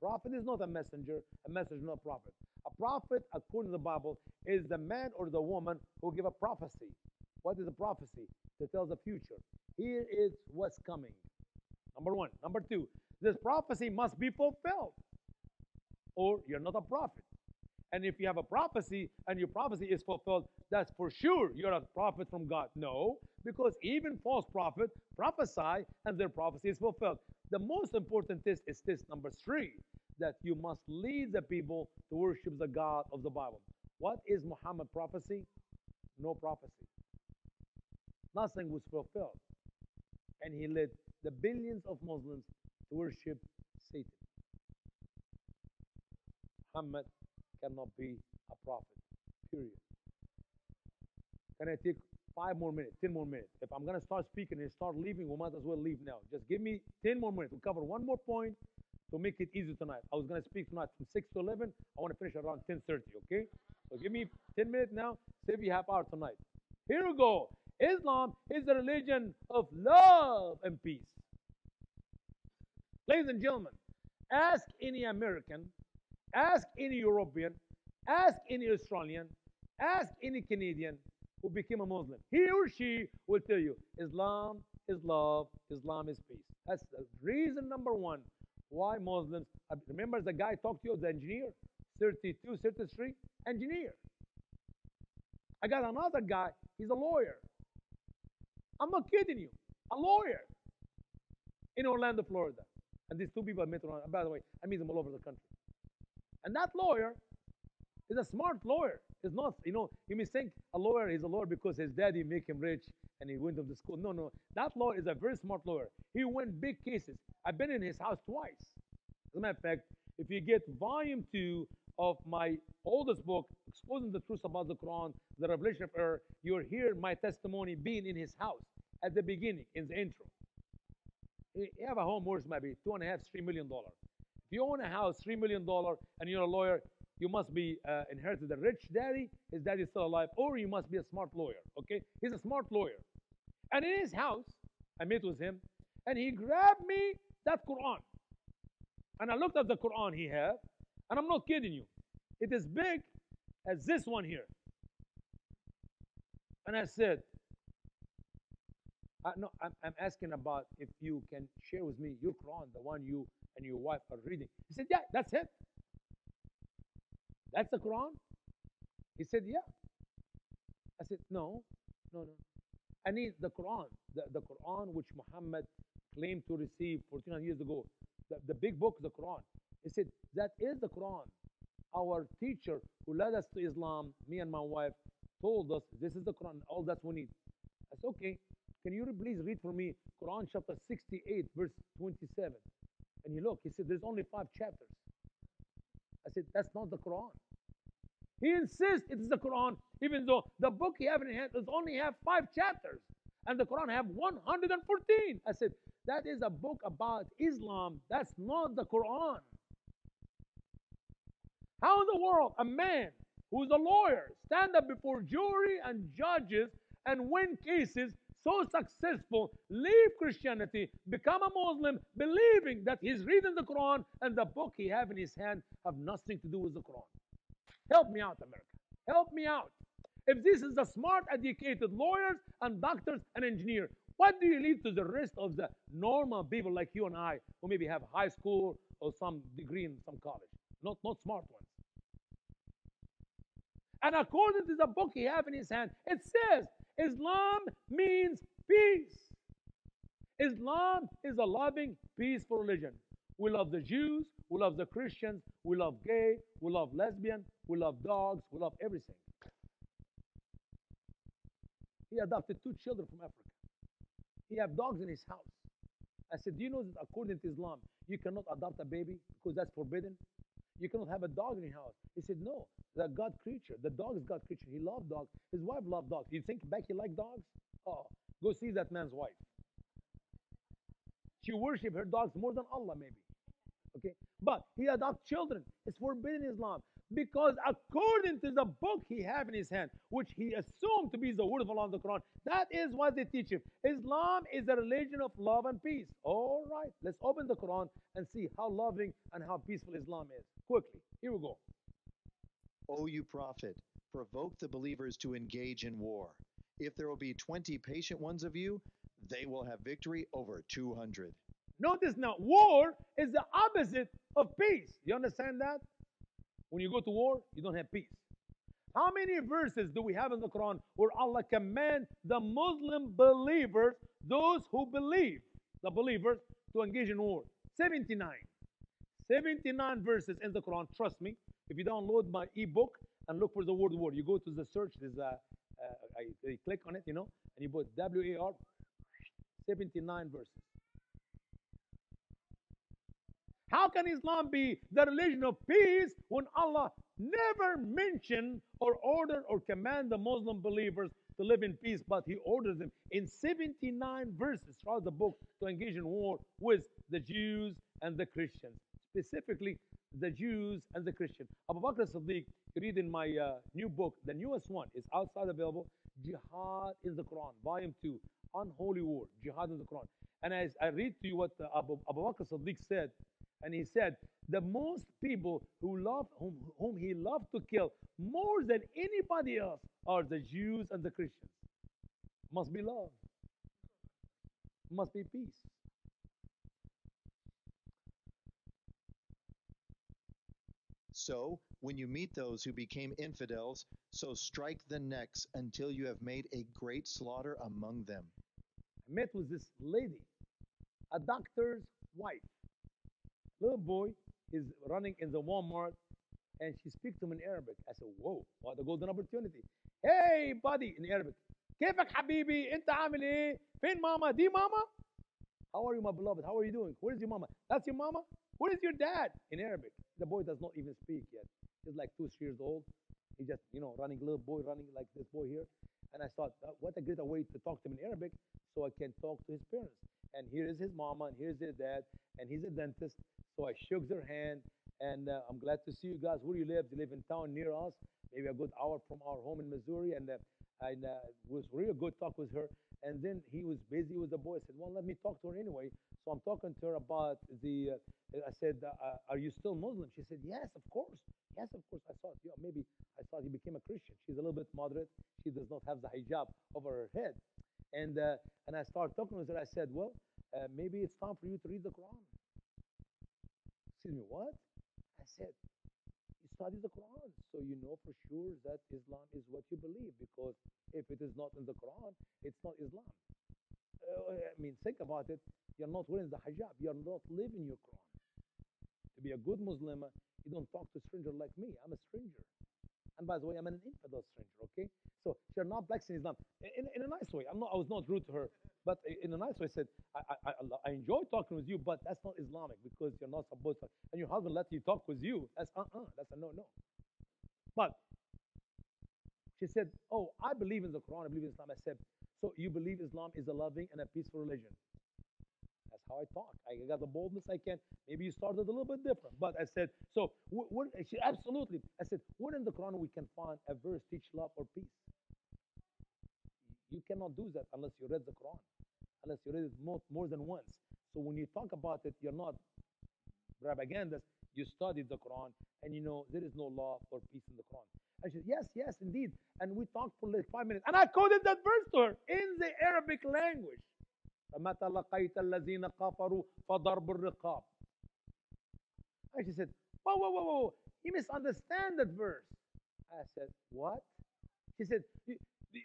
Prophet is not a messenger. A messenger is not a prophet. A prophet, according to the Bible, is the man or the woman who give a prophecy. What is a prophecy? That tells the future. Here is what's coming. Number one. Number two, this prophecy must be fulfilled, or you're not a prophet. And if you have a prophecy and your prophecy is fulfilled, that's for sure you're a prophet from God. No, because even false prophets prophesy and their prophecy is fulfilled. The most important test is test number three, that you must lead the people to worship the God of the Bible. What is Muhammad prophecy? No prophecy. Nothing was fulfilled. And he led the billions of Muslims to worship Satan. Muhammad cannot be a prophet, period. Can I take five more minutes, ten more minutes? If I'm going to start speaking and start leaving, we might as well leave now. Just give me ten more minutes. We'll cover one more point to make it easy tonight. I was going to speak tonight from six to eleven. I want to finish around ten thirty, okay? So give me ten minutes now. Save you half hour tonight. Here we go. Islam is the religion of love and peace. Ladies and gentlemen, ask any American, ask any European, ask any Australian, ask any Canadian who became a Muslim. He or she will tell you, Islam is love, Islam is peace. That's the reason number one. Why Muslims? Remember the guy I talked to you, the engineer? thirty-two, thirty-three, engineer. I got another guy, he's a lawyer. I'm not kidding you. A lawyer in Orlando, Florida. And these two people I met, around, by the way, I meet them all over the country. And that lawyer is a smart lawyer. It's not, you know, you may think a lawyer is a lawyer because his daddy make him rich and he went to school. No, no, that lawyer is a very smart lawyer. He won big cases. I've been in his house twice. As a matter of fact, if you get volume two of my oldest book, Exposing the Truth About the Quran, The Revelation of Error, you'll hear my testimony being in his house at the beginning, in the intro. You have a home worth maybe two and a half, three million dollars. If you own a house, three million dollars, and you're a lawyer, you must be uh, inherited a rich daddy, his daddy's still alive, or you must be a smart lawyer, okay? He's a smart lawyer. And in his house, I met with him, and he grabbed me that Quran. And I looked at the Quran he had, and I'm not kidding you. It is big as this one here. And I said, I, no, I'm, I'm asking about if you can share with me your Quran, the one you and your wife are reading. He said, yeah, that's it. That's the Quran? He said, yeah. I said, no, no, no. I need the Quran, the, the Quran which Muhammad claimed to receive fourteen hundred years ago, the, the big book, the Quran. He said, that is the Quran. Our teacher who led us to Islam, me and my wife, told us this is the Quran, all that we need. I said, okay, can you please read for me Quran chapter sixty-eight, verse twenty-seven? And he looked, he said, there's only five chapters. I said, that's not the Quran. He insists it is the Quran, even though the book he have in hand does only have five chapters, and the Quran have one hundred fourteen. I said, that is a book about Islam. That's not the Quran. How in the world a man who is a lawyer stand up before jury and judges and win cases so successful, leave Christianity, become a Muslim, believing that he's reading the Quran and the book he have in his hand have nothing to do with the Quran? Help me out, America. Help me out. If this is the smart, educated lawyers and doctors and engineers, what do you leave to the rest of the normal people like you and I who maybe have high school or some degree in some college? Not, not smart ones. And according to the book he have in his hand, it says, Islam means peace. Islam is a loving, peaceful religion. We love the Jews, we love the Christians, we love gay, we love lesbian, we love dogs, we love everything. He adopted two children from Africa. He had dogs in his house. I said, do you know that according to Islam, you cannot adopt a baby because that's forbidden? You cannot have a dog in your house. He said, no, the God creature. The dog is God creature. He loved dogs. His wife loved dogs. You think back he liked dogs? Oh, go see that man's wife. She worshipped her dogs more than Allah, maybe. Okay? But he adopts children. It's forbidden in Islam. Because according to the book he had in his hand, which he assumed to be the word of Allah in the Quran, that is what they teach him. Islam is a religion of love and peace. All right, let's open the Quran and see how loving and how peaceful Islam is. Quickly, here we go. O you prophet, provoke the believers to engage in war. If there will be twenty patient ones of you, they will have victory over two hundred. Notice now, war is the opposite of peace. You understand that? When you go to war, you don't have peace. How many verses do we have in the Quran where Allah commands the Muslim believers, those who believe, the believers, to engage in war? seventy-nine. seventy-nine verses in the Quran. Trust me, if you download my ebook and look for the word war, you go to the search, there's a, uh, I, I click on it, you know, and you put W A R, seventy-nine verses. How can Islam be the religion of peace when Allah never mentioned or ordered or command the Muslim believers to live in peace, but he orders them in seventy-nine verses throughout the book to engage in war with the Jews and the Christians, specifically the Jews and the Christians? Abu Bakr Siddiq, you read in my uh, new book, the newest one, is outside available, Jihad in the Quran, Volume two, Unholy War, Jihad in the Quran. And as I read to you what uh, Abu, Abu Bakr Siddiq said, and he said, the most people who love, whom, whom he loved to kill more than anybody else are the Jews and the Christians. Must be love. Must be peace. So, when you meet those who became infidels, so strike the necks until you have made a great slaughter among them. met with this lady, a doctor's wife. Little boy is running in the Walmart, and she speaks to him in Arabic. I said, whoa, what a golden opportunity. Hey, buddy, in Arabic. كيفك حبيبي انت عامل ايه فين ماما دي ماما how are you my beloved how are you doing where is your mama that's your mama where is your dad in Arabic the boy does not even speak yet he's like two three years old he just you know running little boy running like this boy here and I thought what a greater way to talk to him in Arabic so I can talk to his parents and here is his mama and here's his dad and he's a dentist so I shook their hand and uh, I'm glad to see you guys where you live you live in town near us maybe a good hour from our home in Missouri and uh, And uh, it was real good talk with her. And then he was busy with the boy. I said, well, let me talk to her anyway. So I'm talking to her about the, uh, I said, uh, are you still Muslim? She said, yes, of course. Yes, of course. I thought, yeah, maybe I thought he became a Christian. She's a little bit moderate. She does not have the hijab over her head. And, uh, and I started talking with her. I said, well, uh, maybe it's time for you to read the Quran. Excuse me, what? I said, study the Quran so you know for sure that Islam is what you believe because if it is not in the Quran, it's not Islam. Uh, I mean, think about it. You're not wearing the hijab. You're not living your Quran. To be a good Muslim, you don't talk to a stranger like me. I'm a stranger. And by the way, I'm an infidel stranger, okay? So you're not black in Islam. In, in a nice way. I'm not, I was not rude to her. But in a nice way, I said, I, I, I, I enjoy talking with you, but that's not Islamic because you're not supposed to. And your husband let you talk with you. That's uh-uh. That's a no-no. But she said, oh, I believe in the Quran. I believe in Islam. I said, so you believe Islam is a loving and a peaceful religion. That's how I talk. I got the boldness I can. Maybe you started a little bit different. But I said, so we're, she, absolutely. I said, where in the Quran we can find a verse teach love or peace? You cannot do that unless you read the Quran, unless you read it more, more than once. So when you talk about it, you're not propagandists. You studied the Quran, and you know there is no law or peace in the Quran. I said, yes, yes, indeed. And we talked for like five minutes. And I quoted that verse to her in the Arabic language. And she said, whoa, whoa, whoa, whoa. You misunderstand that verse. I said, what? She said,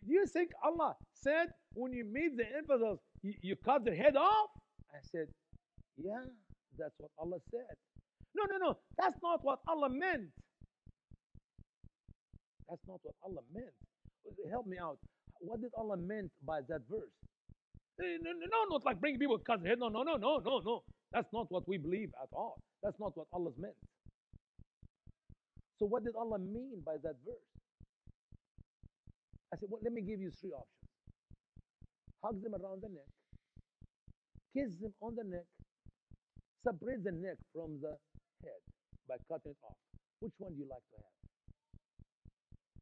do you think Allah said when you meet the infidels, you, you cut their head off? I said, yeah, that's what Allah said. No, no, no, that's not what Allah meant. That's not what Allah meant. Help me out. What did Allah meant by that verse? No, no, not like bringing people cut their head. No, no, no, no, no, no. That's not what we believe at all. That's not what Allah's meant. So what did Allah mean by that verse? I said, well, let me give you three options. Hug them around the neck, kiss them on the neck, separate the neck from the head by cutting it off. Which one do you like to have?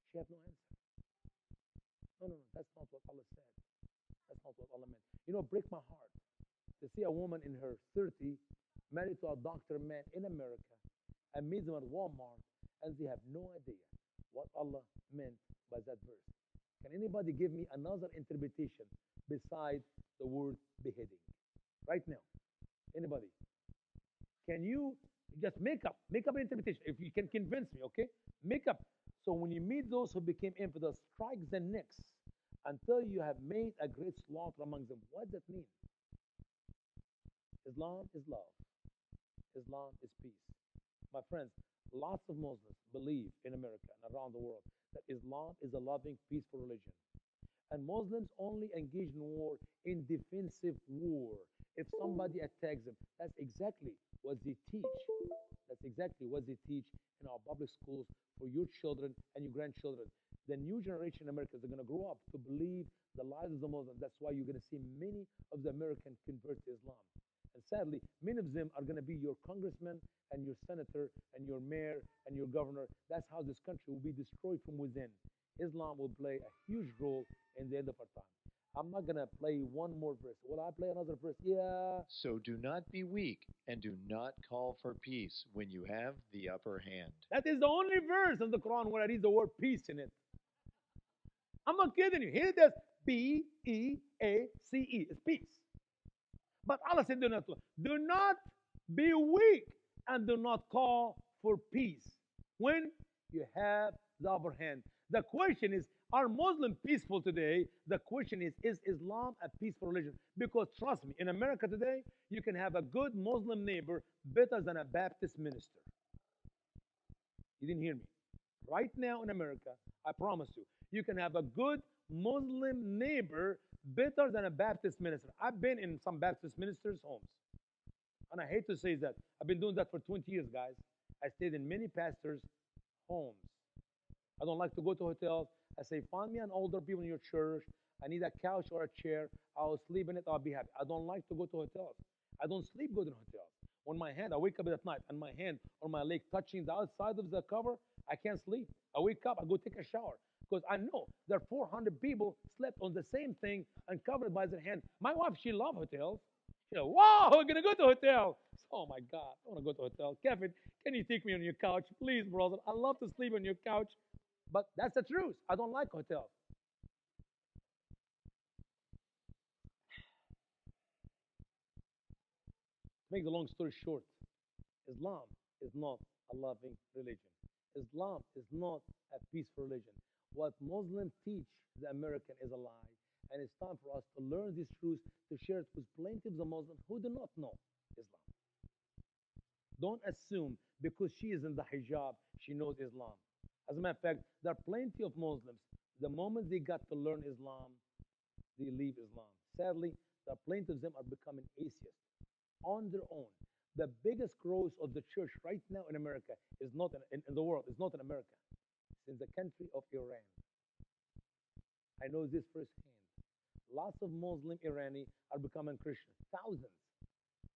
She has no answer. No, no, no, that's not what Allah said. That's not what Allah meant. You know, break my heart to see a woman in her thirties married to a doctor man in America and meet them at Walmart and they have no idea what Allah meant by that verse. Can anybody give me another interpretation besides the word beheading? Right now. Anybody? Can you just make up, make up an interpretation, if you can convince me, okay? Make up. So when you meet those who became infidels, strike their necks until you have made a great slaughter among them. What does that mean? Islam is love. Islam is peace. My friends, lots of Muslims believe in America and around the world that Islam is a loving, peaceful religion. And Muslims only engage in war in defensive war. If somebody attacks them, that's exactly what they teach. That's exactly what they teach in our public schools for your children and your grandchildren. The new generation in America is going to grow up to believe the lies of the Muslims. That's why you're going to see many of the Americans convert to Islam. And sadly, many of them are going to be your congressmen and your senator and your mayor and your governor. That's how this country will be destroyed from within. Islam will play a huge role in the end of our time. I'm not going to play one more verse. Will I play another verse? Yeah. So do not be weak and do not call for peace when you have the upper hand. That is the only verse in the Quran where I read the word peace in it. I'm not kidding you. Here it is. P E A C E. It's peace. But Allah said, do not, do not be weak and do not call for peace when you have the upper hand. The question is, Are Muslims peaceful today? The question is, is Islam a peaceful religion? Because trust me, in America today, you can have a good Muslim neighbor better than a Baptist minister. You didn't hear me. Right now in America, I promise you, you can have a good Muslim neighbor better than a Baptist minister. I've been in some Baptist ministers' homes. And I hate to say that. I've been doing that for twenty years, guys. I stayed in many pastors' homes. I don't like to go to hotels. I say, find me an older people in your church. I need a couch or a chair. I'll sleep in it. I'll be happy. I don't like to go to hotels. I don't sleep good in hotels. On my hand, I wake up at night, and my hand or my leg touching the outside of the cover, I can't sleep. I wake up. I go take a shower. Because I know there are four hundred people slept on the same thing and covered by their hand. My wife, she loves hotels. She goes, whoa, we're going to go to a hotel. Oh, my God, I want to go to a hotel. Kevin, can you take me on your couch? Please, brother. I love to sleep on your couch. But that's the truth. I don't like hotels. To make the long story short, Islam is not a loving religion. Islam is not a peaceful religion. What Muslims teach the American is a lie. And it's time for us to learn this truth, to share it with plaintiffs of Muslims who do not know Islam. Don't assume because she is in the hijab, she knows Islam. As a matter of fact, there are plenty of Muslims. The moment they got to learn Islam, they leave Islam. Sadly, there are plenty of them are becoming atheists on their own. The biggest growth of the church right now in America is not in, in, in the world, it's not in America. It's in the country of Iran. I know this firsthand. Lots of Muslim Iranians are becoming Christians. Thousands.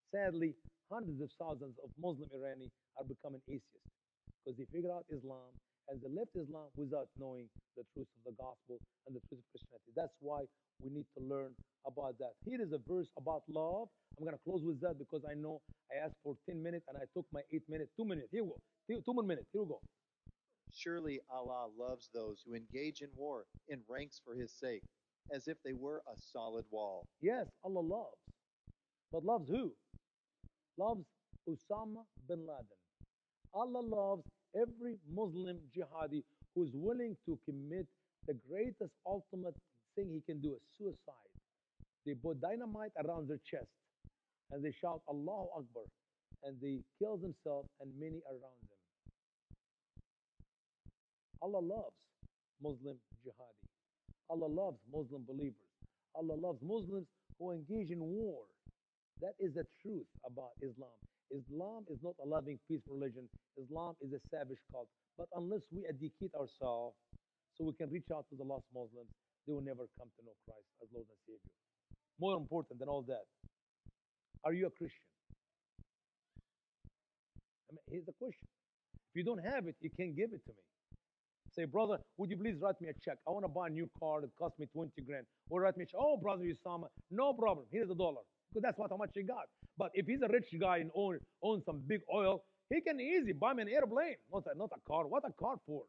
Sadly, hundreds of thousands of Muslim Iranians are becoming atheists because they figured out Islam and they left Islam without knowing the truth of the gospel and the truth of Christianity. That's why we need to learn about that. Here is a verse about love. I'm going to close with that because I know I asked for ten minutes and I took my eight minutes, two minutes. Here we go. Two more minutes. Here we go. Surely Allah loves those who engage in war in ranks for His sake, as if they were a solid wall. Yes, Allah loves. But loves who? Loves Osama bin Laden. Allah loves every Muslim jihadi who is willing to commit the greatest ultimate thing he can do, suicide. They put dynamite around their chest and they shout, Allahu Akbar, and they kill themselves and many around them. Allah loves Muslim jihadi. Allah loves Muslim believers. Allah loves Muslims who engage in war. That is the truth about Islam. Islam is not a loving, peaceful religion. Islam is a savage cult. But unless we educate ourselves so we can reach out to the lost Muslims, they will never come to know Christ as Lord and Savior. More important than all that, are you a Christian? I mean, here's the question. If you don't have it, you can give it to me. Say, brother, would you please write me a check? I want to buy a new car that cost me twenty grand. Or write me a check. Oh, brother Usama, no problem. Here's a dollar. Because that's what how much he got. But if he's a rich guy and own, owns some big oil, he can easily buy me an airplane. Not a, not a car. What a car for?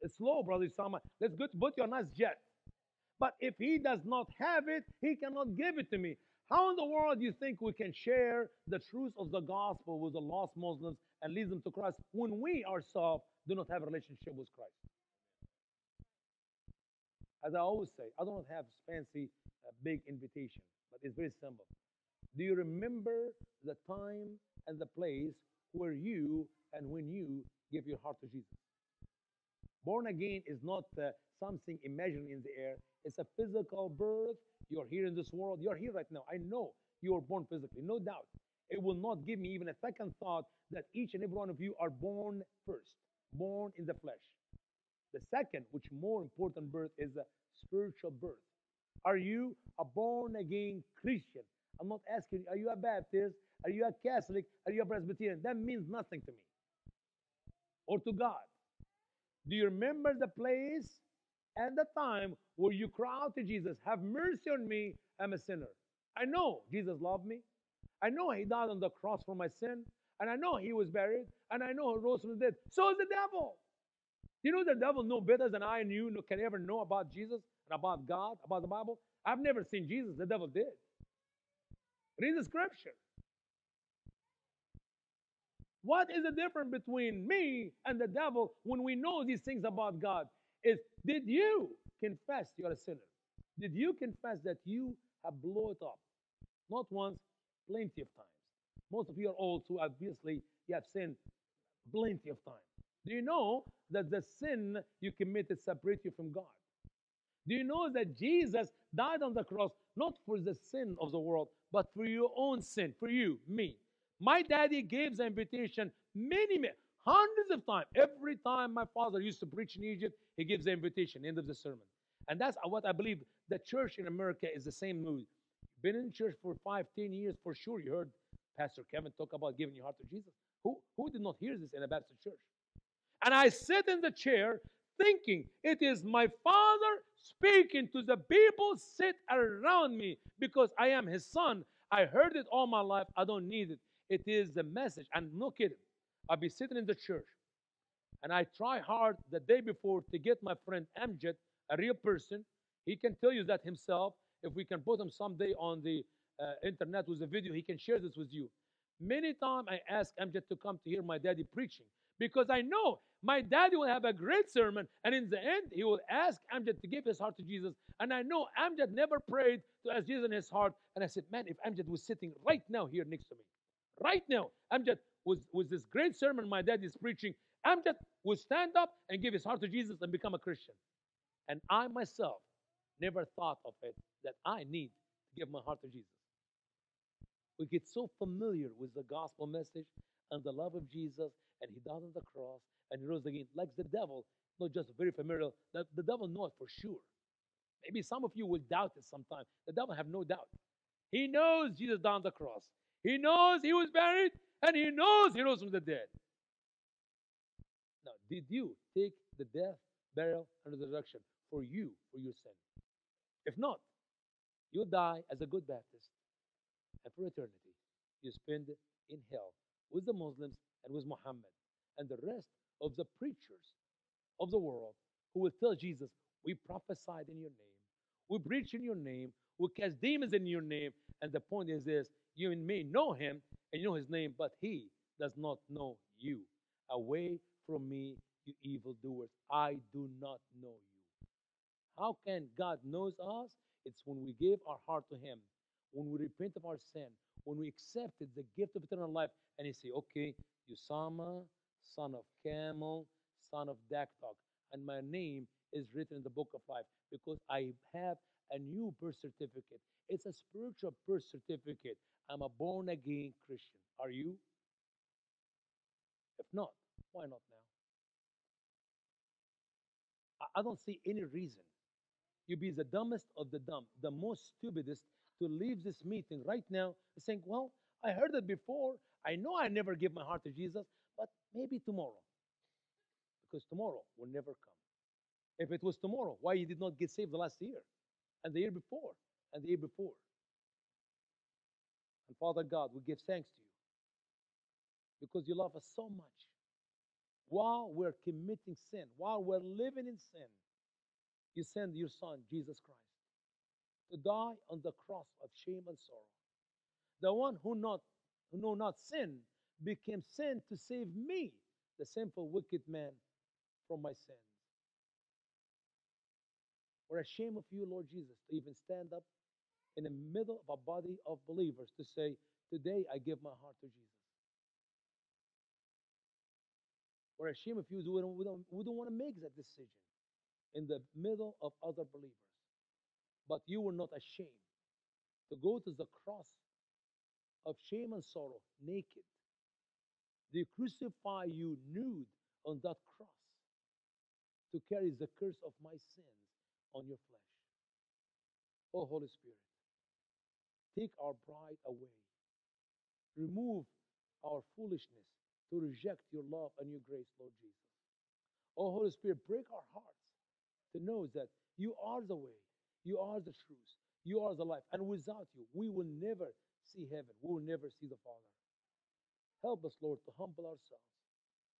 It's slow, brother Usama. Let's go to put you a nice jet. But if he does not have it, he cannot give it to me. How in the world do you think we can share the truth of the gospel with the lost Muslims and lead them to Christ when we ourselves do not have a relationship with Christ? As I always say, I don't have fancy, uh, big invitation, but it's very simple. Do you remember the time and the place where you and when you give your heart to Jesus? Born again is not uh, something imagined in the air. It's a physical birth. You're here in this world. You're here right now. I know you were born physically, no doubt. It will not give me even a second thought that each and every one of you are born first, born in the flesh. The second, which more important birth, is a spiritual birth. Are you a born-again Christian? I'm not asking, are you a Baptist? Are you a Catholic? Are you a Presbyterian? That means nothing to me or to God. Do you remember the place and the time where you cry out to Jesus, have mercy on me, I'm a sinner. I know Jesus loved me. I know He died on the cross for my sin. And I know He was buried. And I know He rose from the dead. So is the devil. You know the devil knows better than I and you can ever know about Jesus and about God, about the Bible. I've never seen Jesus. The devil did. Read the scripture. What is the difference between me and the devil when we know these things about God? Is did you confessed you are a sinner? Did you confess that you have blown it up? Not once, plenty of times. Most of you are old, so obviously you have sinned plenty of times. Do you know that the sin you committed separates you from God? Do you know that Jesus died on the cross not for the sin of the world, but for your own sin, for you, me? My daddy gave the invitation many, many, hundreds of times. Every time my father used to preach in Egypt, he gives the invitation, end of the sermon. And that's what I believe. The church in America is the same mood. Been in church for five, ten years for sure. You heard Pastor Kevin talk about giving your heart to Jesus. Who, who did not hear this in a Baptist church? And I sit in the chair thinking it is my father speaking to the people sit around me because I am his son. I heard it all my life. I don't need it. It is the message. And no kidding. I'll be sitting in the church. And I try hard the day before to get my friend Amjad, a real person. He can tell you that himself. If we can put him someday on the uh, internet with a video, he can share this with you. Many times I ask Amjad to come to hear my daddy preaching because I know my daddy will have a great sermon, and in the end, he will ask Amjad to give his heart to Jesus. And I know Amjad never prayed to ask Jesus in his heart. And I said, man, if Amjad was sitting right now here next to me, right now, Amjad, with, with this great sermon my dad is preaching, Amjad would stand up and give his heart to Jesus and become a Christian. And I myself never thought of it, that I need to give my heart to Jesus. We get so familiar with the gospel message and the love of Jesus, and he died on the cross, and he rose again, like the devil, not just very familiar, that the devil knows for sure. Maybe some of you will doubt it sometime. The devil have no doubt. He knows Jesus died on the cross. He knows he was buried, and he knows he rose from the dead. Now, did you take the death, burial, and resurrection for you, for your sin? If not, you'll die as a good Baptist, and for eternity, you spend in hell with the Muslims and with Muhammad and the rest of the preachers of the world who will tell Jesus, we prophesied in your name, we preach in your name, we cast demons in your name. And the point is this, you and me know him, and you know his name, but he does not know you. Away from me, you evildoers, I do not know you. How can God knows us? It's when we give our heart to him, when we repent of our sin, when we accepted the gift of eternal life, and he say, okay, Usama, son of Camel, son of Daktok, and my name is written in the book of life because I have a new birth certificate. It's a spiritual birth certificate. I'm a born-again Christian. Are you? If not, why not now? I don't see any reason. You'll be the dumbest of the dumb, the most stupidest to leave this meeting right now saying, well, I heard it before. I know I never gave my heart to Jesus, but maybe tomorrow. Because tomorrow will never come. If it was tomorrow, why you did not get saved the last year, and the year before, and the year before? And Father God, we give thanks to you because you love us so much. While we're committing sin, while we're living in sin, you send your son, Jesus Christ, to die on the cross of shame and sorrow. The one who not, who know not sin became sin to save me, the sinful, wicked man, from my sins. We're ashamed of you, Lord Jesus, to even stand up in the middle of a body of believers to say, today I give my heart to Jesus. We're ashamed of you. We don't, we don't, we don't want to make that decision in the middle of other believers. But you were not ashamed to go to the cross of shame and sorrow, naked. They crucify you nude on that cross to carry the curse of my sins on your flesh. Oh, Holy Spirit, take our pride away. Remove our foolishness to reject your love and your grace, Lord Jesus. Oh, Holy Spirit, break our hearts to know that you are the way, you are the truth, you are the life. And without you, we will never see heaven. We will never see the Father. Help us, Lord, to humble ourselves,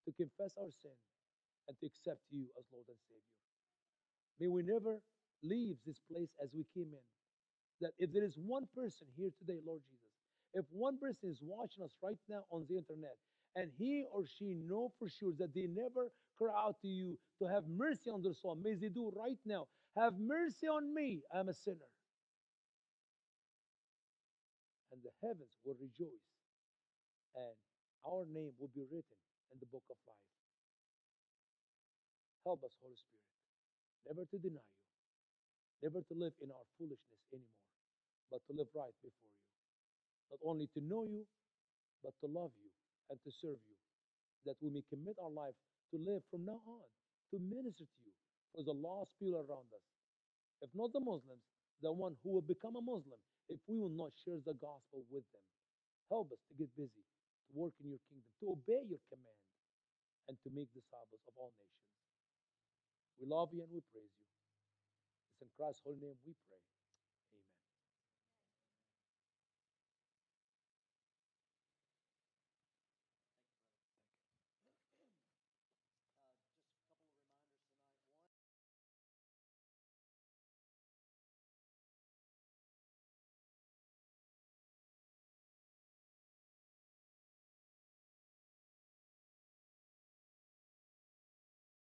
to confess our sin, and to accept you as Lord and Savior. May we never leave this place as we came in. That if there is one person here today, Lord Jesus, if one person is watching us right now on the internet, and he or she know for sure that they never cry out to you to have mercy on their soul, may they do right now. Have mercy on me, I'm a sinner. And the heavens will rejoice, and our name will be written in the book of life. Help us, Holy Spirit, never to deny you, never to live in our foolishness anymore, but to live right before you. Not only to know you, but to love you and to serve you, that we may commit our life to live from now on, to minister to you for the lost people around us. If not the Muslims, the one who will become a Muslim, if we will not share the gospel with them. Help us to get busy, to work in your kingdom, to obey your command, and to make disciples of all nations. We love you and we praise you. It's in Christ's holy name we pray.